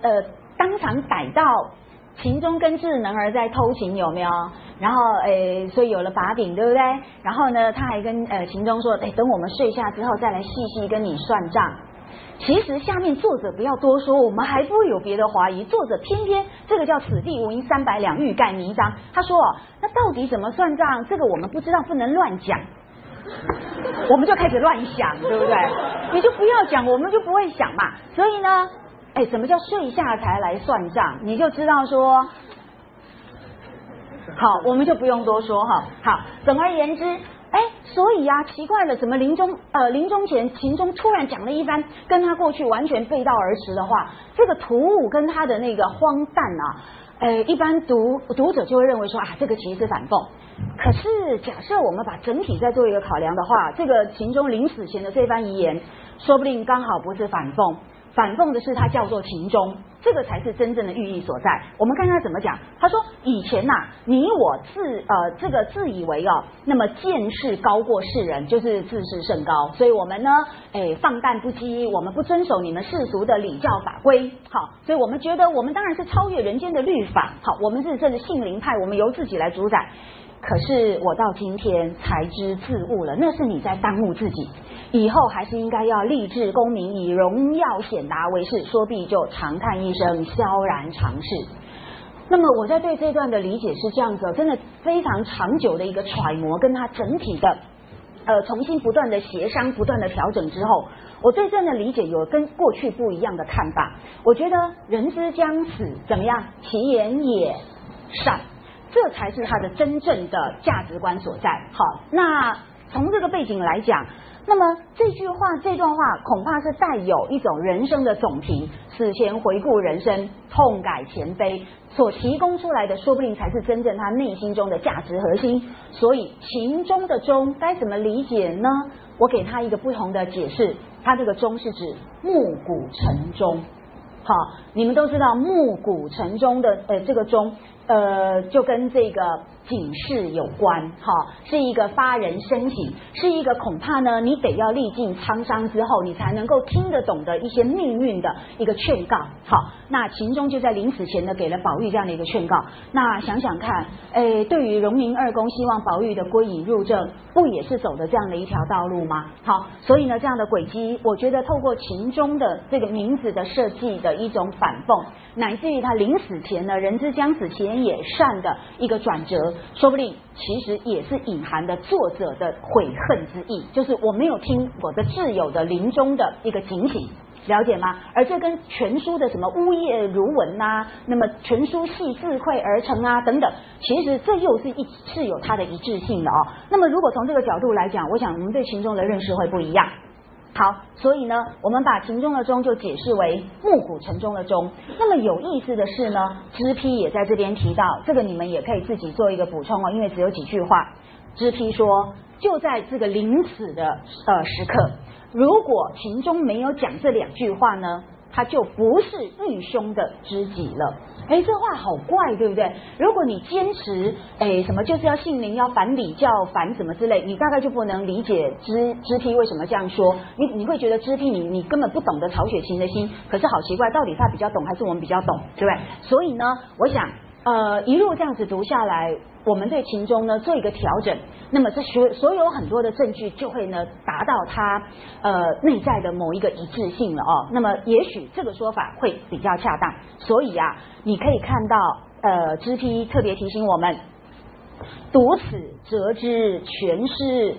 当场逮到秦钟跟智能儿在偷情，有没有？然后所以有了把柄，对不对？然后呢，他还跟秦钟说，等我们睡下之后再来细细跟你算账。其实下面作者不要多说，我们还不会有别的怀疑。作者偏偏这个叫此地无银三百两，欲盖弥彰。他说哦，那到底怎么算账？这个我们不知道，不能乱讲。我们就开始乱想，对不对？你就不要讲，我们就不会想嘛。所以呢，哎，什么叫睡下才来算账？你就知道说，好，我们就不用多说哈。好，总而言之。哎，所以啊，奇怪了，怎么临终前秦钟突然讲了一番跟他过去完全背道而驰的话？这个突兀跟他的那个荒诞啊，哎，一般读者就会认为说啊，这个其实是反讽。可是假设我们把整体再做一个考量的话，这个秦钟临死前的这番遗言，说不定刚好不是反讽，反讽的是他叫做秦钟，这个才是真正的寓意所在。我们看他怎么讲，他说以前呐，你我自以为哦，那么见识高过世人，就是自视甚高，所以我们呢，哎，放荡不羁，我们不遵守你们世俗的礼教法规，好，所以我们觉得我们当然是超越人间的律法，好，我们是这个性灵派，我们由自己来主宰。可是我到今天才知自悟了，那是你在耽误自己。以后还是应该要立志功名，以荣耀显达为事。说毕就长叹一声，萧然长逝。那么我在对这段的理解是这样子，真的非常长久的一个揣摩，跟他整体的重新不断的协商、不断的调整之后，我对这段的理解有跟过去不一样的看法。我觉得人之将死，怎么样？其言也善。这才是他的真正的价值观所在。好，那从这个背景来讲，那么这段话恐怕是带有一种人生的总评，死前回顾人生，痛改前非，所提供出来的说不定才是真正他内心中的价值核心。所以秦钟的钟该怎么理解呢？我给他一个不同的解释，他这个钟是指暮鼓晨钟。好，你们都知道暮鼓晨钟的这个钟就跟这个警示有关，哈，是一个发人深省，是一个恐怕呢，你得要历尽沧桑之后，你才能够听得懂的一些命运的一个劝告。好，那秦钟就在临死前呢，给了宝玉这样的一个劝告。那想想看，哎，对于荣宁二公希望宝玉的归隐入正，不也是走的这样的一条道路吗？好，所以呢，这样的轨迹，我觉得透过秦钟的这个名字的设计的一种反讽，乃至于他临死前呢，人之将死，其言也善的一个转折，说不定其实也是隐含的作者的悔恨之意，就是我没有听我的挚友的临终的一个警醒，了解吗？而这跟全书的什么呜咽如闻啊，那么全书系自愧而成啊等等，其实这又是有它的一致性的哦。那么如果从这个角度来讲，我想我们对秦钟的认识会不一样。好，所以呢，我们把秦钟的钟就解释为暮鼓晨钟的钟。那么有意思的是呢，知批也在这边提到，这个你们也可以自己做一个补充哦，因为只有几句话。知批说，就在这个临死的时刻，如果秦钟没有讲这两句话呢，他就不是狱兄的知己了。哎，这话好怪，对不对？如果你坚持，哎，什么就是要性灵，要反礼教，反什么之类，你大概就不能理解知批为什么这样说。你会觉得知批你根本不懂得曹雪芹的心，可是好奇怪，到底他比较懂还是我们比较懂，对不对？所以呢，我想一路这样子读下来，我们对秦钟呢做一个调整，那么这所有很多的证据就会呢达到他内在的某一个一致性了哦。那么也许这个说法会比较恰当。所以啊，你可以看到，知批特别提醒我们，读此则知全是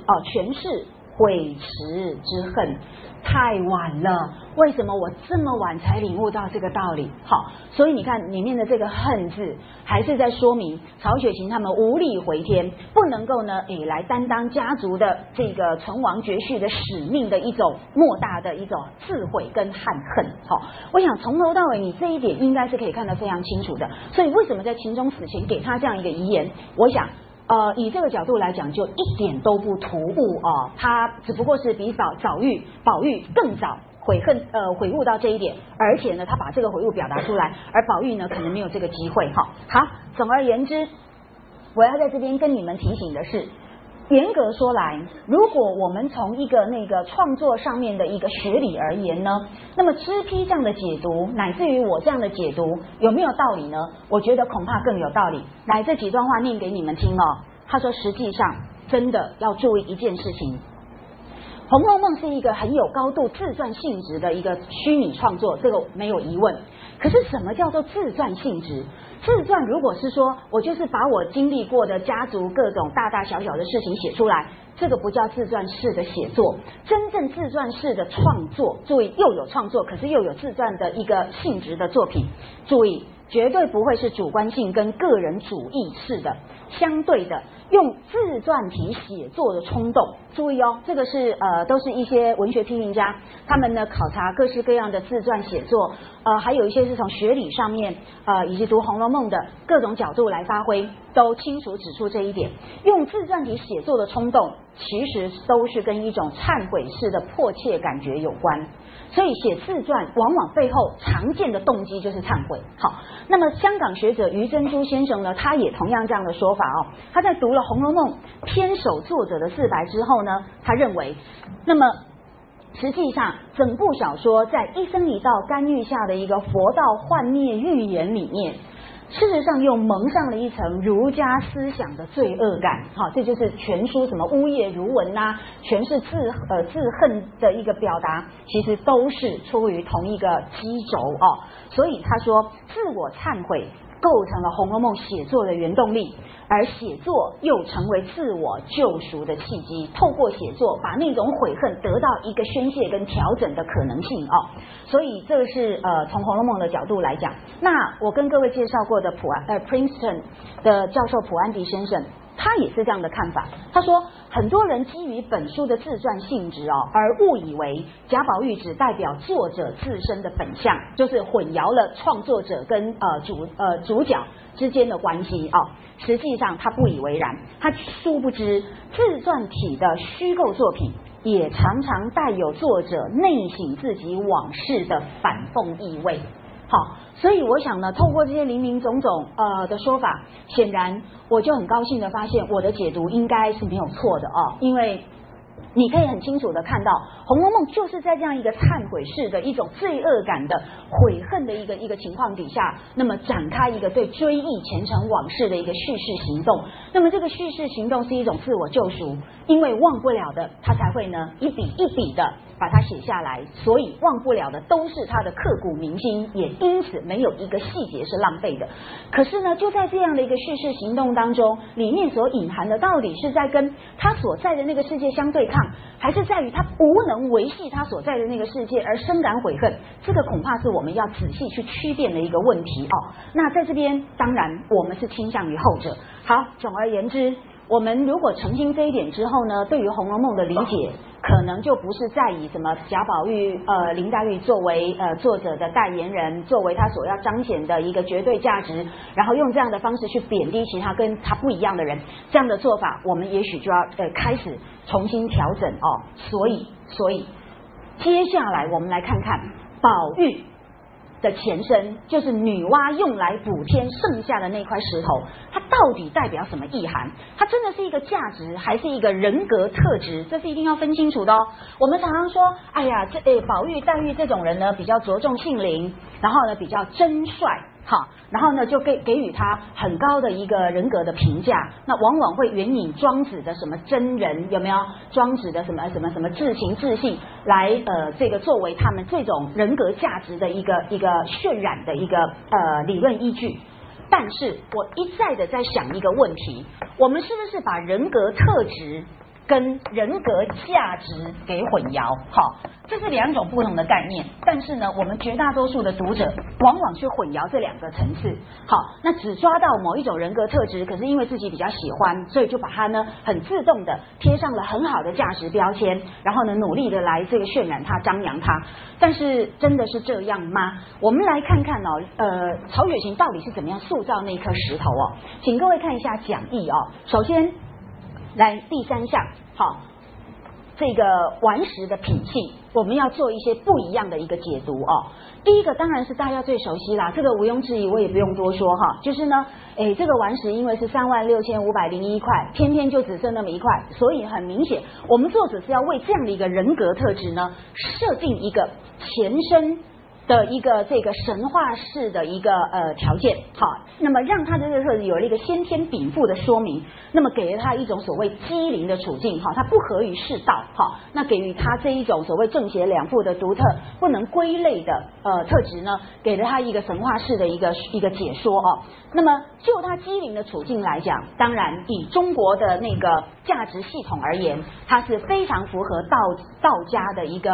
悔迟之恨，太晚了。为什么我这么晚才领悟到这个道理？好，所以你看里面的这个恨字，还是在说明曹雪芹他们无力回天，不能够呢来担当家族的这个存亡绝续的使命的一种莫大的一种智慧跟憾恨。好，我想从头到尾你这一点应该是可以看得非常清楚的。所以为什么在秦钟死前给他这样一个遗言？我想以这个角度来讲，就一点都不突兀哦。他只不过是比宝玉更早悔悟到这一点，而且呢，他把这个悔悟表达出来，而宝玉呢，可能没有这个机会哈。好，总而言之，我要在这边跟你们提醒的是，严格说来，如果我们从一个那个创作上面的一个学理而言呢，那么知批这样的解读，乃至于我这样的解读，有没有道理呢？我觉得恐怕更有道理。来，这几段话念给你们听哦。他说，实际上真的要注意一件事情，《红楼梦》是一个很有高度自传性质的一个虚拟创作，这个没有疑问。可是什么叫做自传性质？自传如果是说我就是把我经历过的家族各种大大小小的事情写出来，这个不叫自传式的写作。真正自传式的创作，注意又有创作，可是又有自传的一个性质的作品，注意绝对不会是主观性跟个人主义式的，相对的用自传体写作的冲动，注意哦，这个是都是一些文学批评家，他们呢考察各式各样的自传写作，还有一些是从学理上面以及读《红楼梦》的各种角度来发挥，都清楚指出这一点，用自传体写作的冲动其实都是跟一种忏悔式的迫切感觉有关，所以写自传往往背后常见的动机就是忏悔。好，那么香港学者余珍珠先生呢，他也同样这样的说法哦。他在读了《红楼梦》偏手作者的自白之后呢，他认为，那么实际上整部小说在一生一道干预下的一个佛道幻灭预言里面，事实上又蒙上了一层儒家思想的罪恶感。好，这就是全书什么呜咽如闻呐，全是自恨的一个表达，其实都是出于同一个基轴哦。所以他说，自我忏悔构成了《红楼梦》写作的原动力，而写作又成为自我救赎的契机，透过写作把那种悔恨得到一个宣泄跟调整的可能性哦。所以这个是从《红楼梦》的角度来讲。那我跟各位介绍过的Princeton 的教授普安迪先生，他也是这样的看法。他说，很多人基于本书的自传性质哦，而误以为贾宝玉只代表作者自身的本相，就是混淆了创作者跟主角之间的关系哦。实际上他不以为然，他殊不知自传体的虚构作品也常常带有作者内省自己往事的反讽意味。好，所以我想呢，透过这些林林总总的说法，显然我就很高兴的发现我的解读应该是没有错的哦，因为你可以很清楚的看到，《红楼梦》就是在这样一个忏悔式的一种罪恶感的悔恨的一个情况底下，那么展开一个对追忆前尘往事的一个叙事行动。那么这个叙事行动是一种自我救赎，因为忘不了的，他才会呢一笔一笔的把它写下来，所以忘不了的都是他的刻骨铭心，也因此没有一个细节是浪费的。可是呢，就在这样的一个叙事行动当中，里面所隐含的到底是在跟他所在的那个世界相对抗，还是在于他无能维系他所在的那个世界而深感悔恨，这个恐怕是我们要仔细去区辨的一个问题哦。那在这边当然我们是倾向于后者。好，总而言之，我们如果澄清这一点之后呢，对于《红楼梦》的理解可能就不是在以什么贾宝玉林黛玉作为作者的代言人，作为他所要彰显的一个绝对价值，然后用这样的方式去贬低其他跟他不一样的人，这样的做法我们也许就要开始重新调整哦。所以接下来我们来看看宝玉的前身，就是女娲用来补天剩下的那块石头，它到底代表什么意涵？它真的是一个价值，还是一个人格特质？这是一定要分清楚的哦。我们常常说，哎呀，宝玉、黛玉这种人呢，比较着重性灵，然后呢，比较真率。好，然后呢就给予他很高的一个人格的评价，那往往会援引庄子的什么真人，有没有庄子的什么至情至性来这个作为他们这种人格价值的一个渲染的一个理论依据。但是我一再的在想一个问题，我们是不是把人格特质跟人格价值给混淆？好，这是两种不同的概念，但是呢，我们绝大多数的读者往往去混淆这两个层次。好，那只抓到某一种人格特质，可是因为自己比较喜欢，所以就把它呢很自动的贴上了很好的价值标签，然后呢努力的来这个渲染它、张扬它。但是真的是这样吗？我们来看看哦，曹雪芹到底是怎么样塑造那颗石头哦？请各位看一下讲义哦。首先，来第三项，好，这个顽石的品性，我们要做一些不一样的一个解读哦。第一个当然是大家最熟悉啦，这个毋庸置疑，我也不用多说哈，就是呢，这个顽石因为是36,501块，偏偏就只剩那么一块，所以很明显，我们作者是要为这样的一个人格特质呢，设定一个前身的一个这个神话式的一个条件，好，那么让他的这个有了一个先天禀赋的说明，那么给了他一种所谓机灵的处境，哈，他不合于世道，哈，那给予他这一种所谓正邪两副的独特不能归类的特质呢，给了他一个神话式的一个解说哦。那么就他机灵的处境来讲，当然以中国的那个价值系统而言，它是非常符合道家的一个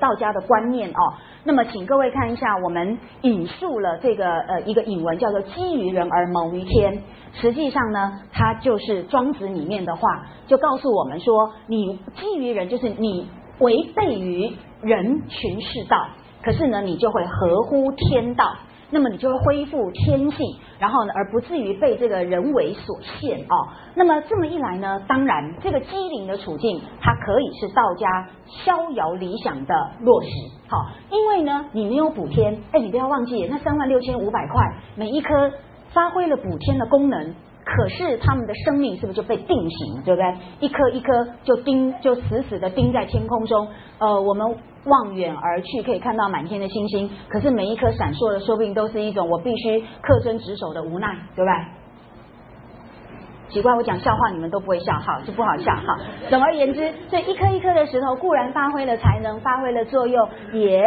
道家的观念哦，那么请各位看一下，我们引述了这个一个引文叫做“基于人而谋于天”，实际上呢，它就是庄子里面的话，就告诉我们说，你基于人就是你违背于人群世道，可是呢，你就会合乎天道。那么你就会恢复天性，然后呢，而不至于被这个人为所限哦。那么这么一来呢，当然这个机灵的处境，它可以是道家逍遥理想的落实。好，因为呢，你没有补天，哎，你不要忘记，那36500块，每一颗发挥了补天的功能，可是他们的生命是不是就被定型，对不对？一颗一颗就死死的钉在天空中。我们望远而去，可以看到满天的星星，可是每一颗闪烁的，说不定都是一种我必须恪遵职守的无奈，对不对？奇怪，我讲笑话你们都不会笑，好，就不好笑，好。总而言之，所以一颗一颗的石头固然发挥了才能，发挥了作用，也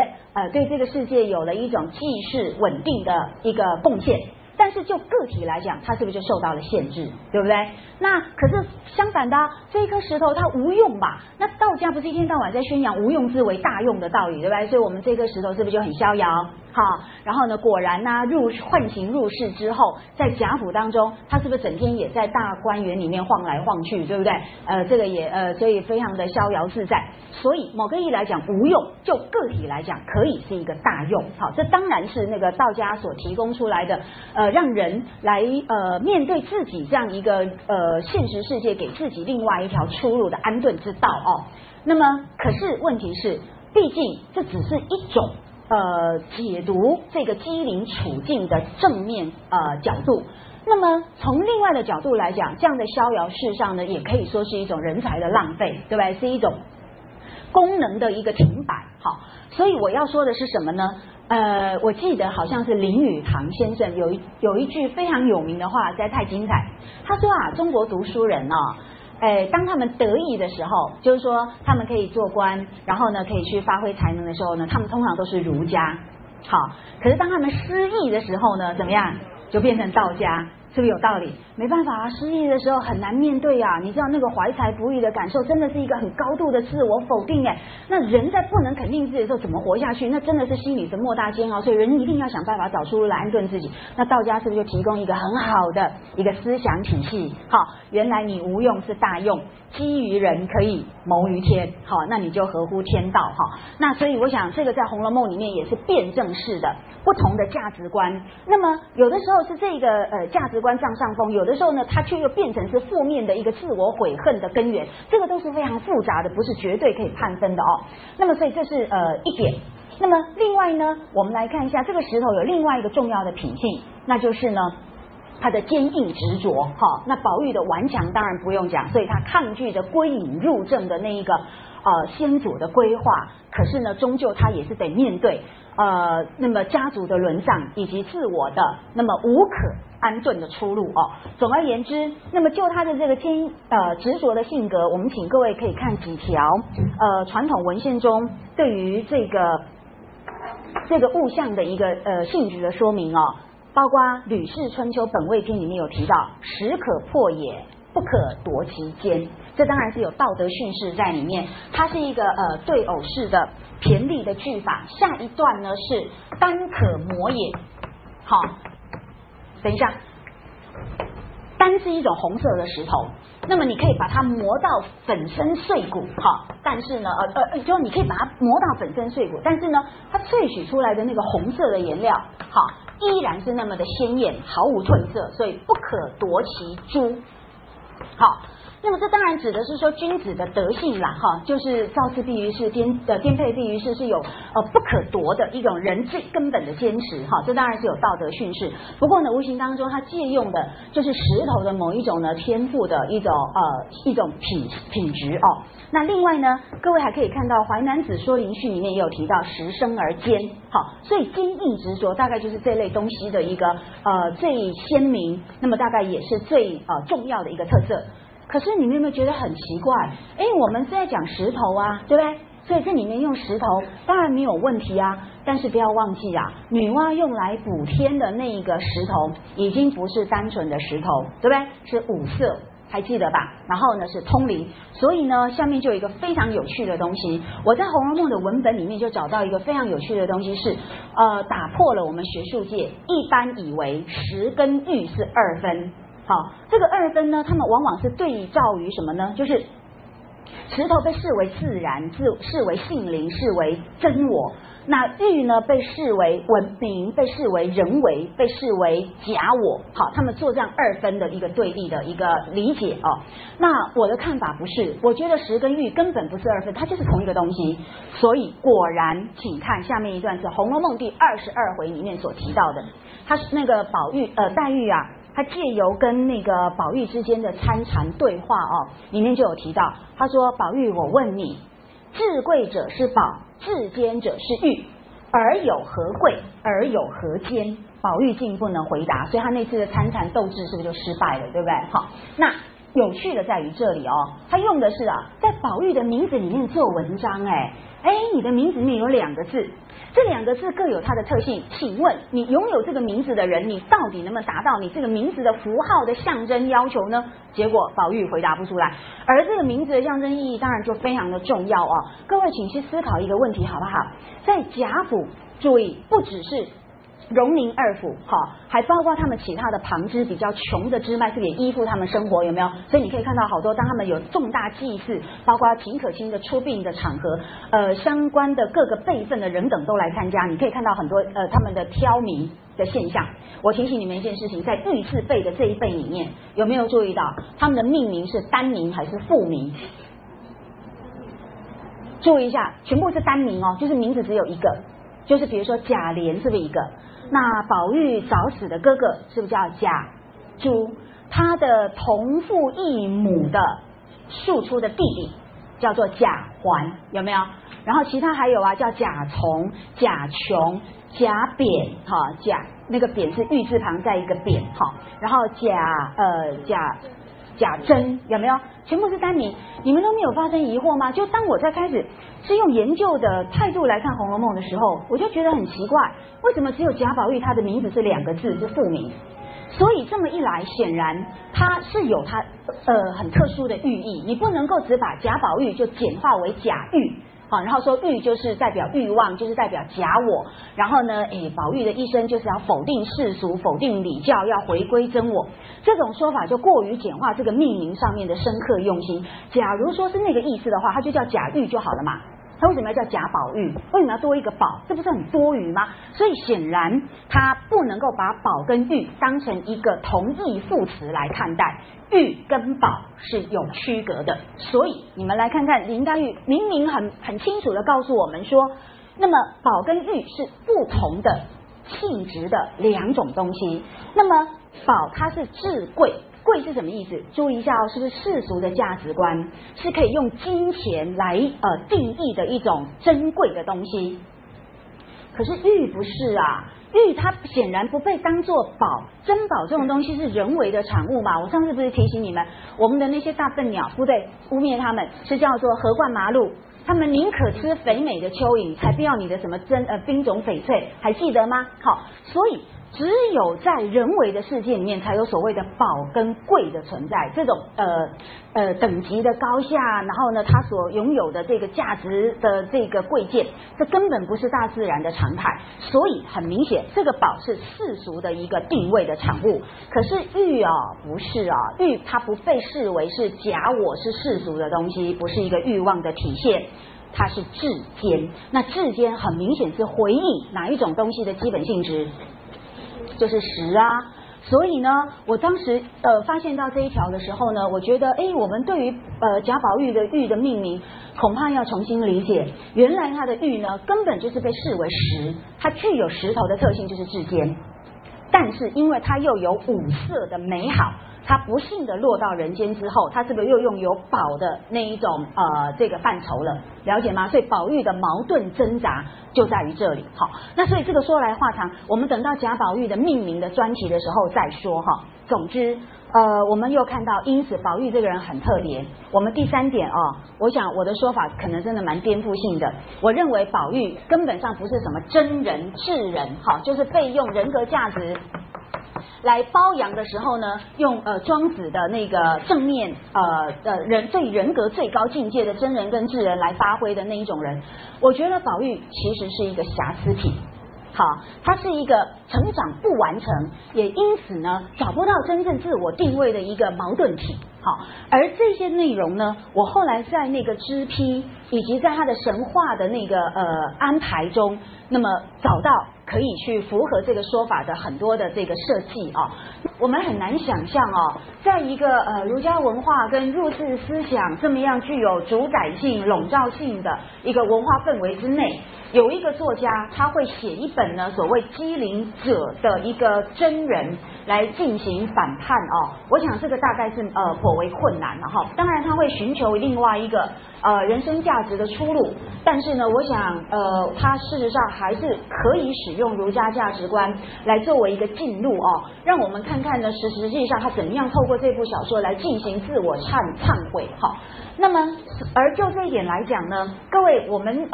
对这个世界有了一种济世稳定的一个贡献。但是就个体来讲，它是不是就受到了限制，对不对？那可是相反的，这一颗石头它无用吧？那道家不是一天到晚在宣扬无用之为大用的道理，对不对？所以我们这颗石头是不是就很逍遥？好，然后呢，果然啊，唤醒入世之后，在贾府当中，他是不是整天也在大观园里面晃来晃去，对不对？这个也所以非常的逍遥自在。所以某个意义来讲无用，就个体来讲可以是一个大用。好，这当然是那个道家所提供出来的让人来面对自己这样一个现实世界，给自己另外一条出路的安顿之道哦。那么，可是问题是，毕竟这只是一种。解读这个机灵处境的正面角度，那么从另外的角度来讲，这样的逍遥事上呢，也可以说是一种人才的浪费，对吧？是一种功能的一个停摆。好，所以我要说的是什么呢？我记得好像是林语堂先生有一句非常有名的话，实在太精彩。他说啊，中国读书人哦。当他们得意的时候，就是说他们可以做官，然后呢可以去发挥才能的时候呢，他们通常都是儒家。好，可是当他们失意的时候呢，怎么样就变成道家，是不是有道理？没办法啊，失意的时候很难面对啊，你知道那个怀才不遇的感受，真的是一个很高度的自我否定哎。那人在不能肯定自己的时候，怎么活下去？那真的是心里是莫大煎熬，所以人一定要想办法找出路来安顿自己。那道家是不是就提供一个很好的一个思想体系？好，原来你无用是大用，基于人可以谋于天。好，那你就合乎天道。好，那所以我想这个在《红楼梦》里面也是辩证式的不同的价值观。那么有的时候是这个价值观占上风，有的时候呢，它却又变成是负面的一个自我悔恨的根源，这个都是非常复杂的，不是绝对可以判分的哦。那么所以这是一点。那么另外呢，我们来看一下这个石头有另外一个重要的品性，那就是呢它的坚硬执着。好，那宝玉的顽强当然不用讲，所以他抗拒着归隐入正的那一个先祖的规划，可是呢终究他也是得面对那么家族的沦丧以及自我的那么无可安顿的出路哦。总而言之，那么就他的这个执着的性格，我们请各位可以看几条传统文献中对于这个物象的一个性质的说明哦，包括《吕氏春秋本位篇》里面有提到“石可破也，不可夺其坚”，这当然是有道德训示在里面。它是一个对偶式的骈俪的句法。下一段呢是“丹可磨也”，好。等一下，丹是一种红色的石头，那么你可以把它磨到粉身碎骨，好，但是呢，就是你可以把它磨到粉身碎骨，但是呢，它萃取出来的那个红色的颜料，好，依然是那么的鲜艳，毫无褪色，所以不可夺其珠。好，那么这当然指的是说君子的德性啦，哈，就是造次必于是，颠沛必于是，是有不可夺的一种人最根本的坚持，哈，这当然是有道德训示。不过呢，无形当中他借用的就是石头的某一种呢天赋的一种品质哦。那另外呢，各位还可以看到《淮南子说林序》里面也有提到“时生而坚”，好，所以坚毅执着大概就是这类东西的一个最鲜明，那么大概也是最重要的一个特色。可是你们有没有觉得很奇怪？哎，我们是在讲石头啊，对不对？所以这里面用石头当然没有问题啊，但是不要忘记啊，女娲用来补天的那一个石头已经不是单纯的石头，对不对？是五色，还记得吧？然后呢是通灵，所以呢下面就有一个非常有趣的东西。我在《红楼梦》的文本里面就找到一个非常有趣的东西，是打破了我们学术界一般以为石跟玉是二分。好，这个二分呢，他们往往是对照于什么呢？就是石头被视为自然，视为性灵，视为真我。那玉呢，被视为文明，被视为人为，被视为假我。好，他们做这样二分的一个对立的一个理解哦。那我的看法不是，我觉得石跟玉根本不是二分，它就是同一个东西。所以果然，请看下面一段是《红楼梦》第22回里面所提到的，它是那个黛玉啊。他借由跟那个宝玉之间的参禅对话哦，里面就有提到，他说：“宝玉，我问你，至贵者是宝，至坚者是玉，而有何贵，而有何坚？”宝玉竟不能回答，所以他那次的参禅斗智是不是就失败了，对不对？好，那有趣的在于这里哦，他用的是啊，在宝玉的名字里面做文章，哎，你的名字里面有2个字。这2个字各有它的特性，请问你拥有这个名字的人，你到底能不能达到你这个名字的符号的象征要求呢？结果宝玉回答不出来，而这个名字的象征意义当然就非常的重要哦。各位请去思考一个问题好不好？在贾府，注意不只是荣宁2府，好，还包括他们其他的旁支比较穷的支脉，是也依附他们生活，有没有？所以你可以看到好多，当他们有重大祭祀，包括秦可卿的出殡的场合，相关的各个辈分的人等都来参加，你可以看到很多他们的挑迷的现象。我提醒你们一件事情，在玉字辈的这一辈里面，有没有注意到他们的命名是单名还是复名？注意一下，全部是单名哦，就是名字只有一个，就是比如说贾琏是不是一个？那宝玉早死的哥哥是不是叫贾珠？他的同父异母的庶出的弟弟叫做贾环，有没有？然后其他还有啊，叫贾从、贾琼、贾扁，哈，贾那个扁是玉字旁再一个扁，哈，然后贾珍，有没有？全部是单名，你们都没有发生疑惑吗？就当我在开始是用研究的态度来看《红楼梦》的时候，我就觉得很奇怪，为什么只有贾宝玉他的名字是2个字，是复名？所以这么一来，显然它是有它很特殊的寓意，你不能够只把贾宝玉就简化为贾玉。然后说欲就是代表欲望，就是代表假我。然后呢，宝玉的一生就是要否定世俗，否定礼教，要回归真我。这种说法就过于简化这个命名上面的深刻用心。假如说是那个意思的话，它就叫贾玉就好了嘛。他为什么要叫贾宝玉？为什么要多一个宝？这不是很多余吗？所以显然他不能够把宝跟玉当成一个同义副词来看待，玉跟宝是有区隔的。所以你们来看看林黛玉明明很清楚的告诉我们说，那么宝跟玉是不同的性质的2种东西。那么宝它是至贵，贵是什么意思？注意一下哦，是不是世俗的价值观是可以用金钱来定义的一种珍贵的东西？可是玉不是啊，玉它显然不被当作宝，珍宝这种东西是人为的产物嘛。我上次不是提醒你们，我们的那些大笨鸟，不对，污蔑他们是叫做禾罐麻鹭，他们宁可吃肥美的蚯蚓，才不要你的什么冰种翡翠，还记得吗？好，所以只有在人为的世界里面，才有所谓的宝跟贵的存在。这种等级的高下，然后呢，它所拥有的这个价值的这个贵贱，这根本不是大自然的常态。所以很明显，这个宝是世俗的一个定位的产物。可是玉啊，不是啊，玉它不被视为是假我，是世俗的东西，不是一个欲望的体现。它是至坚，那至坚很明显是回应哪一种东西的基本性质？就是石啊，所以呢，我当时发现到这一条的时候呢，我觉得哎，我们对于贾宝玉的玉的命名，恐怕要重新理解。原来它的玉呢，根本就是被视为石，它具有石头的特性，就是至坚。但是因为它又有五色的美好，它不幸的落到人间之后，它是不是又用有宝的那一种这个范畴了？了解吗？所以宝玉的矛盾挣扎就在于这里。好，那所以这个说来话长，我们等到贾宝玉的命名的专题的时候再说哈。总之，我们又看到，因此宝玉这个人很特别。我们第三点哦，我想我的说法可能真的蛮颠覆性的。我认为宝玉根本上不是什么真人智人，好，就是被用人格价值来褒扬的时候呢，用庄子的那个正面人格最高境界的真人跟智人来发挥的那一种人，我觉得宝玉其实是一个瑕疵体。好，他是一个成长不完成，也因此呢找不到真正自我定位的一个矛盾体。好，而这些内容呢，我后来在那个支批以及在他的神话的那个安排中，那么找到可以去符合这个说法的很多的这个设计啊。我们很难想象哦，在一个儒家文化跟入世思想这么样具有主宰性、笼罩性的一个文化氛围之内，有一个作家他会写一本呢所谓机灵者的一个真人来进行反叛哦。我想这个大概是颇为困难了哈。当然他会寻求另外一个人生价值的出路，但是呢，我想他事实上还是可以使用儒家价值观来作为一个进路哦，让我们看看呢实际上他怎么样透过这部小说来进行自我忏悔哈。那么而就这一点来讲呢，各位，我们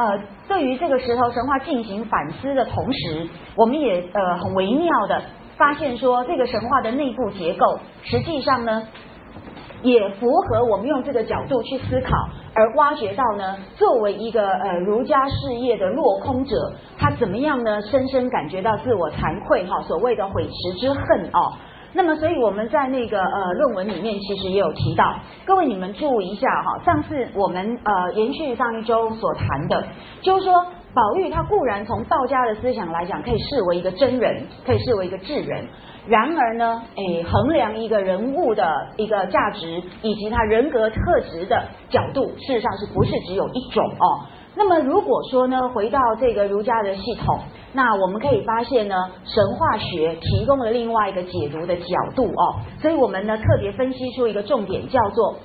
对于这个石头神话进行反思的同时，我们也很微妙的发现说，这个神话的内部结构实际上呢也符合我们用这个角度去思考，而挖掘到呢，作为一个儒家事业的落空者，他怎么样呢？深深感觉到自我惭愧哈，所谓的悔迟之恨哦。那么，所以我们在那个论文里面其实也有提到，各位你们注意一下哈，上次我们延续上一周所谈的，就是说宝玉他固然从道家的思想来讲，可以视为一个真人，可以视为一个智人。然而呢，衡量一个人物的一个价值以及他人格特质的角度，事实上是不是只有一种哦？那么如果说呢，回到这个儒家的系统，那我们可以发现呢，神话学提供了另外一个解读的角度哦。所以我们呢特别分析出一个重点，叫做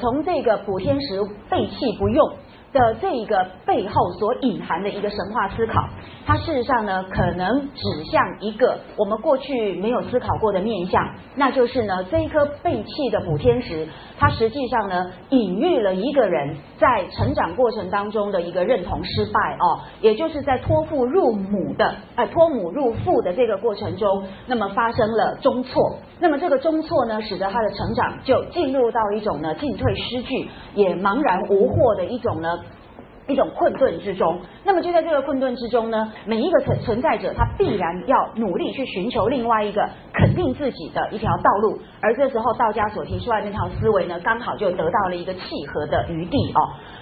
从这个补天时背弃不用的这一个背后所隐含的一个神话思考，它事实上呢可能指向一个我们过去没有思考过的面向，那就是呢这一颗被弃的补天石，它实际上呢隐喻了一个人在成长过程当中的一个认同失败哦，也就是在脱母入父的这个过程中，那么发生了中错，那么这个中错呢使得他的成长就进入到一种呢进退失据也茫然无获的一种困顿之中。那么就在这个困顿之中呢，每一个存在者他必然要努力去寻求另外一个肯定自己的一条道路，而这时候道家所提出来那条思维呢，刚好就得到了一个契合的余地哦。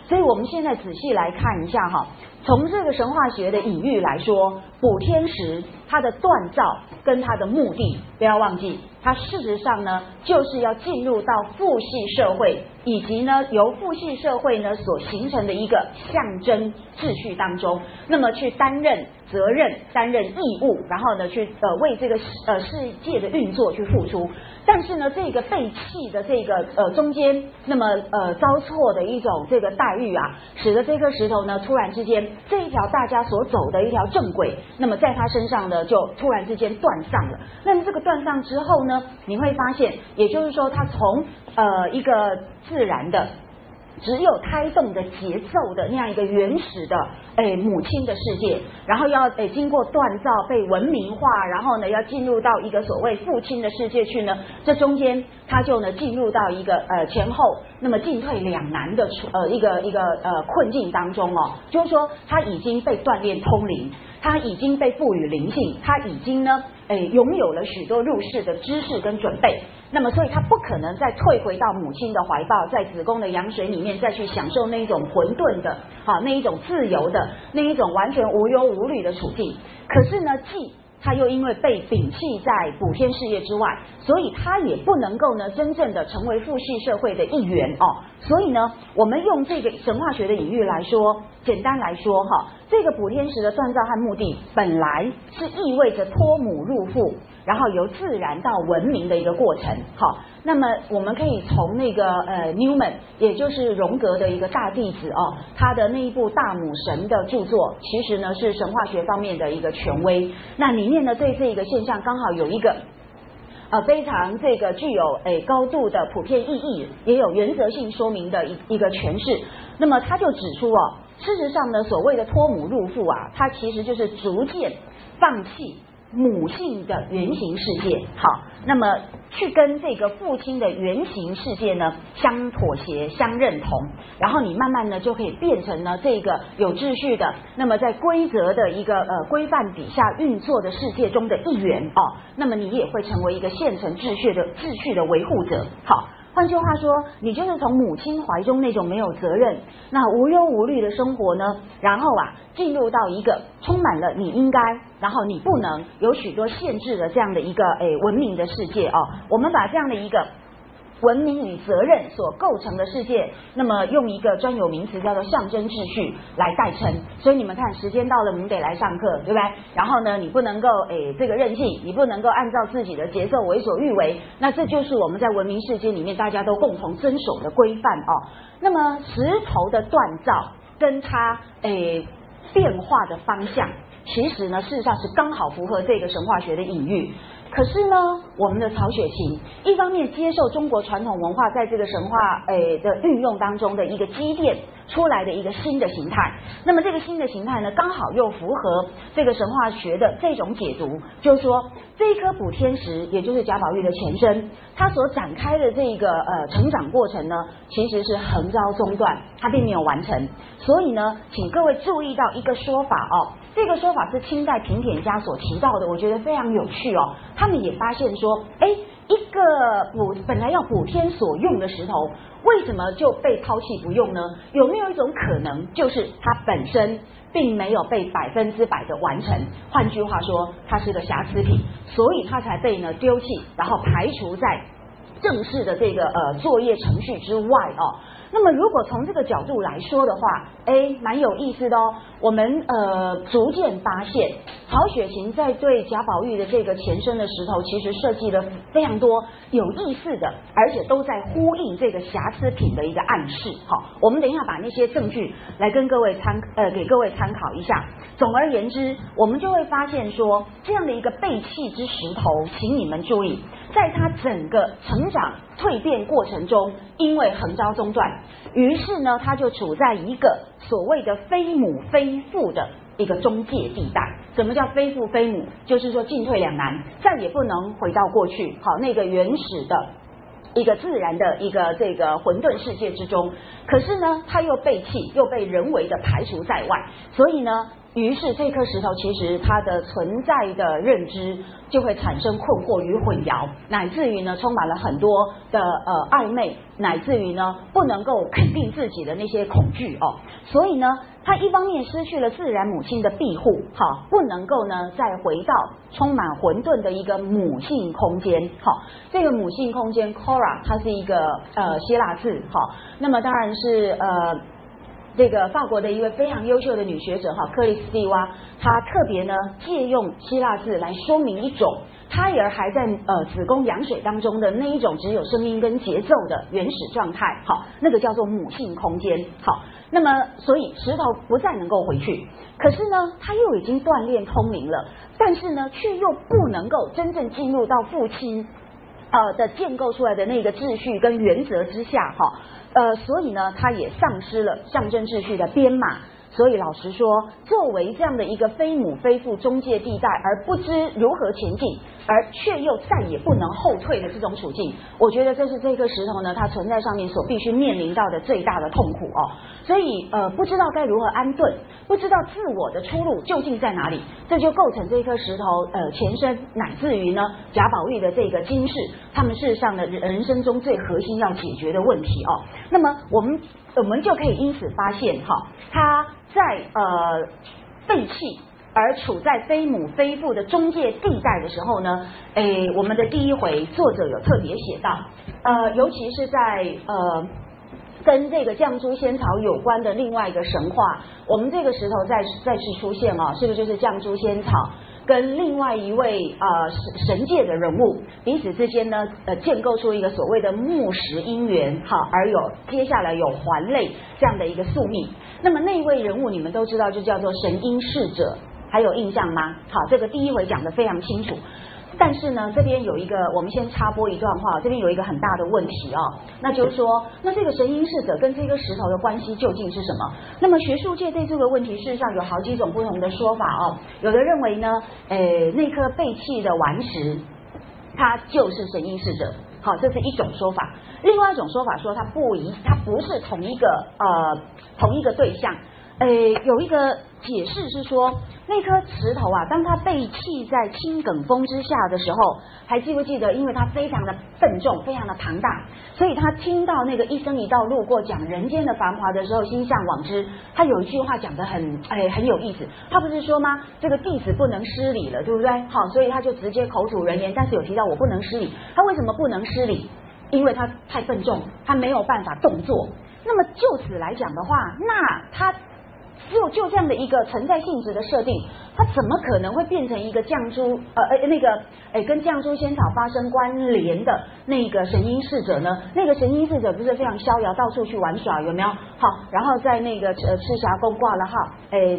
所以我们现在仔细来看一下哈，从这个神话学的隐喻来说，补天石它的锻造跟它的目的，不要忘记，它事实上呢就是要进入到父系社会，以及呢由父系社会呢所形成的一个象征秩序当中，那么去担任责任，担任义务，然后呢去为这个世界的运作去付出。但是呢这个被弃的这个中间那么遭错的一种这个待遇啊，使得这颗石头呢突然之间这一条大家所走的一条正轨，那么在他身上呢就突然之间断上了。那么这个断上之后呢，你会发现，也就是说他从一个自然的只有胎动的节奏的那样一个原始的母亲的世界，然后要经过锻造被文明化，然后呢要进入到一个所谓父亲的世界去呢，这中间他就呢进入到一个前后那么进退两难的一个困境当中哦。就是说他已经被锻炼通灵，他已经被赋予灵性，他已经呢拥有了许多入世的知识跟准备，那么所以他不可能再退回到母亲的怀抱，在子宫的羊水里面再去享受那一种混沌的那一种自由的那一种完全无忧无虑的处境。可是呢既他又因为被摒弃在补天事业之外，所以他也不能够呢真正的成为父系社会的一员哦。所以呢，我们用这个神话学的隐喻来说，简单来说哈，这个补天时的锻造和目的，本来是意味着脱母入父，然后由自然到文明的一个过程。好，那么我们可以从那个Newman， 也就是荣格的一个大弟子哦，他的那一部《大母神》的著作，其实呢是神话学方面的一个权威。那里面呢对这一个现象刚好有一个非常这个具有高度的普遍意义，也有原则性说明的一个诠释。那么他就指出哦，事实上呢，所谓的脱母入父啊，它其实就是逐渐放弃母性的原型世界，好，那么去跟这个父亲的原型世界呢相妥协、相认同，然后你慢慢呢就可以变成呢这个有秩序的，那么在规则的一个规范底下运作的世界中的一员哦，那么你也会成为一个现成秩序的维护者，好。换句话说，你就是从母亲怀中那种没有责任、那无忧无虑的生活呢，然后进入到一个充满了你应该，然后你不能，有许多限制的这样的一个文明的世界哦。我们把这样的一个文明与责任所构成的世界，那么用一个专有名词叫做象征秩序来代称。所以你们看，时间到了，你们得来上课，对不对？然后呢，你不能够这个任性，你不能够按照自己的节奏为所欲为。那这就是我们在文明世界里面大家都共同遵守的规范哦。那么石头的锻造跟它变化的方向，其实呢事实上是刚好符合这个神话学的隐喻。可是呢，我们的曹雪芹一方面接受中国传统文化在这个神话的运用当中的一个积淀出来的一个新的形态，那么这个新的形态呢，刚好又符合这个神话学的这种解读，就是说这一颗补天石，也就是贾宝玉的前身，它所展开的这个成长过程呢，其实是横遭中断，它并没有完成。所以呢，请各位注意到一个说法哦，这个说法是清代评点家所提到的，我觉得非常有趣哦。他们也发现说，一个本来要补天所用的石头，为什么就被抛弃不用呢？有没有一种可能，就是它本身并没有被100%的完成？换句话说，它是个瑕疵品，所以它才被呢丢弃，然后排除在正式的这个作业程序之外哦。那么如果从这个角度来说的话，蛮有意思的哦。我们逐渐发现，曹雪芹在对贾宝玉的这个前身的石头，其实设计了非常多有意思的，而且都在呼应这个瑕疵品的一个暗示。好，我们等一下把那些证据来跟各位给各位参考一下。总而言之，我们就会发现说，这样的一个被弃之石头，请你们注意，在它整个成长蜕变过程中，因为横遭中断，于是呢，它就处在一个所谓的非母非父的一个中介地带。什么叫非父非母？就是说进退两难，再也不能回到过去，好，那个原始的一个自然的一个这个混沌世界之中。可是呢，它又被弃，又被人为的排除在外，所以呢，于是这颗石头其实它的存在的认知就会产生困惑与混淆，乃至于呢充满了很多的暧昧，乃至于呢不能够肯定自己的那些恐惧哦。所以呢，它一方面失去了自然母亲的庇护，好，不能够呢再回到充满混沌的一个母性空间。好，这个母性空间 Cora 它是一个希腊字，好，那么当然是这个法国的一位非常优秀的女学者哈，克里斯蒂娃，她特别呢借用希腊字来说明一种胎儿还在子宫羊水当中的那一种只有声音跟节奏的原始状态，好，那个叫做母性空间。好，那么所以石头不再能够回去，可是呢，它又已经锻炼通灵了，但是呢，却又不能够真正进入到父亲的建构出来的那个秩序跟原则之下，哈，所以呢，它也丧失了象征秩序的编码。所以老实说，作为这样的一个非母非父中介地带，而不知如何前进，而却又再也不能后退的这种处境，我觉得这是这颗石头呢，它存在上面所必须面临到的最大的痛苦哦。所以不知道该如何安顿，不知道自我的出路究竟在哪里，这就构成这颗石头前身乃至于呢贾宝玉的这个今世，他们事实上的人生中最核心要解决的问题哦。那么我们就可以因此发现哈，它在被弃而处在非母非父的中介地带的时候呢，诶，我们的第一回作者有特别写到，尤其是在跟这个绛珠仙草有关的另外一个神话，我们这个石头再次出现啊，是不是就是绛珠仙草跟另外一位神界的人物彼此之间呢建构出一个所谓的木石姻缘，好，而有接下来有环类这样的一个宿命。那么那位人物你们都知道，就叫做神瑛侍者，还有印象吗？好，这个第一回讲得非常清楚。但是呢，这边有一个，我们先插播一段话，这边有一个很大的问题哦，那就是说，那这个神瑛侍者跟这个石头的关系究竟是什么？那么学术界对这个问题事实上有好几种不同的说法哦，有的认为呢，那颗被弃的顽石，它就是神瑛侍者。好，这是一种说法。另外一种说法说它不是同一个对象。有一个解释是说，那颗石头啊，当它被弃在青埂峰之下的时候，还记不记得？因为它非常的笨重，非常的庞大，所以他听到那个一生一道路过讲人间的繁华的时候，心向往之。他有一句话讲得很有意思，他不是说吗？这个弟子不能失礼了，对不对？好，所以他就直接口吐人言，但是有提到我不能失礼。他为什么不能失礼？因为他太笨重，他没有办法动作。那么就此来讲的话，那他就这样的一个存在性质的设定，它怎么可能会变成一个跟绛珠仙草发生关联的那个神瑛侍者呢？那个神瑛侍者不是非常逍遥，到处去玩耍，有没有？好，然后在那个赤霞宫挂了号，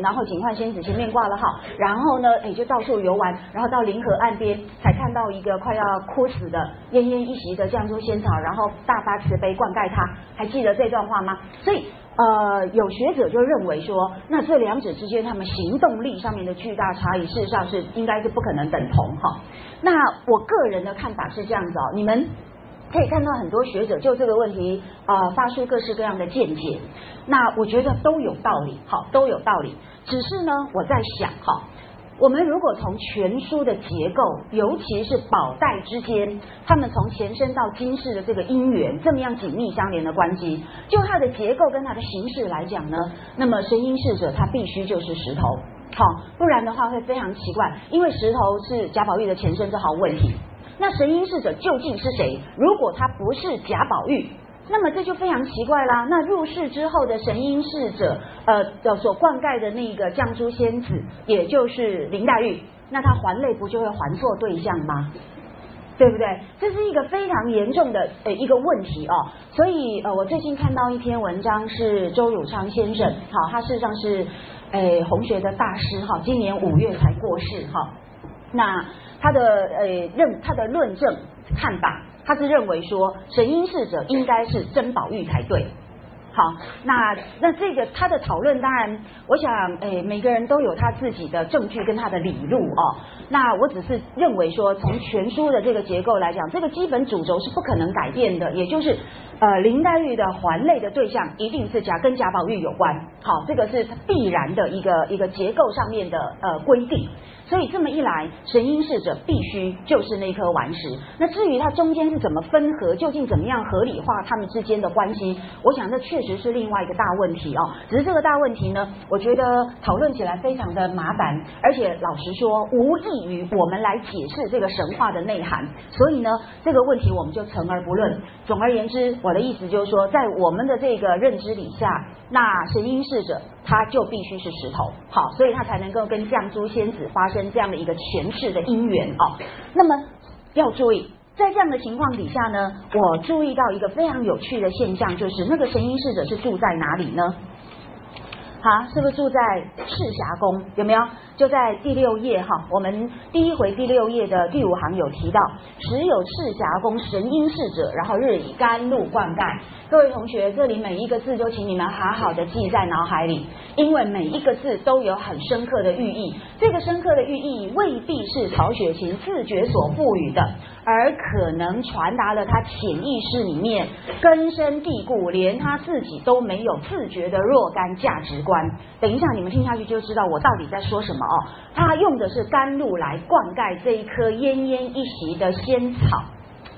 然后警幻仙子前面挂了号，然后呢，就到处游玩，然后到临河岸边才看到一个快要枯死的奄奄一息的绛珠仙草，然后大发慈悲灌溉它。还记得这段话吗？所以。有学者就认为说，那这两者之间他们行动力上面的巨大差异，事实上是应该是不可能等同哈。那我个人的看法是这样子哦，你们可以看到很多学者就这个问题发出各式各样的见解，那我觉得都有道理，好，都有道理。只是呢，我在想哈，我们如果从全书的结构，尤其是宝黛之间，他们从前身到今世的这个因缘，这么样紧密相连的关系，就它的结构跟它的形式来讲呢，那么神瑛侍者它必须就是石头，好，不然的话会非常奇怪，因为石头是贾宝玉的前身，这毫无问题。那神瑛侍者究竟是谁？如果他不是贾宝玉，那么这就非常奇怪啦。那入世之后的神瑛侍者，所灌溉的那个绛珠仙子，也就是林黛玉，那她还类不就会还错对象吗？对不对？这是一个非常严重的一个问题哦。所以我最近看到一篇文章是周汝昌先生，好，他事实上是红学的大师哈，今年5月才过世哈。那他的论证看法。他是认为说神瑛侍者应该是甄宝玉才对，好，那这个他的讨论，当然我想每个人都有他自己的证据跟他的理路哦。那我只是认为说，从全书的这个结构来讲，这个基本主轴是不可能改变的，也就是林黛玉的环类的对象一定是跟贾宝玉有关，好，这个是必然的一个结构上面的规定。所以这么一来，神瑛侍者必须就是那颗顽石。那至于它中间是怎么分合，究竟怎么样合理化他们之间的关系，我想这确实是另外一个大问题哦。只是这个大问题呢，我觉得讨论起来非常的麻烦，而且老实说，无异于我们来解释这个神话的内涵。所以呢，这个问题我们就存而不论。总而言之，我的意思就是说，在我们的这个认知底下，那神瑛侍者他就必须是石头，好，所以他才能够跟绛珠仙子发生这样的一个前世的姻缘哦。那么要注意，在这样的情况底下呢，我注意到一个非常有趣的现象，就是那个神瑛侍者是住在哪里呢？啊，是不是住在赤霞宫？有没有？就在第6页哈，我们第一回第6页的第5行有提到，时有赤霞宫神瑛侍者，然后日以甘露灌溉。各位同学，这里每一个字都请你们好好的记在脑海里，因为每一个字都有很深刻的寓意，这个深刻的寓意未必是曹雪芹自觉所赋予的，而可能传达了他潜意识里面根深蒂固，连他自己都没有自觉的若干价值观。等一下你们听下去就知道我到底在说什么哦。他用的是甘露来灌溉这一颗奄奄一息的仙草。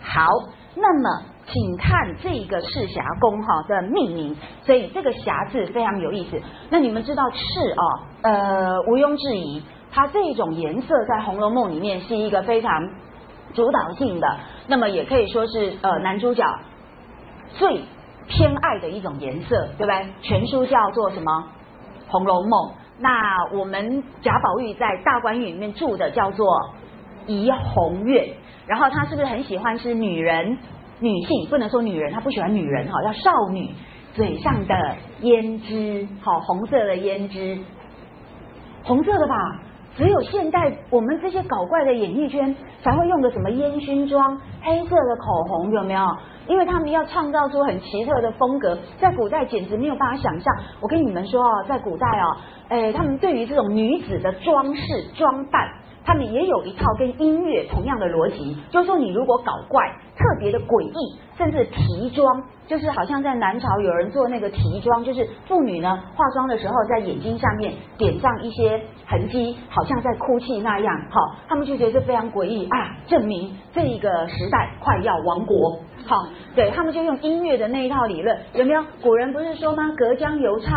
好，那么请看这个赤霞宫哈的命名，所以这个霞字非常有意思。那你们知道赤啊，毋庸置疑，它这种颜色在《红楼梦》里面是一个非常主导性的，那么也可以说是男主角最偏爱的一种颜色，对不对？全书叫做什么？《红楼梦》。那我们贾宝玉在大观园里面住的叫做怡红院，然后他是不是很喜欢是女人？女性不能说女人，他不喜欢女人哈，要少女。嘴上的胭脂，好红色的胭脂，红色的吧？只有现代我们这些搞怪的演艺圈才会用的什么烟熏妆、黑色的口红，有没有？因为他们要创造出很奇特的风格，在古代简直没有办法想象。我跟你们说哦，在古代哦，他们对于这种女子的装饰装扮，他们也有一套跟音乐同样的逻辑，就是说你如果搞怪、特别的诡异，甚至提妆，就是好像在南朝有人做那个提妆，就是妇女呢化妆的时候在眼睛上面点上一些痕迹，好像在哭泣那样，好，他们就觉得非常诡异啊，证明这一个时代快要亡国。好，对，他们就用音乐的那一套理论，有没有？古人不是说吗？隔江犹唱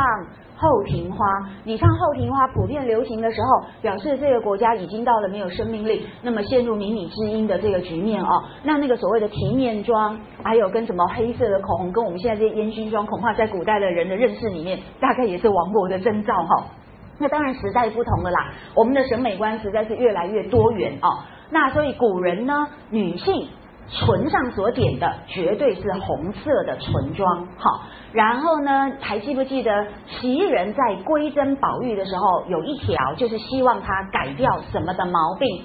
后庭花，你唱后庭花普遍流行的时候，表示这个国家已经到了没有生命力，那么陷入靡靡之音的这个局面哦。那个所谓的提面妆，还有跟什么黑色的口红，跟我们现在这些烟熏妆，恐怕在古代的人的认识里面，大概也是亡国的征兆哈。那当然时代不同了啦，我们的审美观实在是越来越多元哦。那所以古人呢，女性唇上所点的绝对是红色的唇妆，好，然后呢，还记不记得袭人在归真宝玉的时候有一条，就是希望他改掉什么的毛病？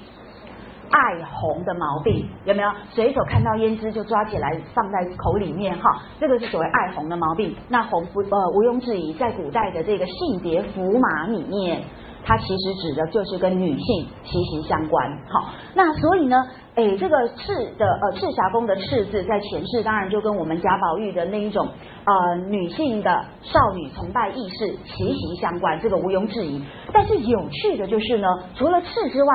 爱红的毛病，有没有？随手看到胭脂就抓起来放在口里面，哈，这个是所谓爱红的毛病。那红毋庸置疑，在古代的这个性别符码里面，它其实指的就是跟女性息息相关。好，那所以呢，这个赤霞宫的赤字在前世当然就跟我们贾宝玉的那一种女性的少女崇拜意识息息相关，这个毋庸置疑。但是有趣的就是呢，除了赤之外，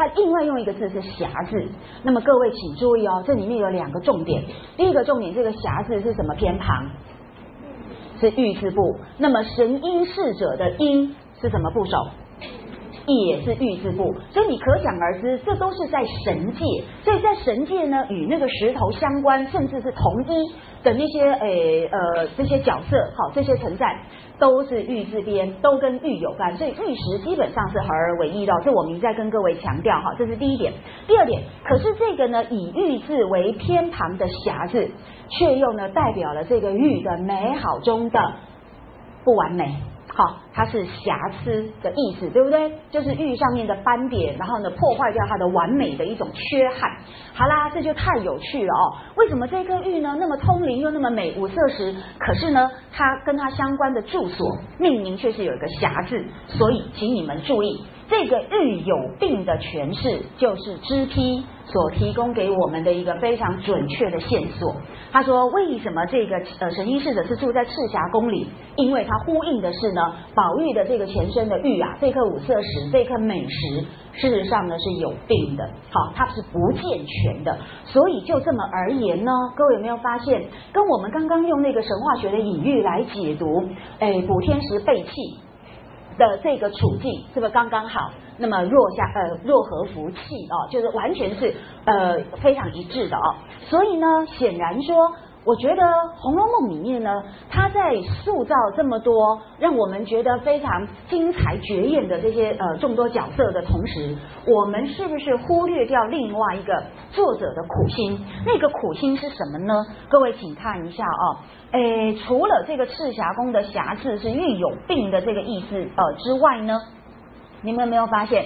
它另外用一个字是霞字。那么各位请注意哦，这里面有两个重点。第一个重点，这个霞字是什么偏旁？是玉字部。那么神瑛侍者的瑛是什么部首？也是玉字部，所以你可想而知，这都是在神界。所以在神界呢，与那个石头相关，甚至是同一的那些这些角色，好，这些存在都是玉字边，都跟玉有关。所以玉石基本上是合而为一的，这我们在跟各位强调哈，这是第一点。第二点，可是这个呢，以玉字为偏旁的瑕字，却又呢代表了这个玉的美好中的不完美。好，它是瑕疵的意思，对不对？就是玉上面的斑点，然后呢破坏掉它的完美的一种缺憾。好啦，这就太有趣了哦。为什么这颗玉呢那么通灵又那么美，五色石，可是呢它跟它相关的住所命名却是有一个瑕疵？所以请你们注意，这个玉有病的诠释，就是脂批所提供给我们的一个非常准确的线索。他说，为什么这个神瑛侍者是住在赤霞宫里？因为它呼应的是呢，宝玉的这个全身的玉啊，这颗五色石，这颗美石，事实上呢是有病的，好，它是不健全的。所以就这么而言呢，各位有没有发现，跟我们刚刚用那个神话学的隐喻来解读，补天时背弃的这个处境，是不是刚刚好？那么若合福气哦，就是完全是非常一致的哦。所以呢，显然说，我觉得《红楼梦》里面呢，它在塑造这么多让我们觉得非常精彩绝艳的这些众多角色的同时，我们是不是忽略掉另外一个作者的苦心？那个苦心是什么呢？各位请看一下哦，除了这个赤霞宫的瑕疵是玉有病的这个意思之外呢，你们有没有发现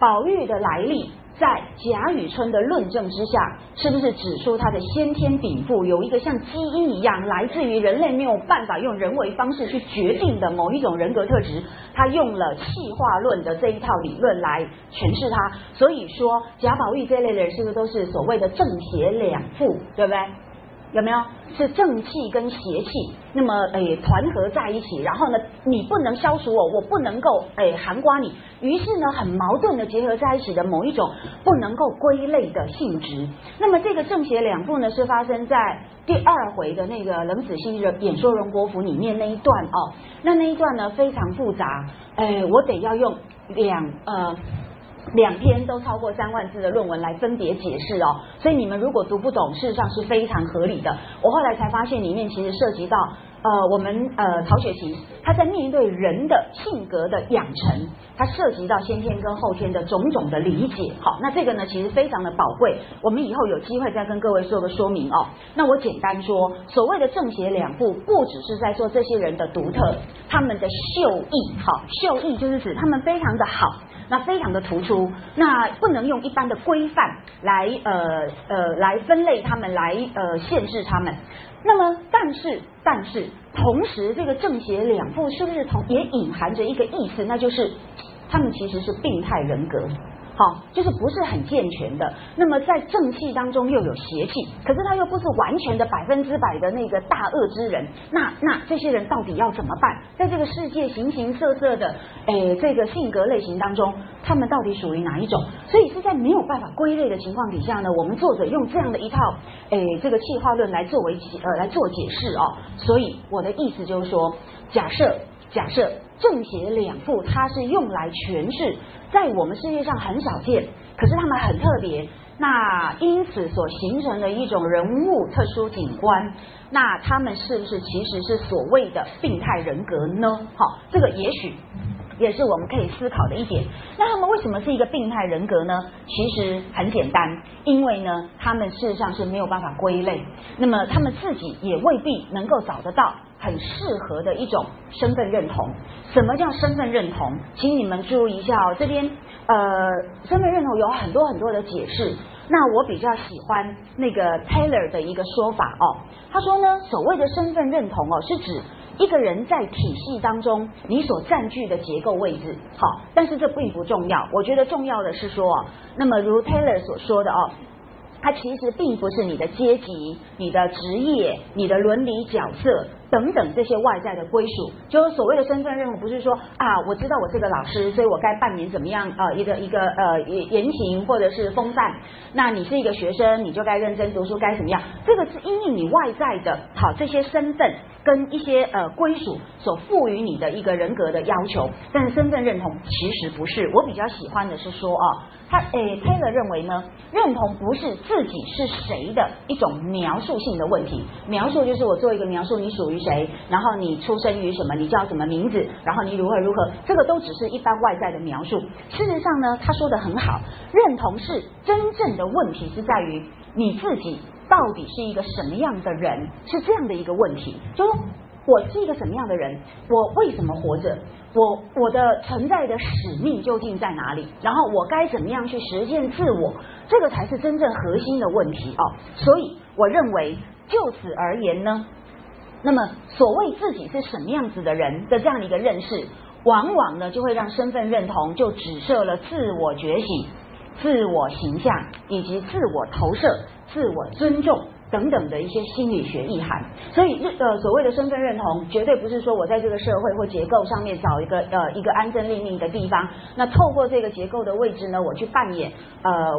宝玉的来历？在贾雨村的论证之下，是不是指出他的先天禀赋有一个像基因一样来自于人类没有办法用人为方式去决定的某一种人格特质？他用了气化论的这一套理论来诠释它。所以说贾宝玉这类的人是不是都是所谓的正邪两副，对不对？有没有？是正气跟邪气，那么团合在一起，然后呢你不能消除我，我不能够含瓜你，于是呢很矛盾的结合在一起的某一种不能够归类的性质。那么这个正邪两副呢，是发生在第二回的那个冷子兴演说荣国府里面那一段哦。那一段呢非常复杂，我得要用两篇都超过3万字的论文来分别解释哦，所以你们如果读不懂，事实上是非常合理的。我后来才发现里面其实涉及到我们曹雪芹他在面对人的性格的养成，它涉及到先天跟后天的种种的理解。好，那这个呢其实非常的宝贵，我们以后有机会再跟各位做个说明哦。那我简单说，所谓的正邪两部不只是在做这些人的独特，他们的秀逸。好，秀逸就是指他们非常的好，那非常的突出，那不能用一般的规范来来分类他们，来限制他们。那么但是同时这个正邪两部是不是也隐含着一个意思，那就是他们其实是病态人格。好，就是不是很健全的。那么在正气当中又有邪气，可是他又不是完全的100%的那个大恶之人。那这些人到底要怎么办？在这个世界形形色色的这个性格类型当中，他们到底属于哪一种？所以是在没有办法归类的情况底下呢，我们作者用这样的一套这个气化论来作为来做解释哦。所以我的意思就是说，假设正邪两部它是用来诠释在我们世界上很少见，可是他们很特别，那因此所形成的一种人物特殊景观，那他们是不是其实是所谓的病态人格呢？好，这个也许也是我们可以思考的一点。那他们为什么是一个病态人格呢？其实很简单，因为呢他们事实上是没有办法归类，那么他们自己也未必能够找得到很适合的一种身份认同。什么叫身份认同？请你们注意一下哦，这边身份认同有很多很多的解释，那我比较喜欢那个 Taylor 的一个说法哦，他说呢，所谓的身份认同哦，是指一个人在体系当中你所占据的结构位置。好，但是这并不重要，我觉得重要的是说哦，那么如 Taylor 所说的哦，它其实并不是你的阶级、你的职业、你的伦理角色等等这些外在的归属。就是所谓的身份认同，不是说啊，我知道我是个老师，所以我该扮演怎么样言行或者是风范。那你是一个学生，你就该认真读书，该怎么样？这个是因应你外在的好这些身份跟一些归属所赋予你的一个人格的要求。但是身份认同其实不是，我比较喜欢的是说啊，Taylor 认为呢，认同不是自己是谁的一种描述性的问题。描述就是我做一个描述，你属于谁，然后你出生于什么，你叫什么名字，然后你如何如何，这个都只是一般外在的描述。事实上呢，他说得很好，认同是真正的问题是在于你自己到底是一个什么样的人，是这样的一个问题。就是我是一个什么样的人，我为什么活着，我的存在的使命究竟在哪里，然后我该怎么样去实现自我，这个才是真正核心的问题哦。所以我认为就此而言呢，那么所谓自己是什么样子的人的这样一个认识，往往呢就会让身份认同就指涉了自我觉醒、自我形象以及自我投射、自我尊重等等的一些心理学意涵。所以所谓的身份认同绝对不是说我在这个社会或结构上面找一个安身立命的地方，那透过这个结构的位置呢，我去扮演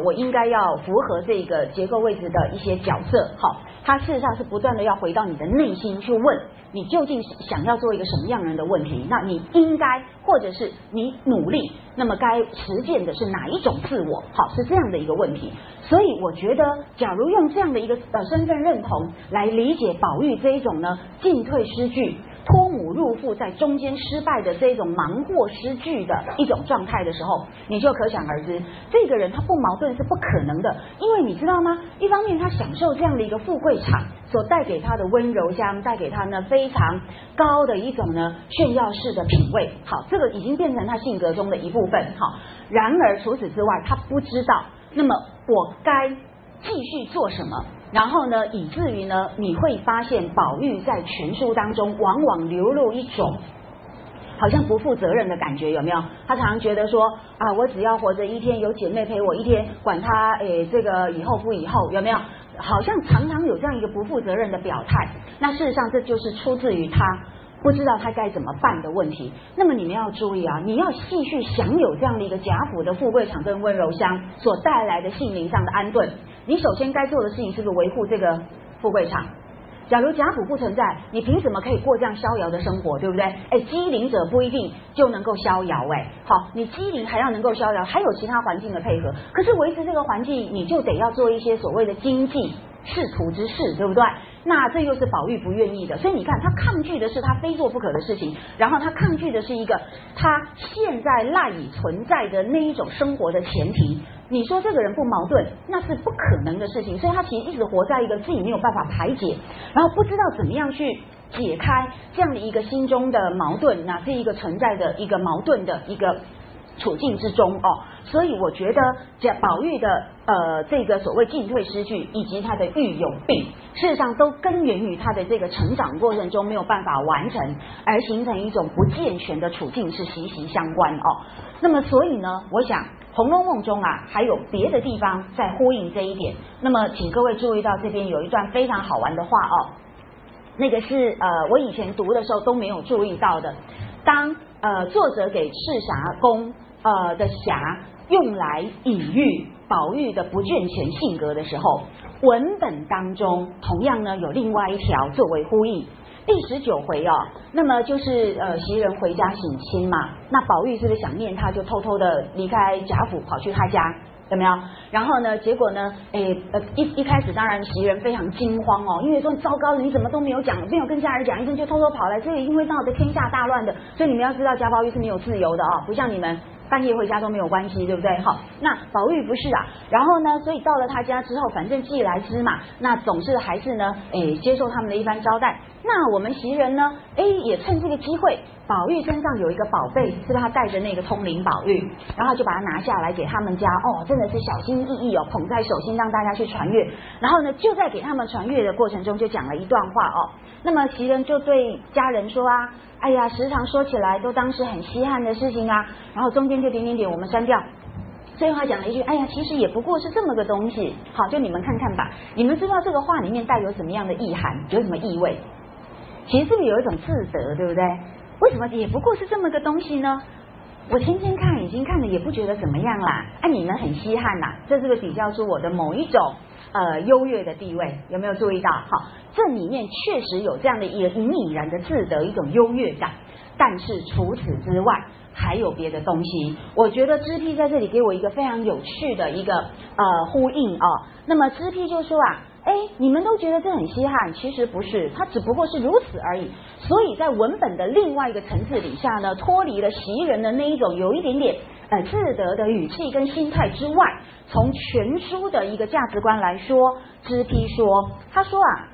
我应该要符合这个结构位置的一些角色。好，它事实上是不断的要回到你的内心去问你究竟想要做一个什么样人的问题，那你应该或者是你努力那么该实践的是哪一种自我。好，是这样的一个问题。所以我觉得假如用这样的一个身份认同来理解保育这一种呢进退失据、脱母入腹，在中间失败的这种忙或失据的一种状态的时候，你就可想而知这个人他不矛盾是不可能的。因为你知道吗，一方面他享受这样的一个富贵场所带给他的温柔乡，带给他呢非常高的一种呢炫耀式的品味。好，这个已经变成他性格中的一部分。好，然而除此之外他不知道那么我该继续做什么，然后呢以至于呢你会发现保育在群书当中往往流露一种好像不负责任的感觉，有没有？他常常觉得说啊，我只要活着一天，有姐妹陪我一天，管他这个以后不以后，有没有？好像常常有这样一个不负责任的表态。那事实上这就是出自于他不知道他该怎么办的问题。那么你们要注意啊，你要继续享有这样的一个贾府的富贵场跟温柔乡所带来的心灵上的安顿，你首先该做的事情是不是维护这个富贵场？假如贾府不存在，你凭什么可以过这样逍遥的生活，对不对？哎，机灵者不一定就能够逍遥，哎，好，你机灵还要能够逍遥，还有其他环境的配合。可是维持这个环境，你就得要做一些所谓的经济仕途之事，对不对？那这又是宝玉不愿意的，所以你看他抗拒的是他非做不可的事情，然后他抗拒的是一个他现在赖以存在的那一种生活的前提。你说这个人不矛盾，那是不可能的事情，所以他其实一直活在一个自己没有办法排解，然后不知道怎么样去解开这样的一个心中的矛盾，那是一个存在的一个矛盾的一个处境之中哦。所以我觉得宝玉的这个所谓进退失据以及他的育有病，事实上都根源于他的这个成长过程中没有办法完成，而形成一种不健全的处境，是息息相关哦。那么所以呢，我想《红楼梦》中啊还有别的地方在呼应这一点。那么请各位注意到这边有一段非常好玩的话哦，那个是我以前读的时候都没有注意到的。当作者给赤霞宫的霞用来隐喻宝玉的不倦前性格的时候，文本当中同样呢有另外一条作为呼应。第19回哦，那么就是袭人回家省亲嘛，那宝玉是不是想念他，就偷偷的离开贾府跑去他家，有没有？然后呢，结果呢，一开始当然袭人非常惊慌哦，因为说糟糕了，你怎么都没有讲，没有跟家人讲一声就偷偷跑来，所以因为闹得天下大乱的，所以你们要知道贾宝玉是没有自由的哦，不像你们半夜回家都没有关系，对不对？好，那宝玉不是啊，然后呢，所以到了他家之后，反正既来之嘛，那总是还是呢，接受他们的一番招待。那我们袭人呢，也趁这个机会，宝玉身上有一个宝贝，是不是他带着那个通灵宝玉，然后就把它拿下来给他们家哦，真的是小心翼翼哦，捧在手心让大家去传阅。然后呢，就在给他们传阅的过程中，就讲了一段话哦。那么袭人就对家人说啊，哎呀，时常说起来都当时很稀罕的事情啊，然后中间就点我们删掉。最后他讲了一句，哎呀，其实也不过是这么个东西，好，就你们看看吧，你们知道这个话里面带有什么样的意涵，有什么意味？其实是不是有一种自责，对不对？为什么也不过是这么个东西呢？我天天看，已经看了也不觉得怎么样啦，哎，你们很稀罕啦，这是不是比较出我的某一种优越的地位？有没有注意到？好，这里面确实有这样的一个隐然的自得一种优越感，但是除此之外还有别的东西。我觉得知批在这里给我一个非常有趣的一个呼应哦。那么知批就说啊，你们都觉得这很稀罕，其实不是，它只不过是如此而已。所以在文本的另外一个层次底下呢，脱离了袭人的那一种有一点点自得的语气跟心态之外，从全书的一个价值观来说，知批说，他说啊，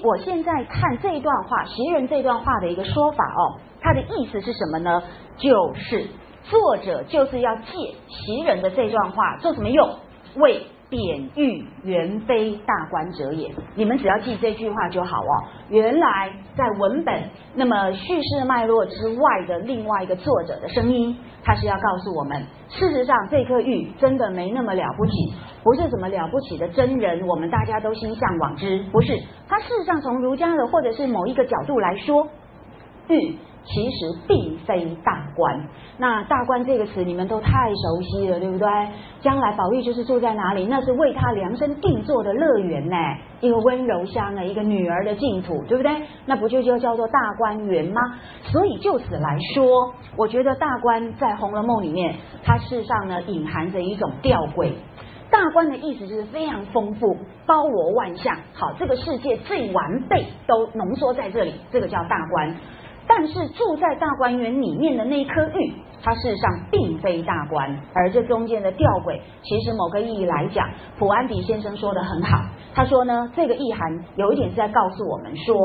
我现在看这一段话，袭人这段话的一个说法哦，他的意思是什么呢？就是作者就是要借袭人的这段话做什么用？为贬喻原非大观者也。你们只要记这句话就好哦。原来在文本那么叙事脉络之外的另外一个作者的声音，他是要告诉我们，事实上这颗玉真的没那么了不起，不是什么了不起的真人，我们大家都心向往之，不是。他事实上从儒家的或者是某一个角度来说，玉其实并非大观。那大观这个词你们都太熟悉了，对不对？将来宝玉就是住在哪里，那是为他量身定做的乐园呢，一个温柔乡呢，一个女儿的净土，对不对？那不就叫做大观园吗？所以就此来说，我觉得大观在《红楼梦》里面，它事实上呢隐含着一种吊诡。大观的意思就是非常丰富，包罗万象，好，这个世界最完备都浓缩在这里，这个叫大观。但是住在大观园里面的那一颗玉，它事实上并非大观，而这中间的吊诡，其实某个意义来讲，普安迪先生说得很好。他说呢，这个意涵有一点是在告诉我们说，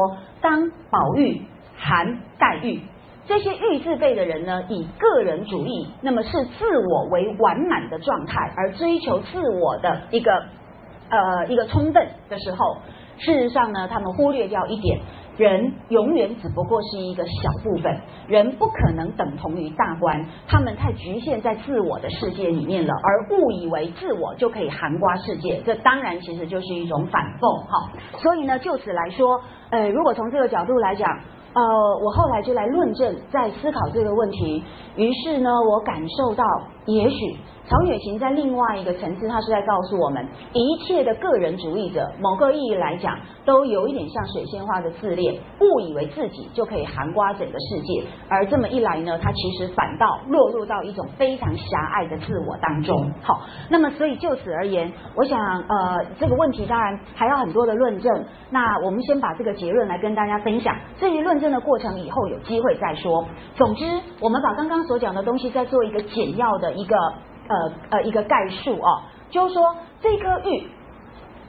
当宝玉、含黛玉这些玉字辈的人呢，以个人主义，那么是自我为完满的状态，而追求自我的一个充分的时候，事实上呢，他们忽略掉一点。人永远只不过是一个小部分，人不可能等同于大观，他们太局限在自我的世界里面了，而误以为自我就可以涵盖世界，这当然其实就是一种反讽哈。所以呢，就此来说，如果从这个角度来讲，我后来就来论证，在思考这个问题，于是呢，我感受到也许曹雪芹在另外一个层次，他是在告诉我们，一切的个人主义者，某个意义来讲，都有一点像水仙花的自恋，误以为自己就可以涵盖整个世界，而这么一来呢，他其实反倒落入到一种非常狭隘的自我当中。好，那么所以就此而言，我想这个问题当然还有很多的论证，那我们先把这个结论来跟大家分享，至于论证的过程以后有机会再说。总之，我们把刚刚所讲的东西再做一个简要的一个概述啊，就是说这颗玉，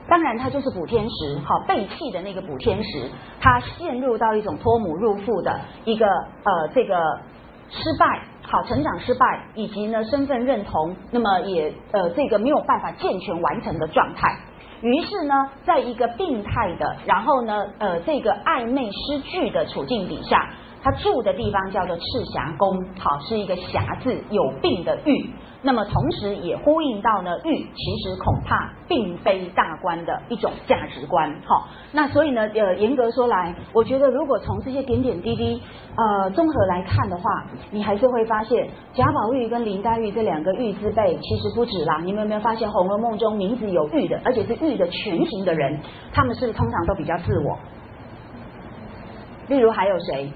当然它就是补天石，好，被弃的那个补天石，它陷入到一种脱母入父的一个这个失败，好，成长失败，以及呢身份认同，那么也这个没有办法健全完成的状态。于是呢，在一个病态的，然后呢这个暧昧失据的处境底下，他住的地方叫做赤霞宫，好，是一个霞字，有病的玉。那么同时也呼应到呢，玉其实恐怕并非大观的一种价值观，好，那所以呢严格说来，我觉得如果从这些点点滴滴综合来看的话，你还是会发现贾宝玉跟林黛玉这两个玉字辈其实不止啦。你们有没有发现《红楼梦》中名字有玉的，而且是玉的全形的人，他们 是通常都比较自我，例如还有谁，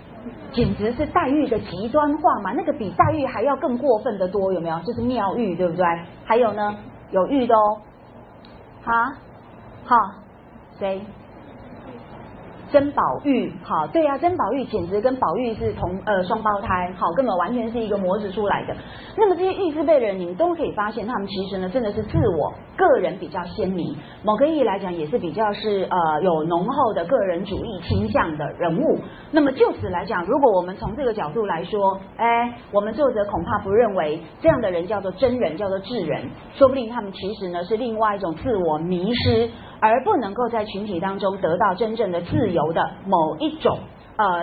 简直是黛玉的极端化嘛，那个比黛玉还要更过分的多，有没有？就是妙玉，对不对？还有呢，有玉的哦，啊，好，谁？甄宝玉，好，对啊，甄宝玉简直跟宝玉是双胞胎，好，根本完全是一个模子出来的。那么这些玉字辈的人，你们都可以发现，他们其实呢，真的是自我个人比较鲜明，某个意义来讲也是比较是有浓厚的个人主义倾向的人物。那么就此来讲，如果我们从这个角度来说，哎，我们作者恐怕不认为这样的人叫做真人，叫做智人，说不定他们其实呢是另外一种自我迷失，而不能够在群体当中得到真正的自由的某一种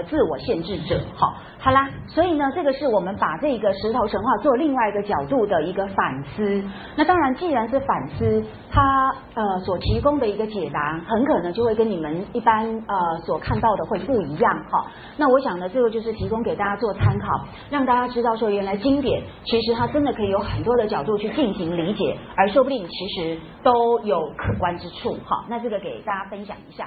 自我限制者。好，好啦，所以呢，这个是我们把这个石头神话做另外一个角度的一个反思。那当然，既然是反思，它所提供的一个解答，很可能就会跟你们一般所看到的会不一样。好，那我想呢，这个就是提供给大家做参考，让大家知道说，原来经典其实它真的可以有很多的角度去进行理解，而说不定其实都有可观之处。好，那这个给大家分享一下。